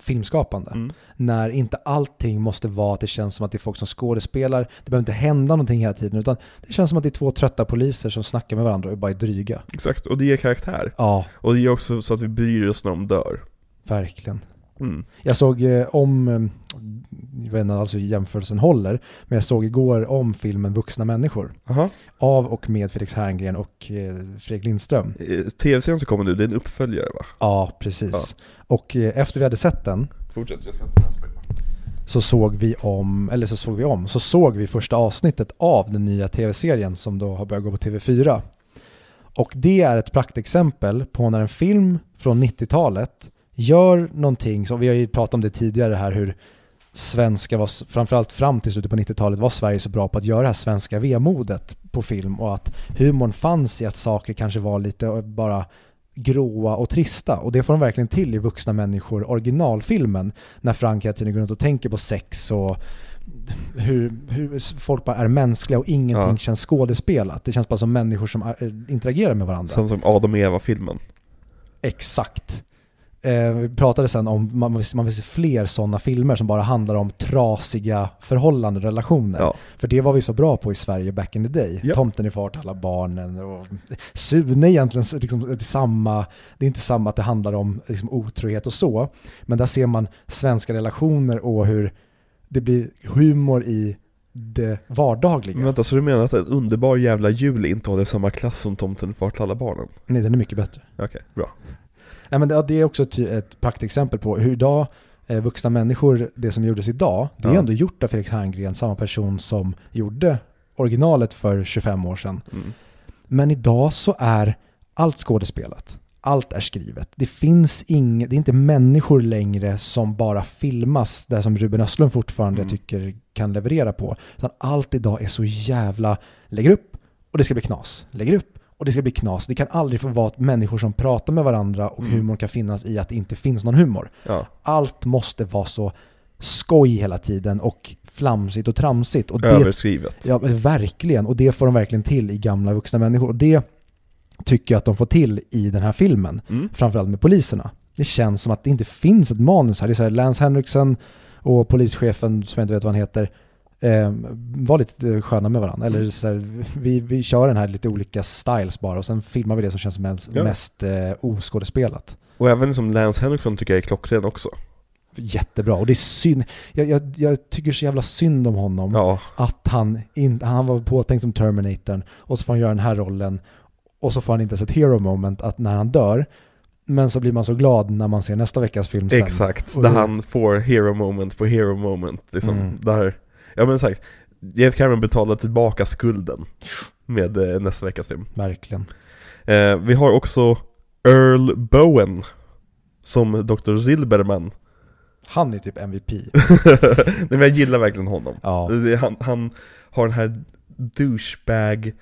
filmskapande. Mm. När inte allting måste vara att det känns som att det är folk som skådespelar. Det behöver inte hända någonting hela tiden. Utan det känns som att det är två trötta poliser som snackar med varandra och bara är dryga. Exakt, och det ger karaktär. Ja. Och det är också så att vi bryr oss när de dör. Verkligen. Mm. Jag såg jag vet inte alltså jämförelsen håller, men jag såg igår om filmen Vuxna människor. Aha. Av och med Felix Herngren och Fredrik Lindström. Tv-serien som kommer nu, det är en uppföljare va? Ja, precis. Ja. Och efter vi hade sett den så såg vi första avsnittet av den nya tv-serien som då har börjat gå på TV4. Och det är ett praktexempel på när en film från 90-talet gör någonting, som vi har ju pratat om det tidigare här, hur svenska var, framförallt fram till slutet på 90-talet var Sverige så bra på att göra det här svenska vemodet på film, och att humorn fanns i att saker kanske var lite bara gråa och trista, och det får de verkligen till i Vuxna människor originalfilmen, när Frank hela tiden går runt och tänker på sex och hur folk bara är mänskliga och ingenting känns skådespelat, det känns bara som människor som interagerar med varandra. Som Adam och Eva-filmen. Exakt. Vi pratade sen om man vill se fler sådana filmer som bara handlar om trasiga förhållanden, relationer. Ja. För det var vi så bra på i Sverige back in the day. Ja. Tomten i fart, alla barnen och Sune egentligen liksom, det är inte samma att det handlar om liksom, otrohet och så. Men där ser man svenska relationer och hur det blir humor i det vardagliga. Men vänta, så du menar att en underbar jävla jul inte håller samma klass som Tomten i fart, alla barnen? Nej, den är mycket bättre. Okej, bra. Nej, men det är också ett praktexempel på hur idag vuxna människor, det som gjordes idag, det är ändå gjort av Felix Herngren, samma person som gjorde originalet för 25 år sedan. Mm. Men idag så är allt skådespelat. Allt är skrivet. Det är inte människor längre som bara filmas, där som Ruben Östlund fortfarande tycker kan leverera på. Utan allt idag är så jävla, lägger upp och det ska bli knas. Lägger upp. Och det ska bli knas. Det kan aldrig få vara att människor som pratar med varandra och humor kan finnas i att det inte finns någon humor. Ja. Allt måste vara så skoj hela tiden och flamsigt och tramsigt. Och överskrivet. Ja, verkligen. Och det får de verkligen till i gamla vuxna människor. Och det tycker jag att de får till i den här filmen. Mm. Framförallt med poliserna. Det känns som att det inte finns ett manus här. Det är så här, Lance Henriksen och polischefen, som jag inte vet vad han heter, var lite sköna med varandra, eller så här, vi kör den här lite olika styles bara, och sen filmar vi det som känns mest oskådespelat. Och även som Lance Henriksen tycker jag är klockren också. Jättebra, och det är synd. Jag tycker så jävla synd om honom, att han var påtänkt som Terminatorn, och så får han göra den här rollen, och så får han inte ens ett hero moment att när han dör. Men så blir man så glad när man ser nästa veckas film sen. Exakt, och där han får hero moment liksom, där. Ja, men sagt, James Cameron betala tillbaka skulden med nästa veckas film. Verkligen. Vi har också Earl Bowen som Dr. Zilberman. Han är typ MVP. Nej, men jag gillar verkligen honom. Ja. Han har den här douchebag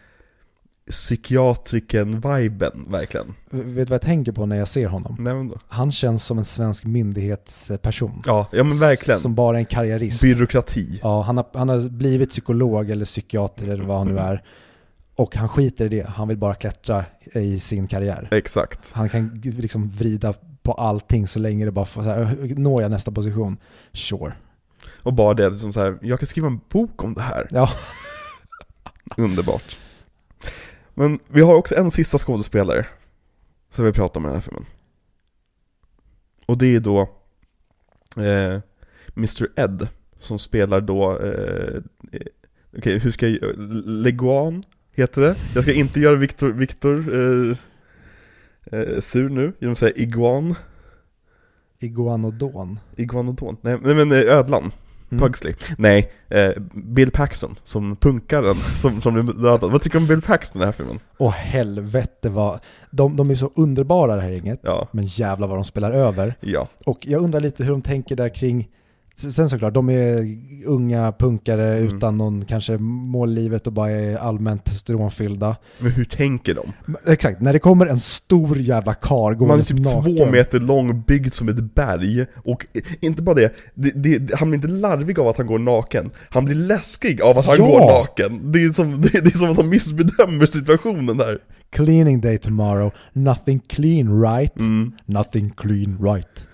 psykiatriken-viben, verkligen. Vet du vad jag tänker på när jag ser honom? Nej, men då. Han känns som en svensk myndighetsperson. Ja men verkligen. Som bara en karriärist. Byråkrati. Ja, han har blivit psykolog eller psykiater eller vad han nu är. Och han skiter i det. Han vill bara klättra i sin karriär. Exakt. Han kan liksom vrida på allting så länge det bara får så här, når jag nästa position? Sure. Och bara det som liksom så här, jag kan skriva en bok om det här. Ja. Underbart. Men vi har också en sista skådespelare som vi pratar med den här filmen. Och det är då Mr. Ed som spelar då okej, hur ska jag, Leguan heter det. Jag ska inte göra Victor sur nu. Jag vill säga Iguanodon. Nej men ödlan. Pugsley. Nej, Bill Paxton som punkaren som blev dödad. Vad tycker du om Bill Paxton i den här filmen? Åh helvete vad... De är så underbara det här gänget. Ja. Men jävla vad de spelar över. Ja. Och jag undrar lite hur de tänker där kring Sen såklart, de är unga punkare utan någon kanske mållivet och bara är allmänt testosteronfyllda. Men hur tänker de? Exakt, när det kommer en stor jävla karl. Man är typ naken. 2 meter lång, byggd som ett berg. Och inte bara det, han blir inte larvig av att han går naken. Han blir läskig av att han går naken. Det är som att han missbedömer situationen där. Cleaning day tomorrow. Nothing clean, right? Nothing clean, right?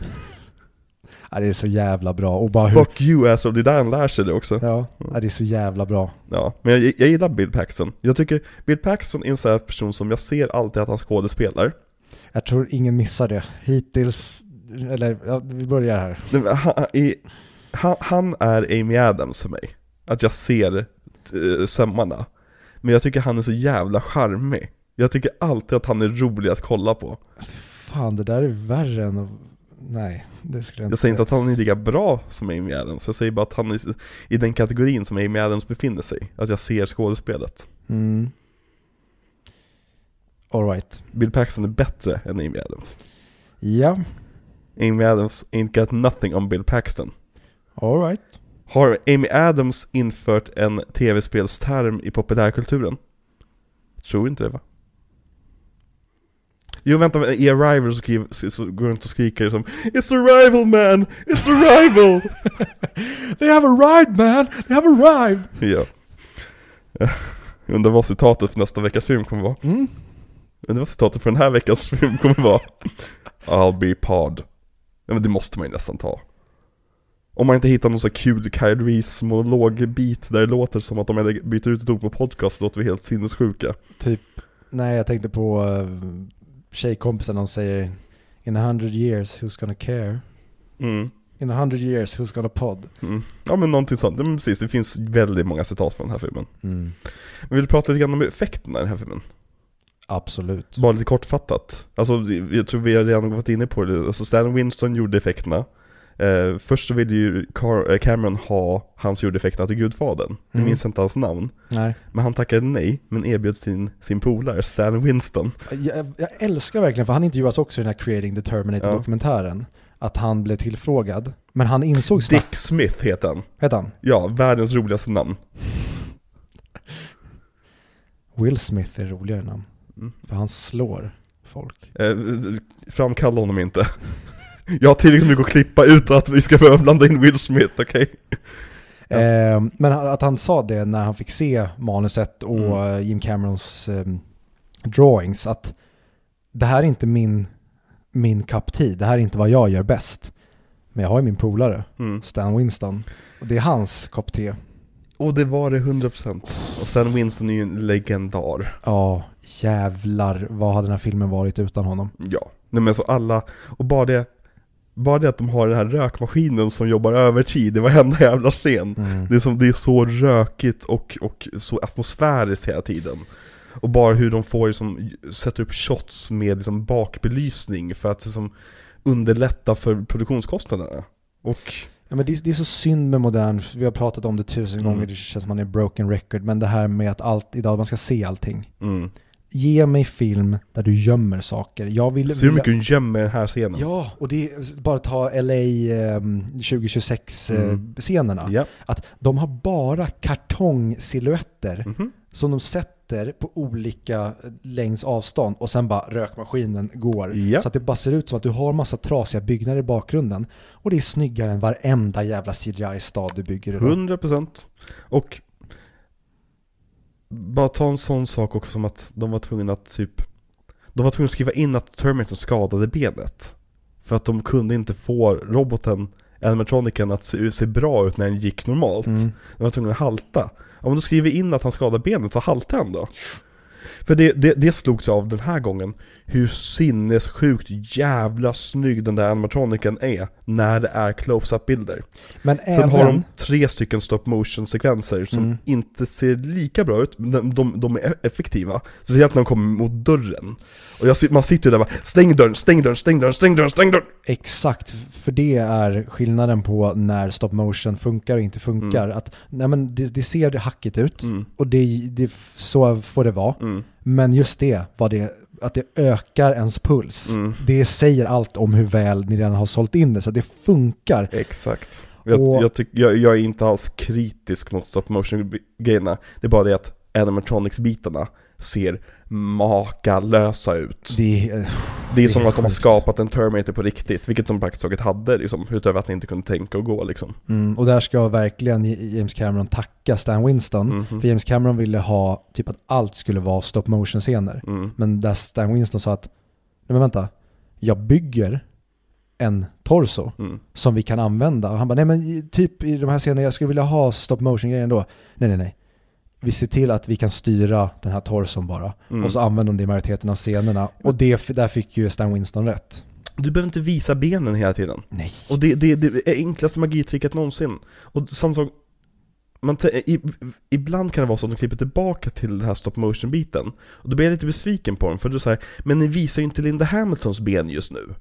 Ja, det är så jävla bra. Och bara fuck you ass, det är där han lär sig det också. Ja, det är så jävla bra. Ja, men jag gillar Bill Paxton. Jag tycker Bill Paxton är en sån här person som jag ser alltid att han skådespelar. Jag tror ingen missar det. Hittills, eller ja, vi börjar här. Han är Amy Adams för mig. Att jag ser sömmarna. Men jag tycker han är så jävla charmig. Jag tycker alltid att han är rolig att kolla på. Fan, det där är värre än att... Nej, det skulle jag inte säga. Inte att han är lika bra som Amy Adams. Jag säger bara att han är i den kategorin som Amy Adams befinner sig. Att jag ser skådespelet. Mm. All right. Bill Paxton är bättre än Amy Adams. Ja. Amy Adams ain't got nothing on Bill Paxton. All right. Har Amy Adams infört en tv-spelsterm i populärkulturen? Tror inte det, va? Jo, vänta, i Arrival så går runt och skriker som It's Arrival, man! It's Arrival! They have arrived, man! They have arrived! Ja. Jag undrar vad citatet för nästa veckas film kommer vara. Undrar vad citatet för den här veckans film kommer vara. I'll be pod. Ja, men det måste man ju nästan ta. Om man inte hittar någon så kul Kyle Reese monologbit där det låter som att de hade bytt ut ett ord på podcast, låter vi helt sinnessjuka. Typ, nej, jag tänkte på... tjejkompisen, de säger in 100 years who's gonna care? In 100 years who's gonna pod? Ja, men någonting sånt. Men precis, det finns väldigt många citat från den här filmen. Men vill du prata lite grann om effekterna i den här filmen? Absolut. Bara lite kortfattat. Alltså, jag tror vi har redan varit inne på det. Alltså, Stan Winston gjorde effekterna. Först så ville ju Cameron ha hans ljudeffekterna till Gudfadern. Jag minns inte hans namn. Nej. Men han tackade nej, men erbjöd sin polare Stan Winston. Jag älskar verkligen, för han intervjuas också i den här Creating the Terminator-dokumentären. Att han blev tillfrågad, men han insåg snabbt. Dick Smith heter han. Ja, världens roligaste namn. Will Smith är roligare namn. För han slår folk. Framkalla honom inte. Jag har tillräckligt mycket att klippa utan att vi ska behöva blanda in Will Smith, okej? Ja. Men att han sa det när han fick se manuset och Jim Camerons drawings, att det här är inte min cup-tid, det här är inte vad jag gör bäst. Men jag har ju min polare, Stan Winston, och det är hans cup-te. Och det var det 100%. Och Stan Winston är ju en legendar. Ja, jävlar, vad hade den här filmen varit utan honom? Ja, nej, men så alla, och bara det att de har den här rökmaskinen som jobbar över tid i varenda jävla scen. Det är så rökigt och så atmosfäriskt hela tiden. Och bara hur de får liksom, sätter upp shots med liksom, bakbelysning för att liksom, underlätta för produktionskostnaderna. Och... Ja, men det är så synd med modern, vi har pratat om det 1000 gånger, det känns som man är broken record, men det här med att allt, idag man ska se allting. Ge mig film där du gömmer saker. Se hur mycket du gömmer den här scenen. Ja, och det är bara att ta LA 2026-scenerna. Att de har bara kartongsilhuetter som de sätter på olika längs avstånd och sen bara rökmaskinen går. Så att det bara ser ut som att du har massa trasiga byggnader i bakgrunden. Och det är snyggare än varenda jävla CGI-stad du bygger. 100%. Och... bara ta en sån sak också som att de var tvungna att skriva in att Terminator skadade benet. För att de kunde inte få roboten, animatroniken, att se bra ut när den gick normalt. De var tvungna att halta. Om du skriver in att han skadade benet, så haltar han då. För det slogs av den här gången hur sinnessjukt jävla snygg den där animatroniken är när det är close-up-bilder. Men sen även... har de 3 stycken stop-motion-sekvenser som inte ser lika bra ut, men de är effektiva. Så det är att de kommer mot dörren. Och man sitter där och bara, stäng dörren, stäng dörren, stäng dörren, stäng dörren, stäng dörren. Exakt, för det är skillnaden på när stop-motion funkar och inte funkar. Att, nej, men det ser hackigt ut och så får det vara. Men just att det ökar ens puls. Det säger allt om hur väl ni redan har sålt in det. Så det funkar. Exakt. Jag är inte alls kritisk mot stop motion-grejerna. Det är bara det att animatronics-bitarna ser makalösa ut. Det är som att de har skapat en Terminator på riktigt, vilket de praktiskt taget hade liksom, utöver att de inte kunde tänka och gå liksom. Och där ska verkligen James Cameron tacka Stan Winston, för James Cameron ville ha typ att allt skulle vara stop motion scener, men där Stan Winston sa att nej men vänta, jag bygger en torso som vi kan använda, och han bara nej men typ i de här scenerna jag skulle vilja ha stop motion grejen då. Nej. Vi ser till att vi kan styra den här torson bara. Och så använder de det i majoriteten av scenerna. Och där fick ju Stan Winston rätt. Du behöver inte visa benen hela tiden. Nej. Och det är enklaste magitricket någonsin. Och samtidigt, ibland kan det vara så att de klipper tillbaka till den här stop motion-biten. Och då blir jag lite besviken på dem. För du säger, men ni visar ju inte Linda Hamiltons ben just nu.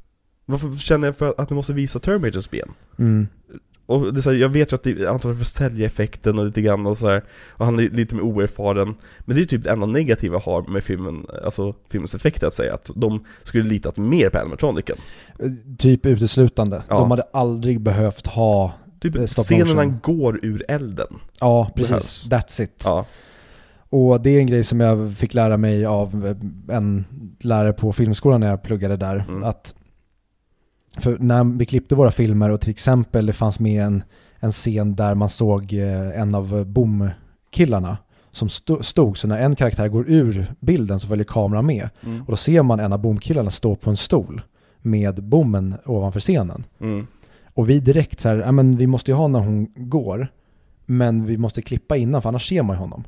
Varför känner jag för att ni måste visa Terminators ben? Och det så här, jag vet ju att det antagligen försäljer effekten och lite grann och så här, och han är lite mer oerfaren, men det är typ det enda negativa jag har med filmen, alltså filmens effekter, att säga att de skulle litat mer på animatroniken. Typ uteslutande. Ja. De hade aldrig behövt ha typ scenerna går ur elden. Ja, precis. That's it. Ja. Och det är en grej som jag fick lära mig av en lärare på filmskolan när jag pluggade där, att för när vi klippte våra filmer, och till exempel det fanns med en scen där man såg en av bomkillarna som stod, så när en karaktär går ur bilden så följer kameran med, och då ser man en av bomkillarna stå på en stol med bommen ovanför scenen, och vi direkt så här, men vi måste ju ha när hon går, men vi måste klippa innan för annars ser man ju honom,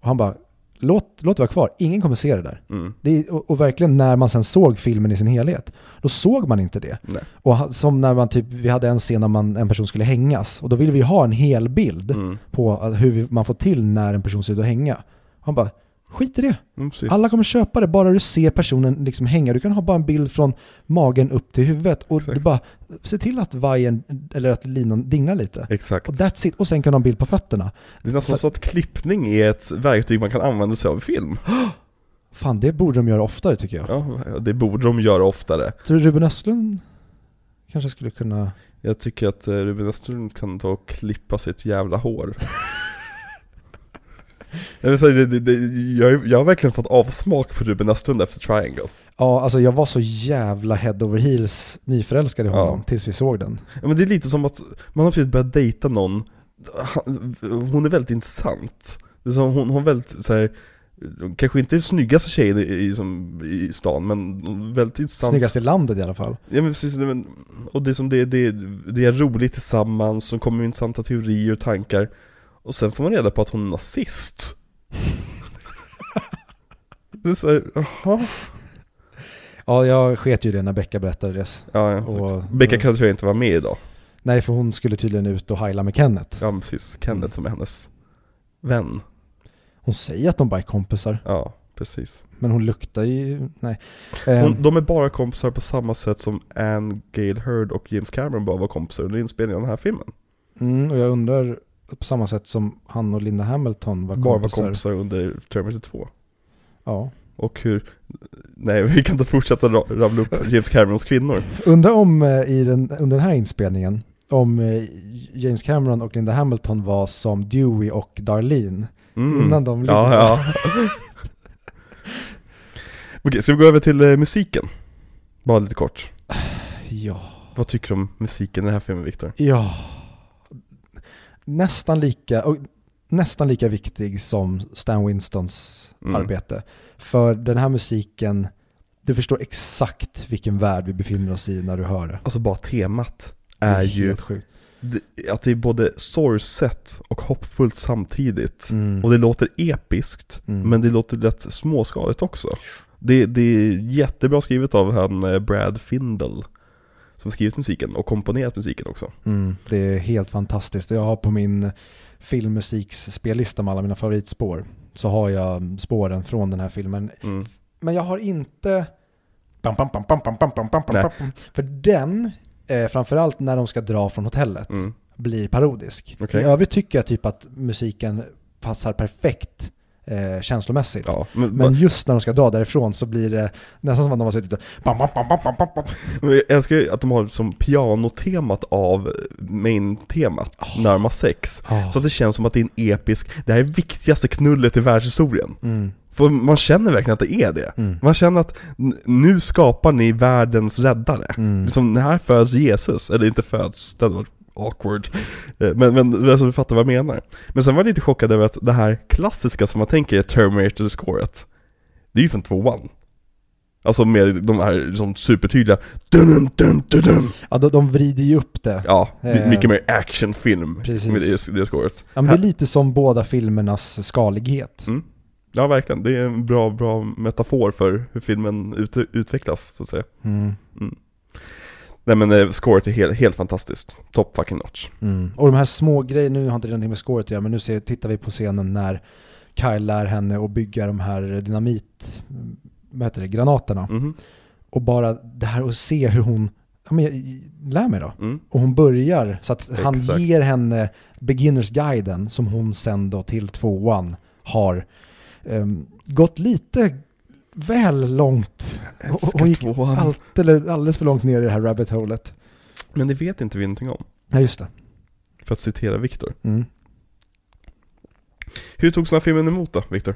och han bara Låt det vara kvar. Ingen kommer se det där. Och verkligen när man sen såg filmen i sin helhet, då såg man inte det. Nej. Och som när man typ, vi hade en scen när en person skulle hängas, och då ville vi ha en hel bild på hur man får till när en person ser ut att hänga. Han bara, skit i det. Alla kommer köpa det, bara du ser personen liksom hänga. Du kan ha bara en bild från magen upp till huvudet, och du bara se till att vajern eller att linan dinglar lite. Exakt. Och that's it. Och sen kan du ha en bild på fötterna. Det är nästan så att klippning är ett verktyg man kan använda sig av i film. Fan, det borde de göra oftare tycker jag. Ja, det borde de göra oftare. Tror du Ruben Östlund kanske skulle kunna... Jag tycker att Ruben Östlund kan ta och klippa sitt jävla hår. Jag har verkligen fått avsmak för Ruben Östlund efter Triangle. Ja, alltså jag var så jävla head over heels nyförälskad i honom tills vi såg den. Ja, men det är lite som att man har precis börjat dejta någon. Hon är väldigt intressant. Det är som hon har väldigt så här, kanske inte snyggaste tjejen i stan, men väldigt intressant. Snyggaste i landet i alla fall. Ja, men precis, och det är som det är roligt tillsammans, som kommer med intressanta teorier och tankar. Och sen får man reda på att hon är nazist. Det är så här, jaha. Ja, jag sket ju det när Becka berättade det. Ja. Becka kan ju inte vara med idag. Nej, för hon skulle tydligen ut och heila med Kenneth. Ja, precis. Kenneth som är hennes vän. Hon säger att de bara är kompisar. Ja, precis. Men hon luktar ju... Nej. De är bara kompisar på samma sätt som Anne Gail Heard och James Cameron bara var kompisar under inspelningen av den här filmen. Och jag undrar... på samma sätt som han och Linda Hamilton var kompisar under Terminator 2. Ja. Och hur... Nej, vi kan inte fortsätta rabbla upp James Camerons kvinnor. Undrar om under den här inspelningen om James Cameron och Linda Hamilton var som Dewey och Darlene innan de lydde. Ja. Okej, så vi går över till musiken. Bara lite kort. Ja. Vad tycker du om musiken i den här filmen, Victor? Ja... Nästan lika viktig som Stan Winstons arbete. För den här musiken, du förstår exakt vilken värld vi befinner oss i när du hör det. Alltså bara temat är ju sjukt. Att det är både sorgset och hoppfullt samtidigt. Och det låter episkt, men det låter rätt småskaligt också. Det är jättebra skrivet av han Brad Findle, som skrivit musiken och komponerat musiken också. Det är helt fantastiskt. Jag har på min filmmusikspellista med alla mina favoritspår, så har jag spåren från den här filmen. Men jag har inte... För den, framförallt när de ska dra från hotellet, blir parodisk. I övrigt tycker jag typ att musiken passar perfekt känslomässigt. Ja, men just när de ska dra därifrån så blir det nästan som att de har suttit och bam, bam, bam, bam, bam, bam. Jag älskar ju att de har som pianotemat av main-temat närma sex. Så att det känns som att det är en episk, det här är viktigaste knullet i världshistorien. Mm. För man känner verkligen att det är det. Mm. Man känner att nu skapar ni världens räddare. Mm. Som här föds Jesus. Eller inte föds, det var awkward. Men alltså, vi fattar vad jag menar. Men sen var jag lite chockad över att det här klassiska som man tänker är Terminator-scoret. Det är ju från 2-1. Alltså med de här liksom supertydliga dun, dun, dun, dun. Ja, de vrider ju upp det. Ja, mycket mer actionfilm. Precis. Med det scoret. Ja, men det är lite som båda filmernas skalighet. Mm. Ja, verkligen. Det är en bra metafor för hur filmen utvecklas, så att säga. Mm. Mm. Nej, men scoret är helt fantastiskt. Top fucking notch. Mm. Och de här små grejerna, nu har inte det någonting med scoret att göra, men nu tittar vi på scenen när Kyle lär henne att bygga de här granaterna. Mm. Och bara det här att se hur hon... Ja, men lär mig då. Mm. Och hon börjar, så att han ger henne beginnersguiden som hon sen då till 2-1 har... gått lite väl långt. Hon gick alldeles för långt ner i det här rabbit holet. Men det vet inte vi någonting om. Nej, just det. För att citera Victor. Mm. Hur tog såna filmen emot då, Victor?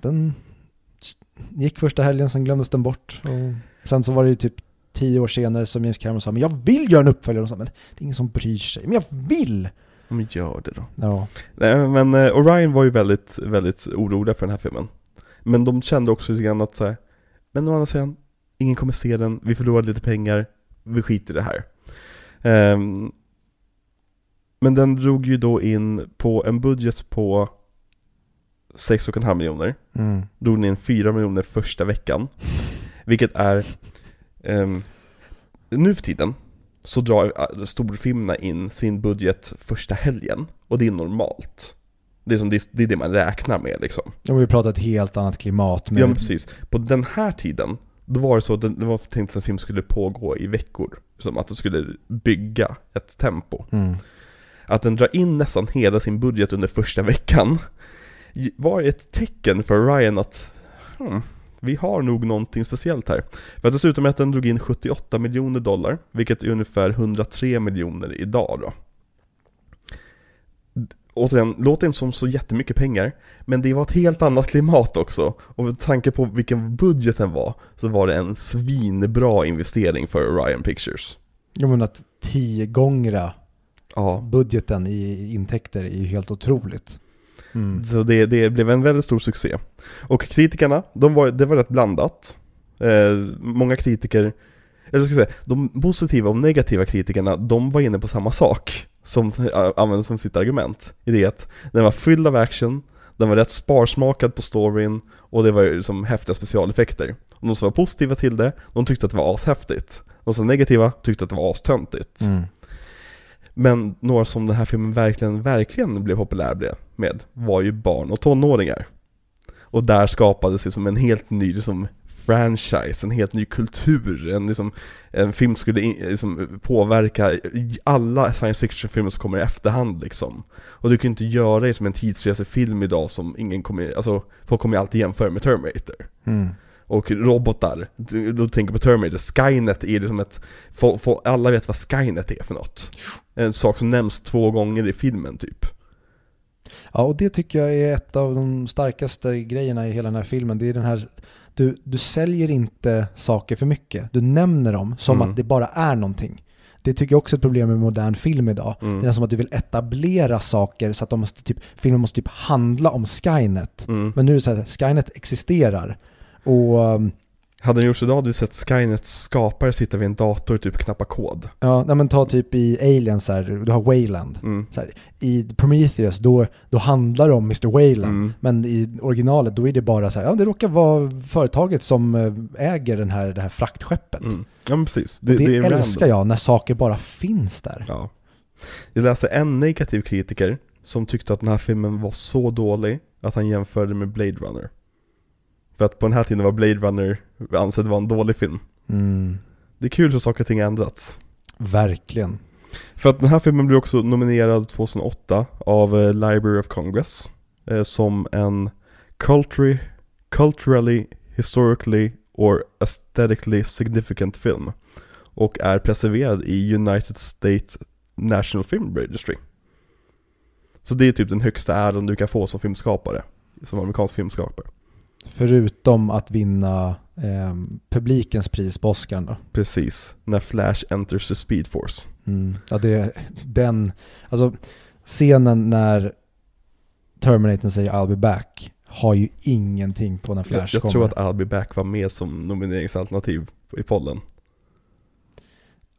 Den gick första helgen, sen glömdes den bort. Och sen så var det ju typ 10 år senare som James Cameron sa, men jag vill göra en uppföljare. Men det är ingen som bryr sig. Men jag vill! De gör det då. Ja. Men Orion var ju väldigt, väldigt oroliga för den här filmen. Men de kände också lite grann att så här, men å andra sidan, ingen kommer se den, vi förlorade lite pengar, vi skiter i det här. Men den drog ju då in på en budget på 6,5 miljoner. Mm. Drog den in 4 miljoner första veckan. Vilket är nu för tiden så drar storfilmerna in sin budget första helgen. Och det är normalt. Det är det man räknar med liksom. Ja, vi pratar ett helt annat klimat. Med... Ja, precis. På den här tiden, då var det så att det var tänkt att en film skulle pågå i veckor. Som att det skulle bygga ett tempo. Mm. Att den drar in nästan hela sin budget under första veckan var ett tecken för Ryan att... vi har nog någonting speciellt här. För att dessutom att den drog in $78 miljoner. Vilket är ungefär 103 miljoner idag då. Och sen låter det inte som så jättemycket pengar. Men det var ett helt annat klimat också. Och med tanke på vilken budgeten var. Så var det en svinbra investering för Orion Pictures. Jag menar att 10 gånger budgeten i intäkter är helt otroligt. Mm. Så det blev en väldigt stor succé. Och kritikerna, det var rätt blandat. Många kritiker, eller ska jag säga, de positiva och negativa kritikerna, de var inne på samma sak som användes som sitt argument. I det att den var fylld av action, den var rätt sparsmakad på storyn och det var ju som häftiga specialeffekter. Och de som var positiva till det, de tyckte att det var ashäftigt. De som var negativa tyckte att det var astöntigt. Mm. Men några som den här filmen verkligen blev populär med var ju barn och tonåringar. Och där skapades liksom en helt ny liksom franchise, en helt ny kultur. En film skulle liksom påverka alla science fiction-filmer som kommer i efterhand. Liksom. Och du kan inte göra det som en tidsresefilm idag som ingen kommer... Alltså, folk kommer alltid jämföra med Terminator. Mm. Och robotar, då tänker på Terminator. Skynet är liksom ett... alla vet vad Skynet är för något. En sak som nämns 2 gånger i filmen typ. Ja, och det tycker jag är ett av de starkaste grejerna i hela den här filmen. Det är den här... Du säljer inte saker för mycket. Du nämner dem som att det bara är någonting. Det tycker jag också är ett problem med modern film idag. Det är som att du vill etablera saker så att de måste, filmen måste handla om Skynet. Mm. Men nu är det så här, Skynet existerar. Och hade den gjorts idag hade vi sett Skynet skapare sitta vid en dator och typ knappa kod. Ja, nej, men ta typ i Aliens här, du har Wayland. Mm. Så här, i Prometheus då handlar det om Mr. Wayland. Mm. Men i originalet då är det bara så här, ja, det råkar vara företaget som äger det här fraktskeppet. Mm. Ja, men precis. Det älskar jag när saker bara finns där. Ja. Jag läste en negativ kritiker som tyckte att den här filmen var så dålig att han jämförde med Blade Runner. För att på den här tiden var Blade Runner ansedd vara en dålig film. Mm. Det är kul hur saker och ting ändrats. Verkligen. För att den här filmen blev också nominerad 2008 av Library of Congress. som en culturally, historically or aesthetically significant film och är preserverad i United States National Film Registry. Så det är typ den högsta äran du kan få som filmskapare, som amerikansk filmskapare. Förutom att vinna publikens pris på Oscar då. Precis, när Flash enters the Speed Force. Mm. Ja, det är den, alltså scenen när Terminator säger I'll be back har ju ingenting på när Flash jag kommer. Jag tror att I'll be back var med som nomineringsalternativ i pollen.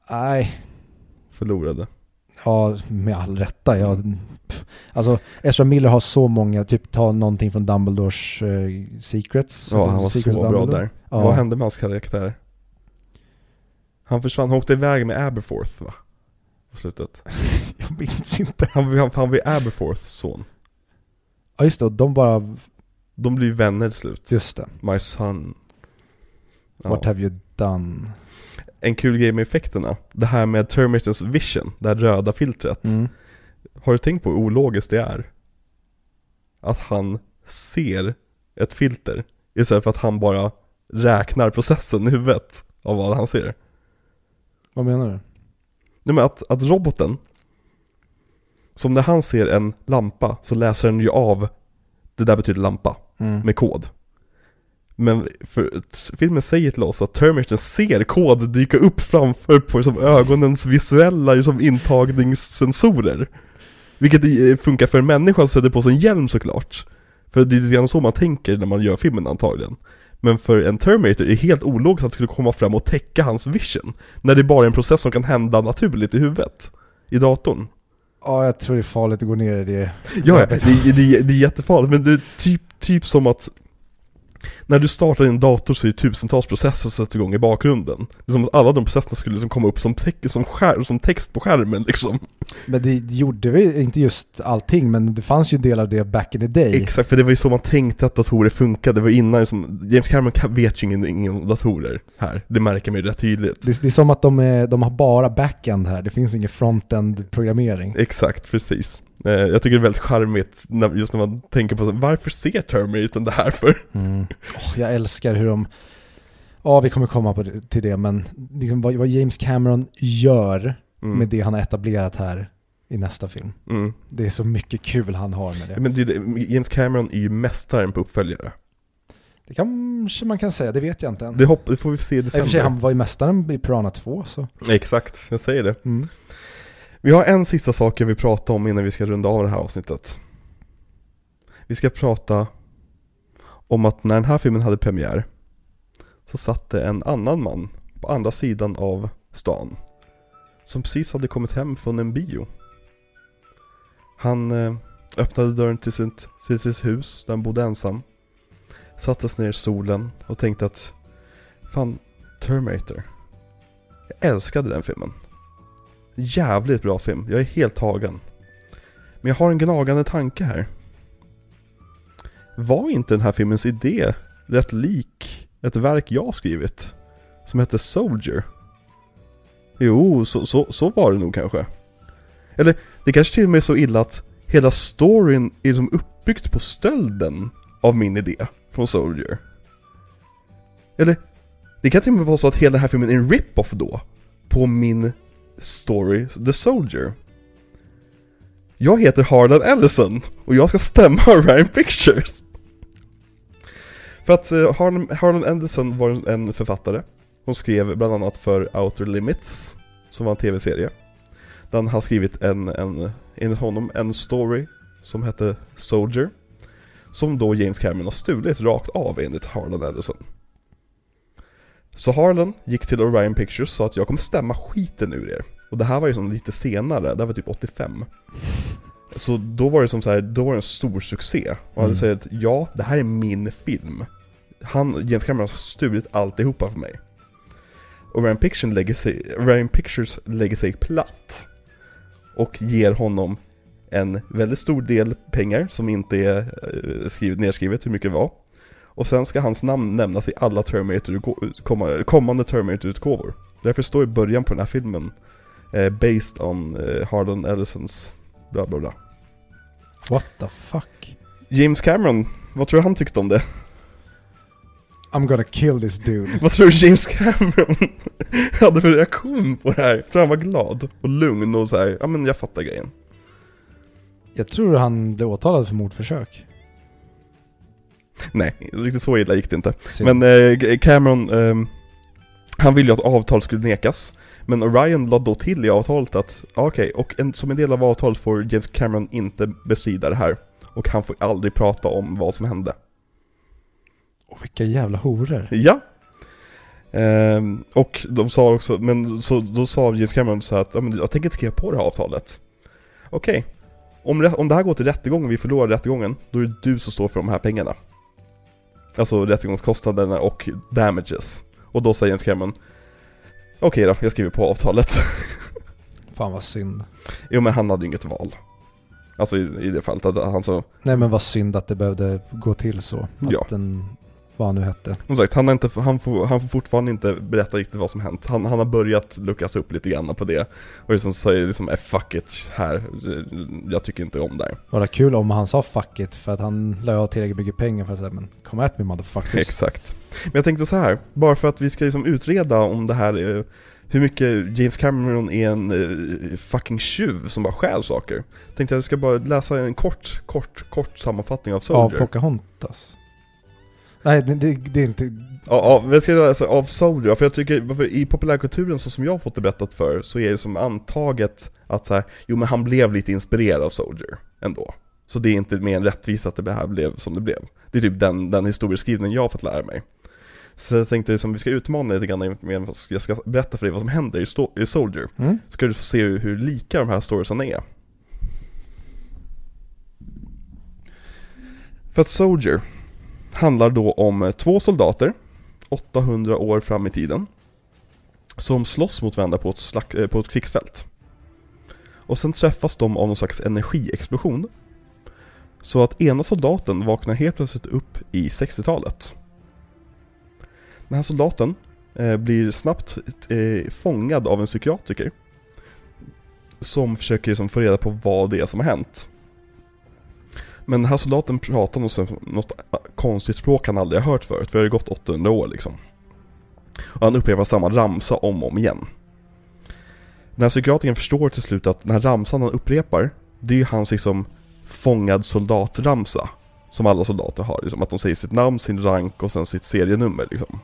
Nej. Förlorade. Ja, med all rätta. Alltså, Ezra Miller har så många, typ ta någonting från Dumbledores Secrets. Ja, han var Secrets så bra där. Ja. Vad hände med hans karaktär? Han försvann, han åkte iväg med Aberforth va? På slutet. Jag minns inte. Han var Aberforths son. Ja just det, de blir vänner till slut. Just det. My son. Ja. What have you done? En kul grej med effekterna. Det här med Terminators vision, det här röda filtret. Mm. Har du tänkt på hur ologiskt det är? Att han ser ett filter istället för att han bara räknar processen i huvudet av vad han ser. Vad menar du? Nej, men att roboten, som när han ser en lampa så läser den ju av det där betyder lampa med kod. Men för, filmen säger till oss att Terminator ser kod dyka upp framför på som ögonens visuella liksom, intagningssensorer. Vilket funkar för en människa som sätter på sig en hjälm såklart. För det är lite grann så man tänker när man gör filmen antagligen. Men för en Terminator är det helt ologiskt att det skulle komma fram och täcka hans vision. När det är bara en process som kan hända naturligt i huvudet. I datorn. Ja, jag tror det är farligt att gå ner i det. Ja, det är jättefarligt. Men det är typ som att när du startar en dator så är det tusentals processer som sätter igång i bakgrunden. Det är som att alla de processerna skulle liksom komma upp som text på skärmen. Liksom. Men det gjorde vi inte just allting, men det fanns ju en del av det back in the day. Exakt, för det var ju så man tänkte att datorer funkade. Det var innan, liksom, James Cameron vet ju ingen om datorer här. Det märker man ju rätt tydligt. Det är som att de har bara backend här. Det finns ingen frontend-programmering. Exakt, precis. Jag tycker det är väldigt charmigt just när man tänker på varför ser Terminator det här för? Mm. Oh, jag älskar hur de... Ja, vi kommer komma till det, men liksom vad James Cameron gör med det han har etablerat här i nästa film. Mm. Det är så mycket kul han har med det. Men James Cameron är ju mästaren på uppföljare. Det kanske man kan säga, det vet jag inte än. Det får vi se i december. Han var ju mästaren i Piranha 2. Så. Exakt, jag säger det. Mm. Vi har en sista sak jag vill prata om innan vi ska runda av det här avsnittet. Vi ska prata om att när den här filmen hade premiär så satt en annan man på andra sidan av stan som precis hade kommit hem från en bio. Han öppnade dörren till sitt hus där han bodde ensam, sattes ner i solen och tänkte att fan, Terminator. Jag älskade den filmen. Jävligt bra film. Jag är helt tagen. Men jag har en gnagande tanke här. Var inte den här filmens idé rätt lik ett verk jag skrivit som hette Soldier? Jo, så var det nog kanske. Eller det kanske till och med är så illa att hela storyn är liksom uppbyggt på stölden av min idé från Soldier. Eller det kan till och med vara så att hela den här filmen är en rip-off då på min story, The Soldier. Jag heter Harlan Ellison och jag ska stämma Orion Pictures. För att Harlan Ellison var en författare. Hon skrev bland annat för Outer Limits som var en tv-serie. Den har skrivit en story som hette Soldier som då James Cameron har stulit rakt av enligt Harlan Ellison. Så Harlan gick till Orion Pictures och sa att jag kommer stämma skiten ur er. Och det här var ju som lite senare, det var typ 85. Så då var det som så här, då var det en stor succé. Och han säger att ja, det här är min film. James Cameron har stulit alltihopa för mig. Orion Pictures lägger sig platt. Och ger honom en väldigt stor del pengar som inte är nedskrivet hur mycket det var. Och sen ska hans namn nämnas i alla kommande Terminator-utgåvor. Därför står i början på den här filmen based on Harlan Ellisons bla bla bla. What the fuck? James Cameron, vad tror du han tyckte om det? I'm gonna kill this dude. Vad tror du James Cameron hade för reaktion på det här? Jag tror han var glad och lugn och så här. Ja, men jag fattar grejen. Jag tror han blev åtalad för mordförsök. Nej, riktigt så illa gick det inte. Synd. Men Cameron, han ville ju att avtal skulle nekas. Men Orion lade då till i avtalet att okej, och som en del av avtalet får James Cameron inte bestrida det här. Och han får aldrig prata om vad som hände. Och vilka jävla horor. Ja. Och de sa också, men så, då sa James Cameron så här att jag tänker inte skriva på det här avtalet. Okej. Om det här går till rättegången och vi förlorar rättegången, då är det du som står för de här pengarna. Alltså rättegångskostnaderna och damages. Och då säger James Cameron, okej då, jag skriver på avtalet. Fan vad synd. Jo, men han hade ju inget val. Alltså i det fallet att han så... Nej, men vad synd att det behövde gå till så. Att ja. Vad han nu hette. Som sagt, han får fortfarande inte berätta riktigt vad som hänt. Han har börjat luckas upp lite grann på det. Och liksom säger liksom, fuck it här. Jag tycker inte om det här. Var det kul om han sa fuck it, för att han lade ha tillräckligt mycket pengar för att säga, men kom at me motherfuckers. Exakt. Men jag tänkte så här, bara för att vi ska liksom utreda om det här, hur mycket James Cameron är en fucking tjuv som bara stjäl saker. Tänkte jag ska bara läsa en kort sammanfattning av Soldier. Av Pocahontas. Nej, det är inte... Ja, ska jag säga av Soldier. För jag tycker, i populärkulturen så som jag har fått det berättat för, så är det som antaget att så här, jo men han blev lite inspirerad av Soldier ändå. Så det är inte mer en rättvisa att det här blev som det blev. Det är typ den historieskrivningen jag har fått lära mig. Så jag tänkte som vi ska utmana lite grann, men jag ska berätta för dig vad som händer i Soldier. Mm. Så ska du få se hur lika de här storiesarna är. För att Soldier handlar då om två soldater 800 år fram i tiden som slåss mot varandra på ett krigsfält. Och sen träffas de av någon slags energiexplosion. Så att ena soldaten vaknar helt plötsligt upp i 60-talet. Den här soldaten blir snabbt fångad av en psykiatriker som försöker liksom få reda på vad det är som har hänt. Men den här soldaten pratar något konstigt språk han aldrig har hört förut, för det har gått 800 år liksom. Och han upprepar samma ramsa om och om igen. Den här psykiatriken förstår till slut att den här ramsan han upprepar, det är ju hans liksom fångad soldatramsa. Som alla soldater har, liksom, att de säger sitt namn, sin rank och sen sitt serienummer liksom.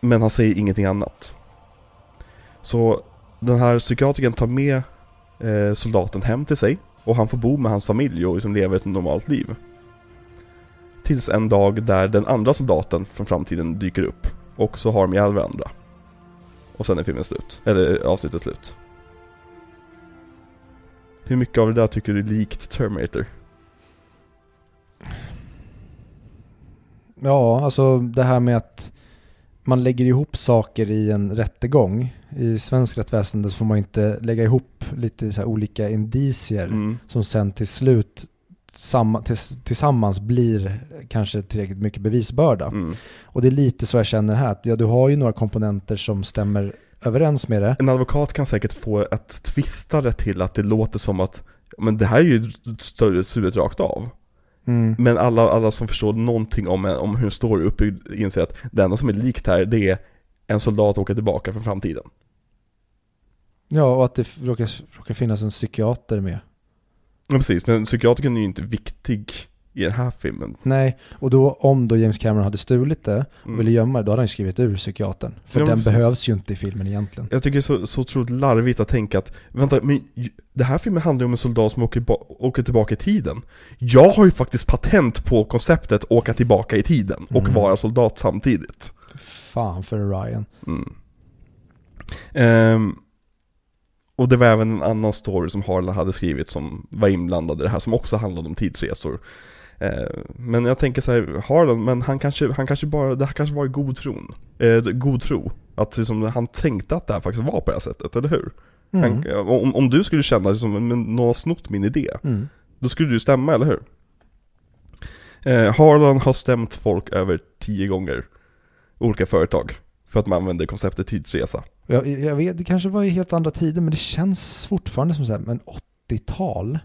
Men han säger ingenting annat. Så den här psykiatriken tar med soldaten hem till sig, och han får bo med hans familj och liksom lever ett normalt liv. Tills en dag där den andra soldaten från framtiden dyker upp, och så har de ihjäl varandra. Och sen är filmen slut, eller avsnittet slut. Hur mycket av det där tycker du är likt Terminator? Ja, alltså det här med att man lägger ihop saker i en rättegång. I svensk rättsväsende så får man inte lägga ihop lite så här olika indicier som sen till slut tillsammans blir kanske tillräckligt mycket bevisbörda. Och det är lite så jag känner här, att du har ju några komponenter som stämmer överens med det. En advokat kan säkert få att tvista det till att det låter som att men det här är ju större suget rakt av. Men alla som förstår någonting om hur står uppbyggd inser att det enda som är likt här, det är en soldat åker tillbaka från framtiden. Ja, och att det råkar finnas en psykiater med. Ja, precis, men psykiatern är ju inte viktig i den här filmen. Nej, och då om då James Cameron hade stulit det och ville gömma det, då hade han ju skrivit ur psykiatern. För den behövs ju inte i filmen egentligen. Jag tycker det är så otroligt larvigt att tänka att vänta, men det här filmen handlar ju om en soldat som åker tillbaka i tiden. Jag har ju faktiskt patent på konceptet åka tillbaka i tiden och vara soldat samtidigt. Fan för Ryan. Och det var även en annan story som Harlan hade skrivit som var inblandad i det här, som också handlade om tidsresor. Men jag tänker så här, Harlan, men han kanske bara, det här kanske var i god tro att liksom, han tänkte att det här faktiskt var på det här sättet, eller hur? Han, om du skulle känna liksom, men någon har snott min idé, då skulle du stämma, eller hur? Harlan har stämt folk över 10 gånger, olika företag, för att man använder konceptet tidsresa. Jag vet, det kanske var i helt andra tider, men det känns fortfarande som så här, men 80-tal.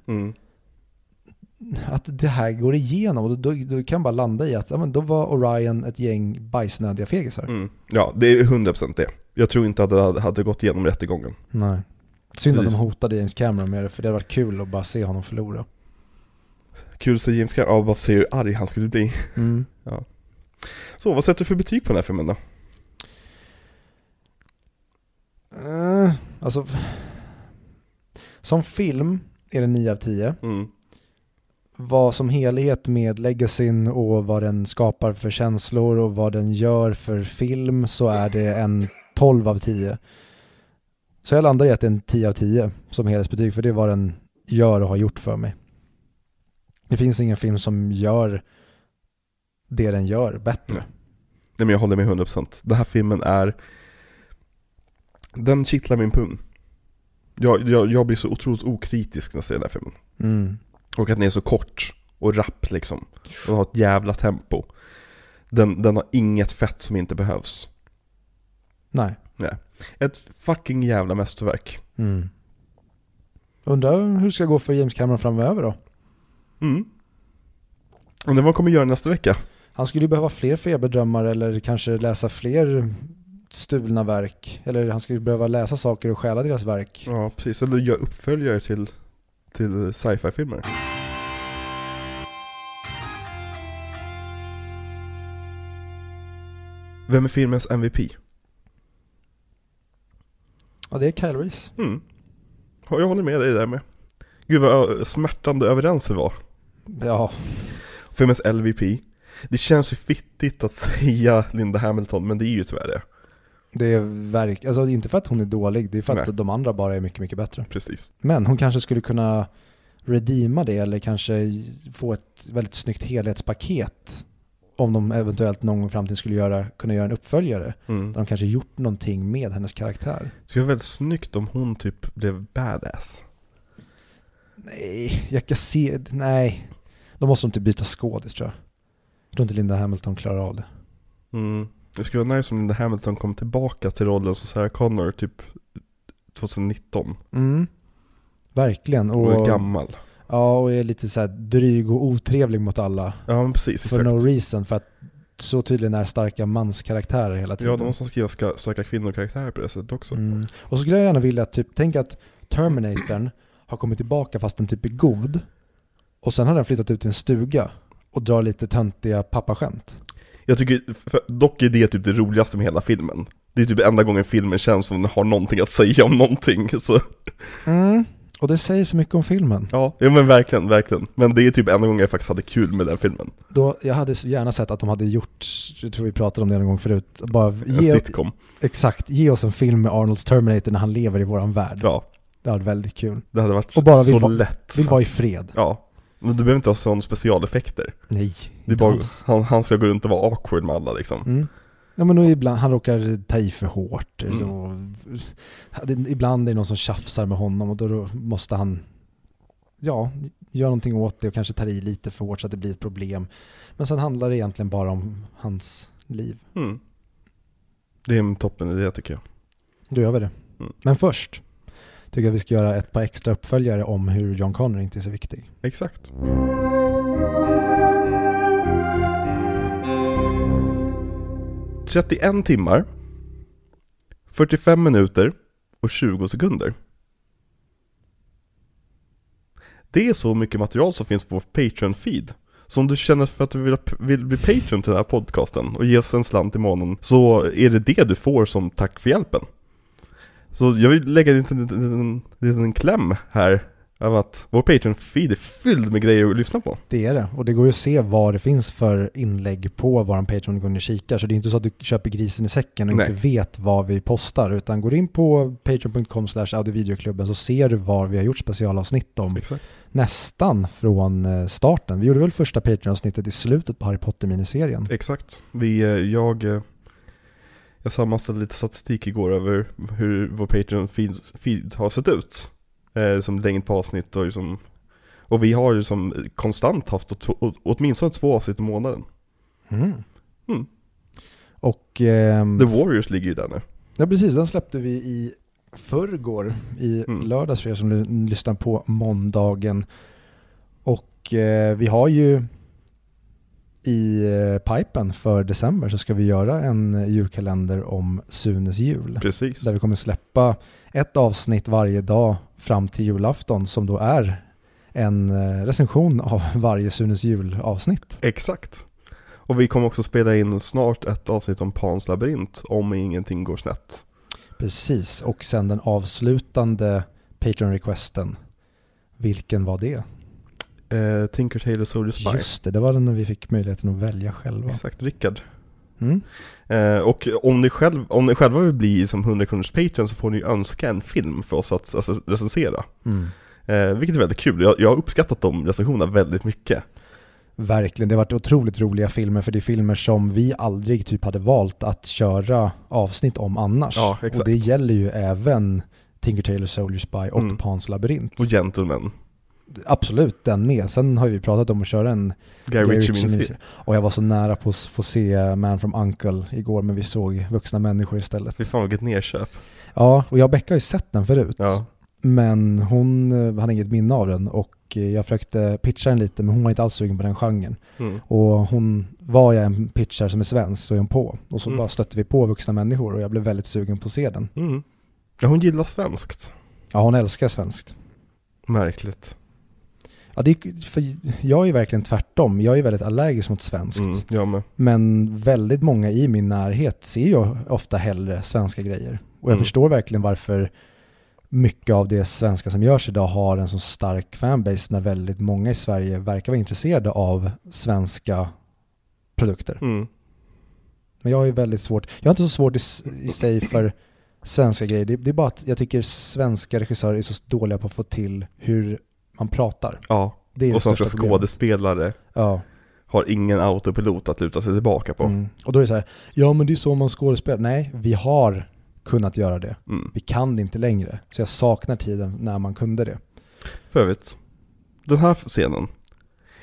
att det här går igenom, och du kan bara landa i att ja, men då var Orion ett gäng bajsnödiga fegisar. Mm. Ja, det är 100% det. Jag tror inte att det hade gått igenom rättegången. Nej. Synd att de hotade James Cameron med det, för det hade varit kul att bara se honom förlora. Kul att se James Cameron, ja, bara se hur arg han skulle bli. Mm. Ja. Så, vad sätter du för betyg på den här filmen då? Alltså, som film är det 9 av 10. Mm. Vad som helhet med legacyn och vad den skapar för känslor och vad den gör för film, så är det en 12 av 10. Så jag landar i att det är en 10 av 10 som helhetsbetyg, för det är vad den gör och har gjort för mig. Det finns ingen film som gör det den gör bättre. Nej, men jag håller med 100%. Den här filmen är... Den kittlar min pung. Jag blir så otroligt okritisk när jag ser den här filmen. Mm. Och att den är så kort och rapp liksom. Den har ett jävla tempo. Den har inget fett som inte behövs. Nej. Nej. Ett fucking jävla mästerverk. Mm. Undrar hur det ska gå för James Cameron framöver då? Mm. Undrar vad han kommer göra nästa vecka. Han skulle ju behöva fler feberdrömmar, eller kanske läsa fler stulna verk. Eller han skulle behöva läsa saker och stjäla deras verk. Ja, precis. Eller göra uppföljare till sci-fi-filmer. Vem är filmens MVP? Ja, det är Kyle Reese. Mm. Jag håller med dig där med. Gud vad smärtande överens det var. Ja. Filmens LVP. Det känns ju fittigt att säga Linda Hamilton, men det är ju tyvärr det. Det är alltså inte för att hon är dålig, det är för att de andra bara är mycket, mycket bättre. Precis. Men hon kanske skulle kunna redeema det, eller kanske få ett väldigt snyggt helhetspaket om de eventuellt någon gång i framtiden skulle kunna göra en uppföljare. Mm. Där de kanske gjort någonting med hennes karaktär. Det skulle vara väldigt snyggt om hon typ blev badass. Nej, jag kan se... Nej. De måste inte byta skådis, tror jag. Jag tror inte Linda Hamilton klarar av det. Mm. Det skulle vara nice om Linda Hamilton kom tillbaka till rollen som Sarah Connor typ 2019. Mm. Verkligen. Och är gammal. Ja, och är lite så här dryg och otrevlig mot alla. Ja, men precis. For exakt. No reason, för att så tydligen är starka manskaraktärer hela tiden. Ja, de som skriver starka kvinnokaraktärer på det sättet också. Mm. Och så skulle jag gärna vilja typ tänka att Terminatorn har kommit tillbaka fast den typ är god, och sen har den flyttat ut i en stuga och drar lite töntiga pappaskämt. Jag tycker dock är det typ det roligaste med hela filmen. Det är typ enda gången filmen känns som den har någonting att säga om någonting så. Mm. Och det säger så mycket om filmen. Ja, men verkligen, verkligen. Men det är typ enda gången jag faktiskt hade kul med den filmen. Då, jag hade gärna sett att de hade gjort, jag tror vi pratade om det en gång förut, bara en sitcom. Exakt, ge oss en film med Arnolds Terminator när han lever i våran värld. Ja. Det hade varit väldigt kul. Det hade varit och bara så lätt. Vill vara i fred. Ja. Men du behöver inte ha sådana specialeffekter. Nej, det är bara, han ska gå runt och vara awkward med alla liksom. Mm. Ja, men då ibland, han råkar ta i för hårt. Mm. Ibland är det någon som tjafsar med honom, och då måste han göra någonting åt det och kanske ta i lite för hårt så att det blir ett problem. Men sen handlar det egentligen bara om hans liv. Mm. Det är en toppen idé tycker jag. Då gör vi det. Mm. Men först tycker jag vi ska göra ett par extra uppföljare om hur John Connor inte är så viktig. Exakt. – 31 timmar, 45 minuter och 20 sekunder. Det är så mycket material som finns på vår Patreon-feed. Så om du känner för att du vill bli Patreon till den här podcasten och ge oss en slant i månaden, så är det det du får som tack för hjälpen. Så jag vill lägga en liten kläm här av att vår Patreon-feed är fylld med grejer att lyssna på. Det är det. Och det går ju att se vad det finns för inlägg på vår Patreon går ni kikar. Så det är inte så att du köper grisen i säcken och inte vet vad vi postar. Utan går in på patreon.com/audiovideoklubben, så ser du var vi har gjort specialavsnitt om. Exakt. Nästan från starten. Vi gjorde väl första Patreon-avsnittet i slutet på Harry Potter-miniserien. Exakt. Jag sammanställde lite statistik igår över hur vår Patreon-feed har sett ut. Som längd på avsnitt och vi har ju som konstant haft åtminstone 2 avsnitt i månaden. Mm. Mm. Och The Warriors ligger ju där nu. Ja precis, den släppte vi i förrgår i lördags för er som lyssnar på måndagen. Och Och vi har ju i pipen för december så ska vi göra en julkalender om Sunes jul. Precis. Där vi kommer släppa ett avsnitt varje dag fram till julafton som då är en recension av varje Sunes julavsnitt. Exakt. Och vi kommer också spela in snart ett avsnitt om Pans labyrint om ingenting går snett. Precis. Och sen den avslutande Patreon-requesten. Vilken var det? Tinker Tailor Soldier Spy. Just det, det var den när vi fick möjligheten att välja själva. Exakt, Rickard. Mm. Och om ni själva vill bli som 100-kronors Patreon så får ni önska en film för oss att alltså, recensera. Mm. Vilket är väldigt kul. Jag har uppskattat de recensionerna väldigt mycket. Verkligen, det har varit otroligt roliga filmer för det är filmer som vi aldrig typ hade valt att köra avsnitt om annars. Ja, exakt. Och det gäller ju även Tinker Tailor Soldier Spy och Pans labyrint. Och Gentlemen. Absolut, den med. Sen har vi pratat om att köra en Guy Ritchie. Och jag var så nära på att få se Man from Uncle igår, men vi såg Vuxna människor istället. Vi fan, vilket nerköp. Ja, och jag och Becka har ju sett den förut. Ja. Men hon hade inget minne av den och jag försökte pitcha den lite, men hon var inte alls sugen på den genren. Mm. Och hon var jag en pitchare som är svensk så är hon på. Och så bara stötte vi på Vuxna människor och jag blev väldigt sugen på att se den. Mm. Ja, hon gillar svenskt. Ja, hon älskar svenskt. Märkligt. Ja, för jag är verkligen tvärtom. Jag är väldigt allergisk mot svenskt. Men väldigt många i min närhet ser ju ofta hellre svenska grejer. Och jag förstår verkligen varför mycket av det svenska som görs idag har en så stark fanbase när väldigt många i Sverige verkar vara intresserade av svenska produkter. Mm. Men jag är väldigt svårt. Jag är inte så svårt i sig för svenska grejer. Det är bara att jag tycker svenska regissörer är så dåliga på att få till hur man pratar. Ja, det är och svenska skådespelare har ingen autopilot att luta sig tillbaka på. Mm. Och då är det så här, ja men det är så man skådespelar. Nej, vi har kunnat göra det. Mm. Vi kan det inte längre. Så jag saknar tiden när man kunde det. För övrigt, den här scenen,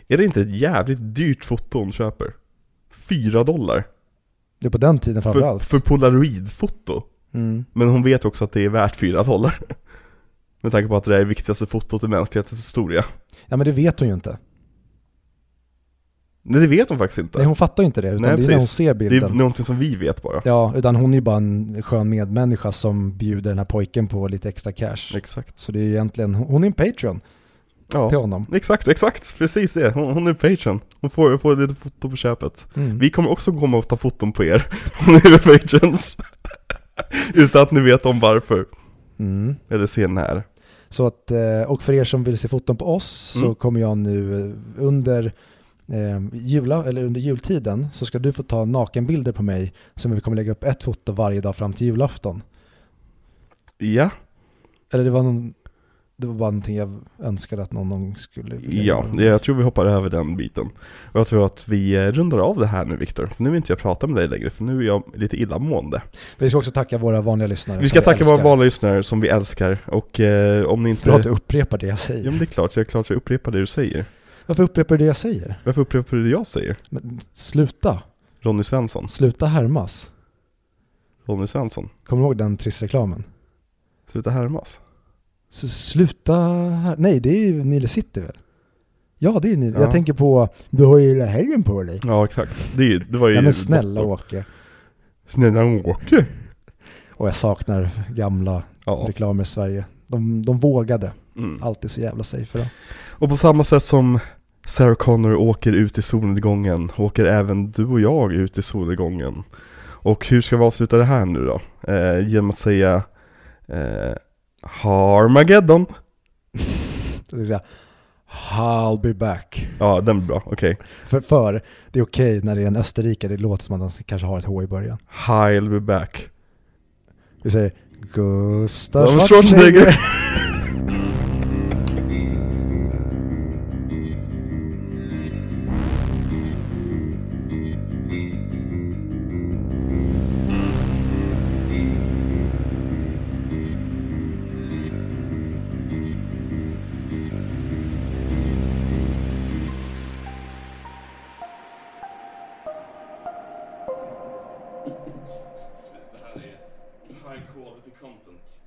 är det inte ett jävligt dyrt foto hon köper? $4. Det är på den tiden framförallt. För Polaroid-foto. Mm. Men hon vet också att det är värt $4. Med tanke på att det är viktigaste fotot i mänsklighetens historia. Ja, men det vet hon ju inte. Nej, det vet hon faktiskt inte. Nej, hon fattar ju inte det. Utan nej, det är när hon ser bilden. Det är någonting som vi vet bara. Ja, utan hon är ju bara en skön medmänniska som bjuder den här pojken på lite extra cash. Exakt. Så det är egentligen, hon är en Patreon till honom. Exakt. Precis det. Hon är Patreon. Hon får lite foto på köpet. Mm. Vi kommer också gå med och ta foton på er. Hon är Patreons. Utan att ni vet om varför. Mm. Eller sen här. Så att, och för er som vill se foton på oss så kommer jag nu under under jultiden så ska du få ta nakenbilder på mig som vi kommer lägga upp ett foto varje dag fram till julafton. Ja. Eller det var bara någonting jag önskade att någon skulle... Ja, jag tror vi hoppar över den biten. Och jag tror att vi rundar av det här nu, Viktor. Nu vill inte jag prata med dig längre, för nu är jag lite illamående. Vi ska också tacka våra vanliga lyssnare. Vi ska tacka våra vanliga lyssnare som vi älskar. Och om ni inte... Bra att du upprepar det jag säger. Ja, men det är klart. Jag är klart att jag upprepar det du säger. Varför upprepar du det jag säger? Varför upprepar du det jag säger? Men sluta. Ronny Svensson. Sluta härmas. Ronny Svensson. Kommer du ihåg den trissreklamen? Sluta härmas. Så sluta här. Nej, det är ju Nile City väl? Ja, det är Nile. Ja. Jag tänker på, du har ju hela helgen på dig. Ja, exakt. Det var ju... Ja, men snälla Åke. Snälla Åke. Och jag saknar gamla reklamer i Sverige. De vågade. Alltid så jävla safe då. Och på samma sätt som Sarah Connor åker ut i solnedgången åker även du och jag ut i solnedgången. Och hur ska vi avsluta det här nu då? Genom att säga... Harmageddon. I'll be back. Ja, den är bra, okej. För det är okej när det är en österrikare. Det låter som att han kanske har ett H i början. I'll be back. Vi säger Gustav Schwarzenegger. High quality content.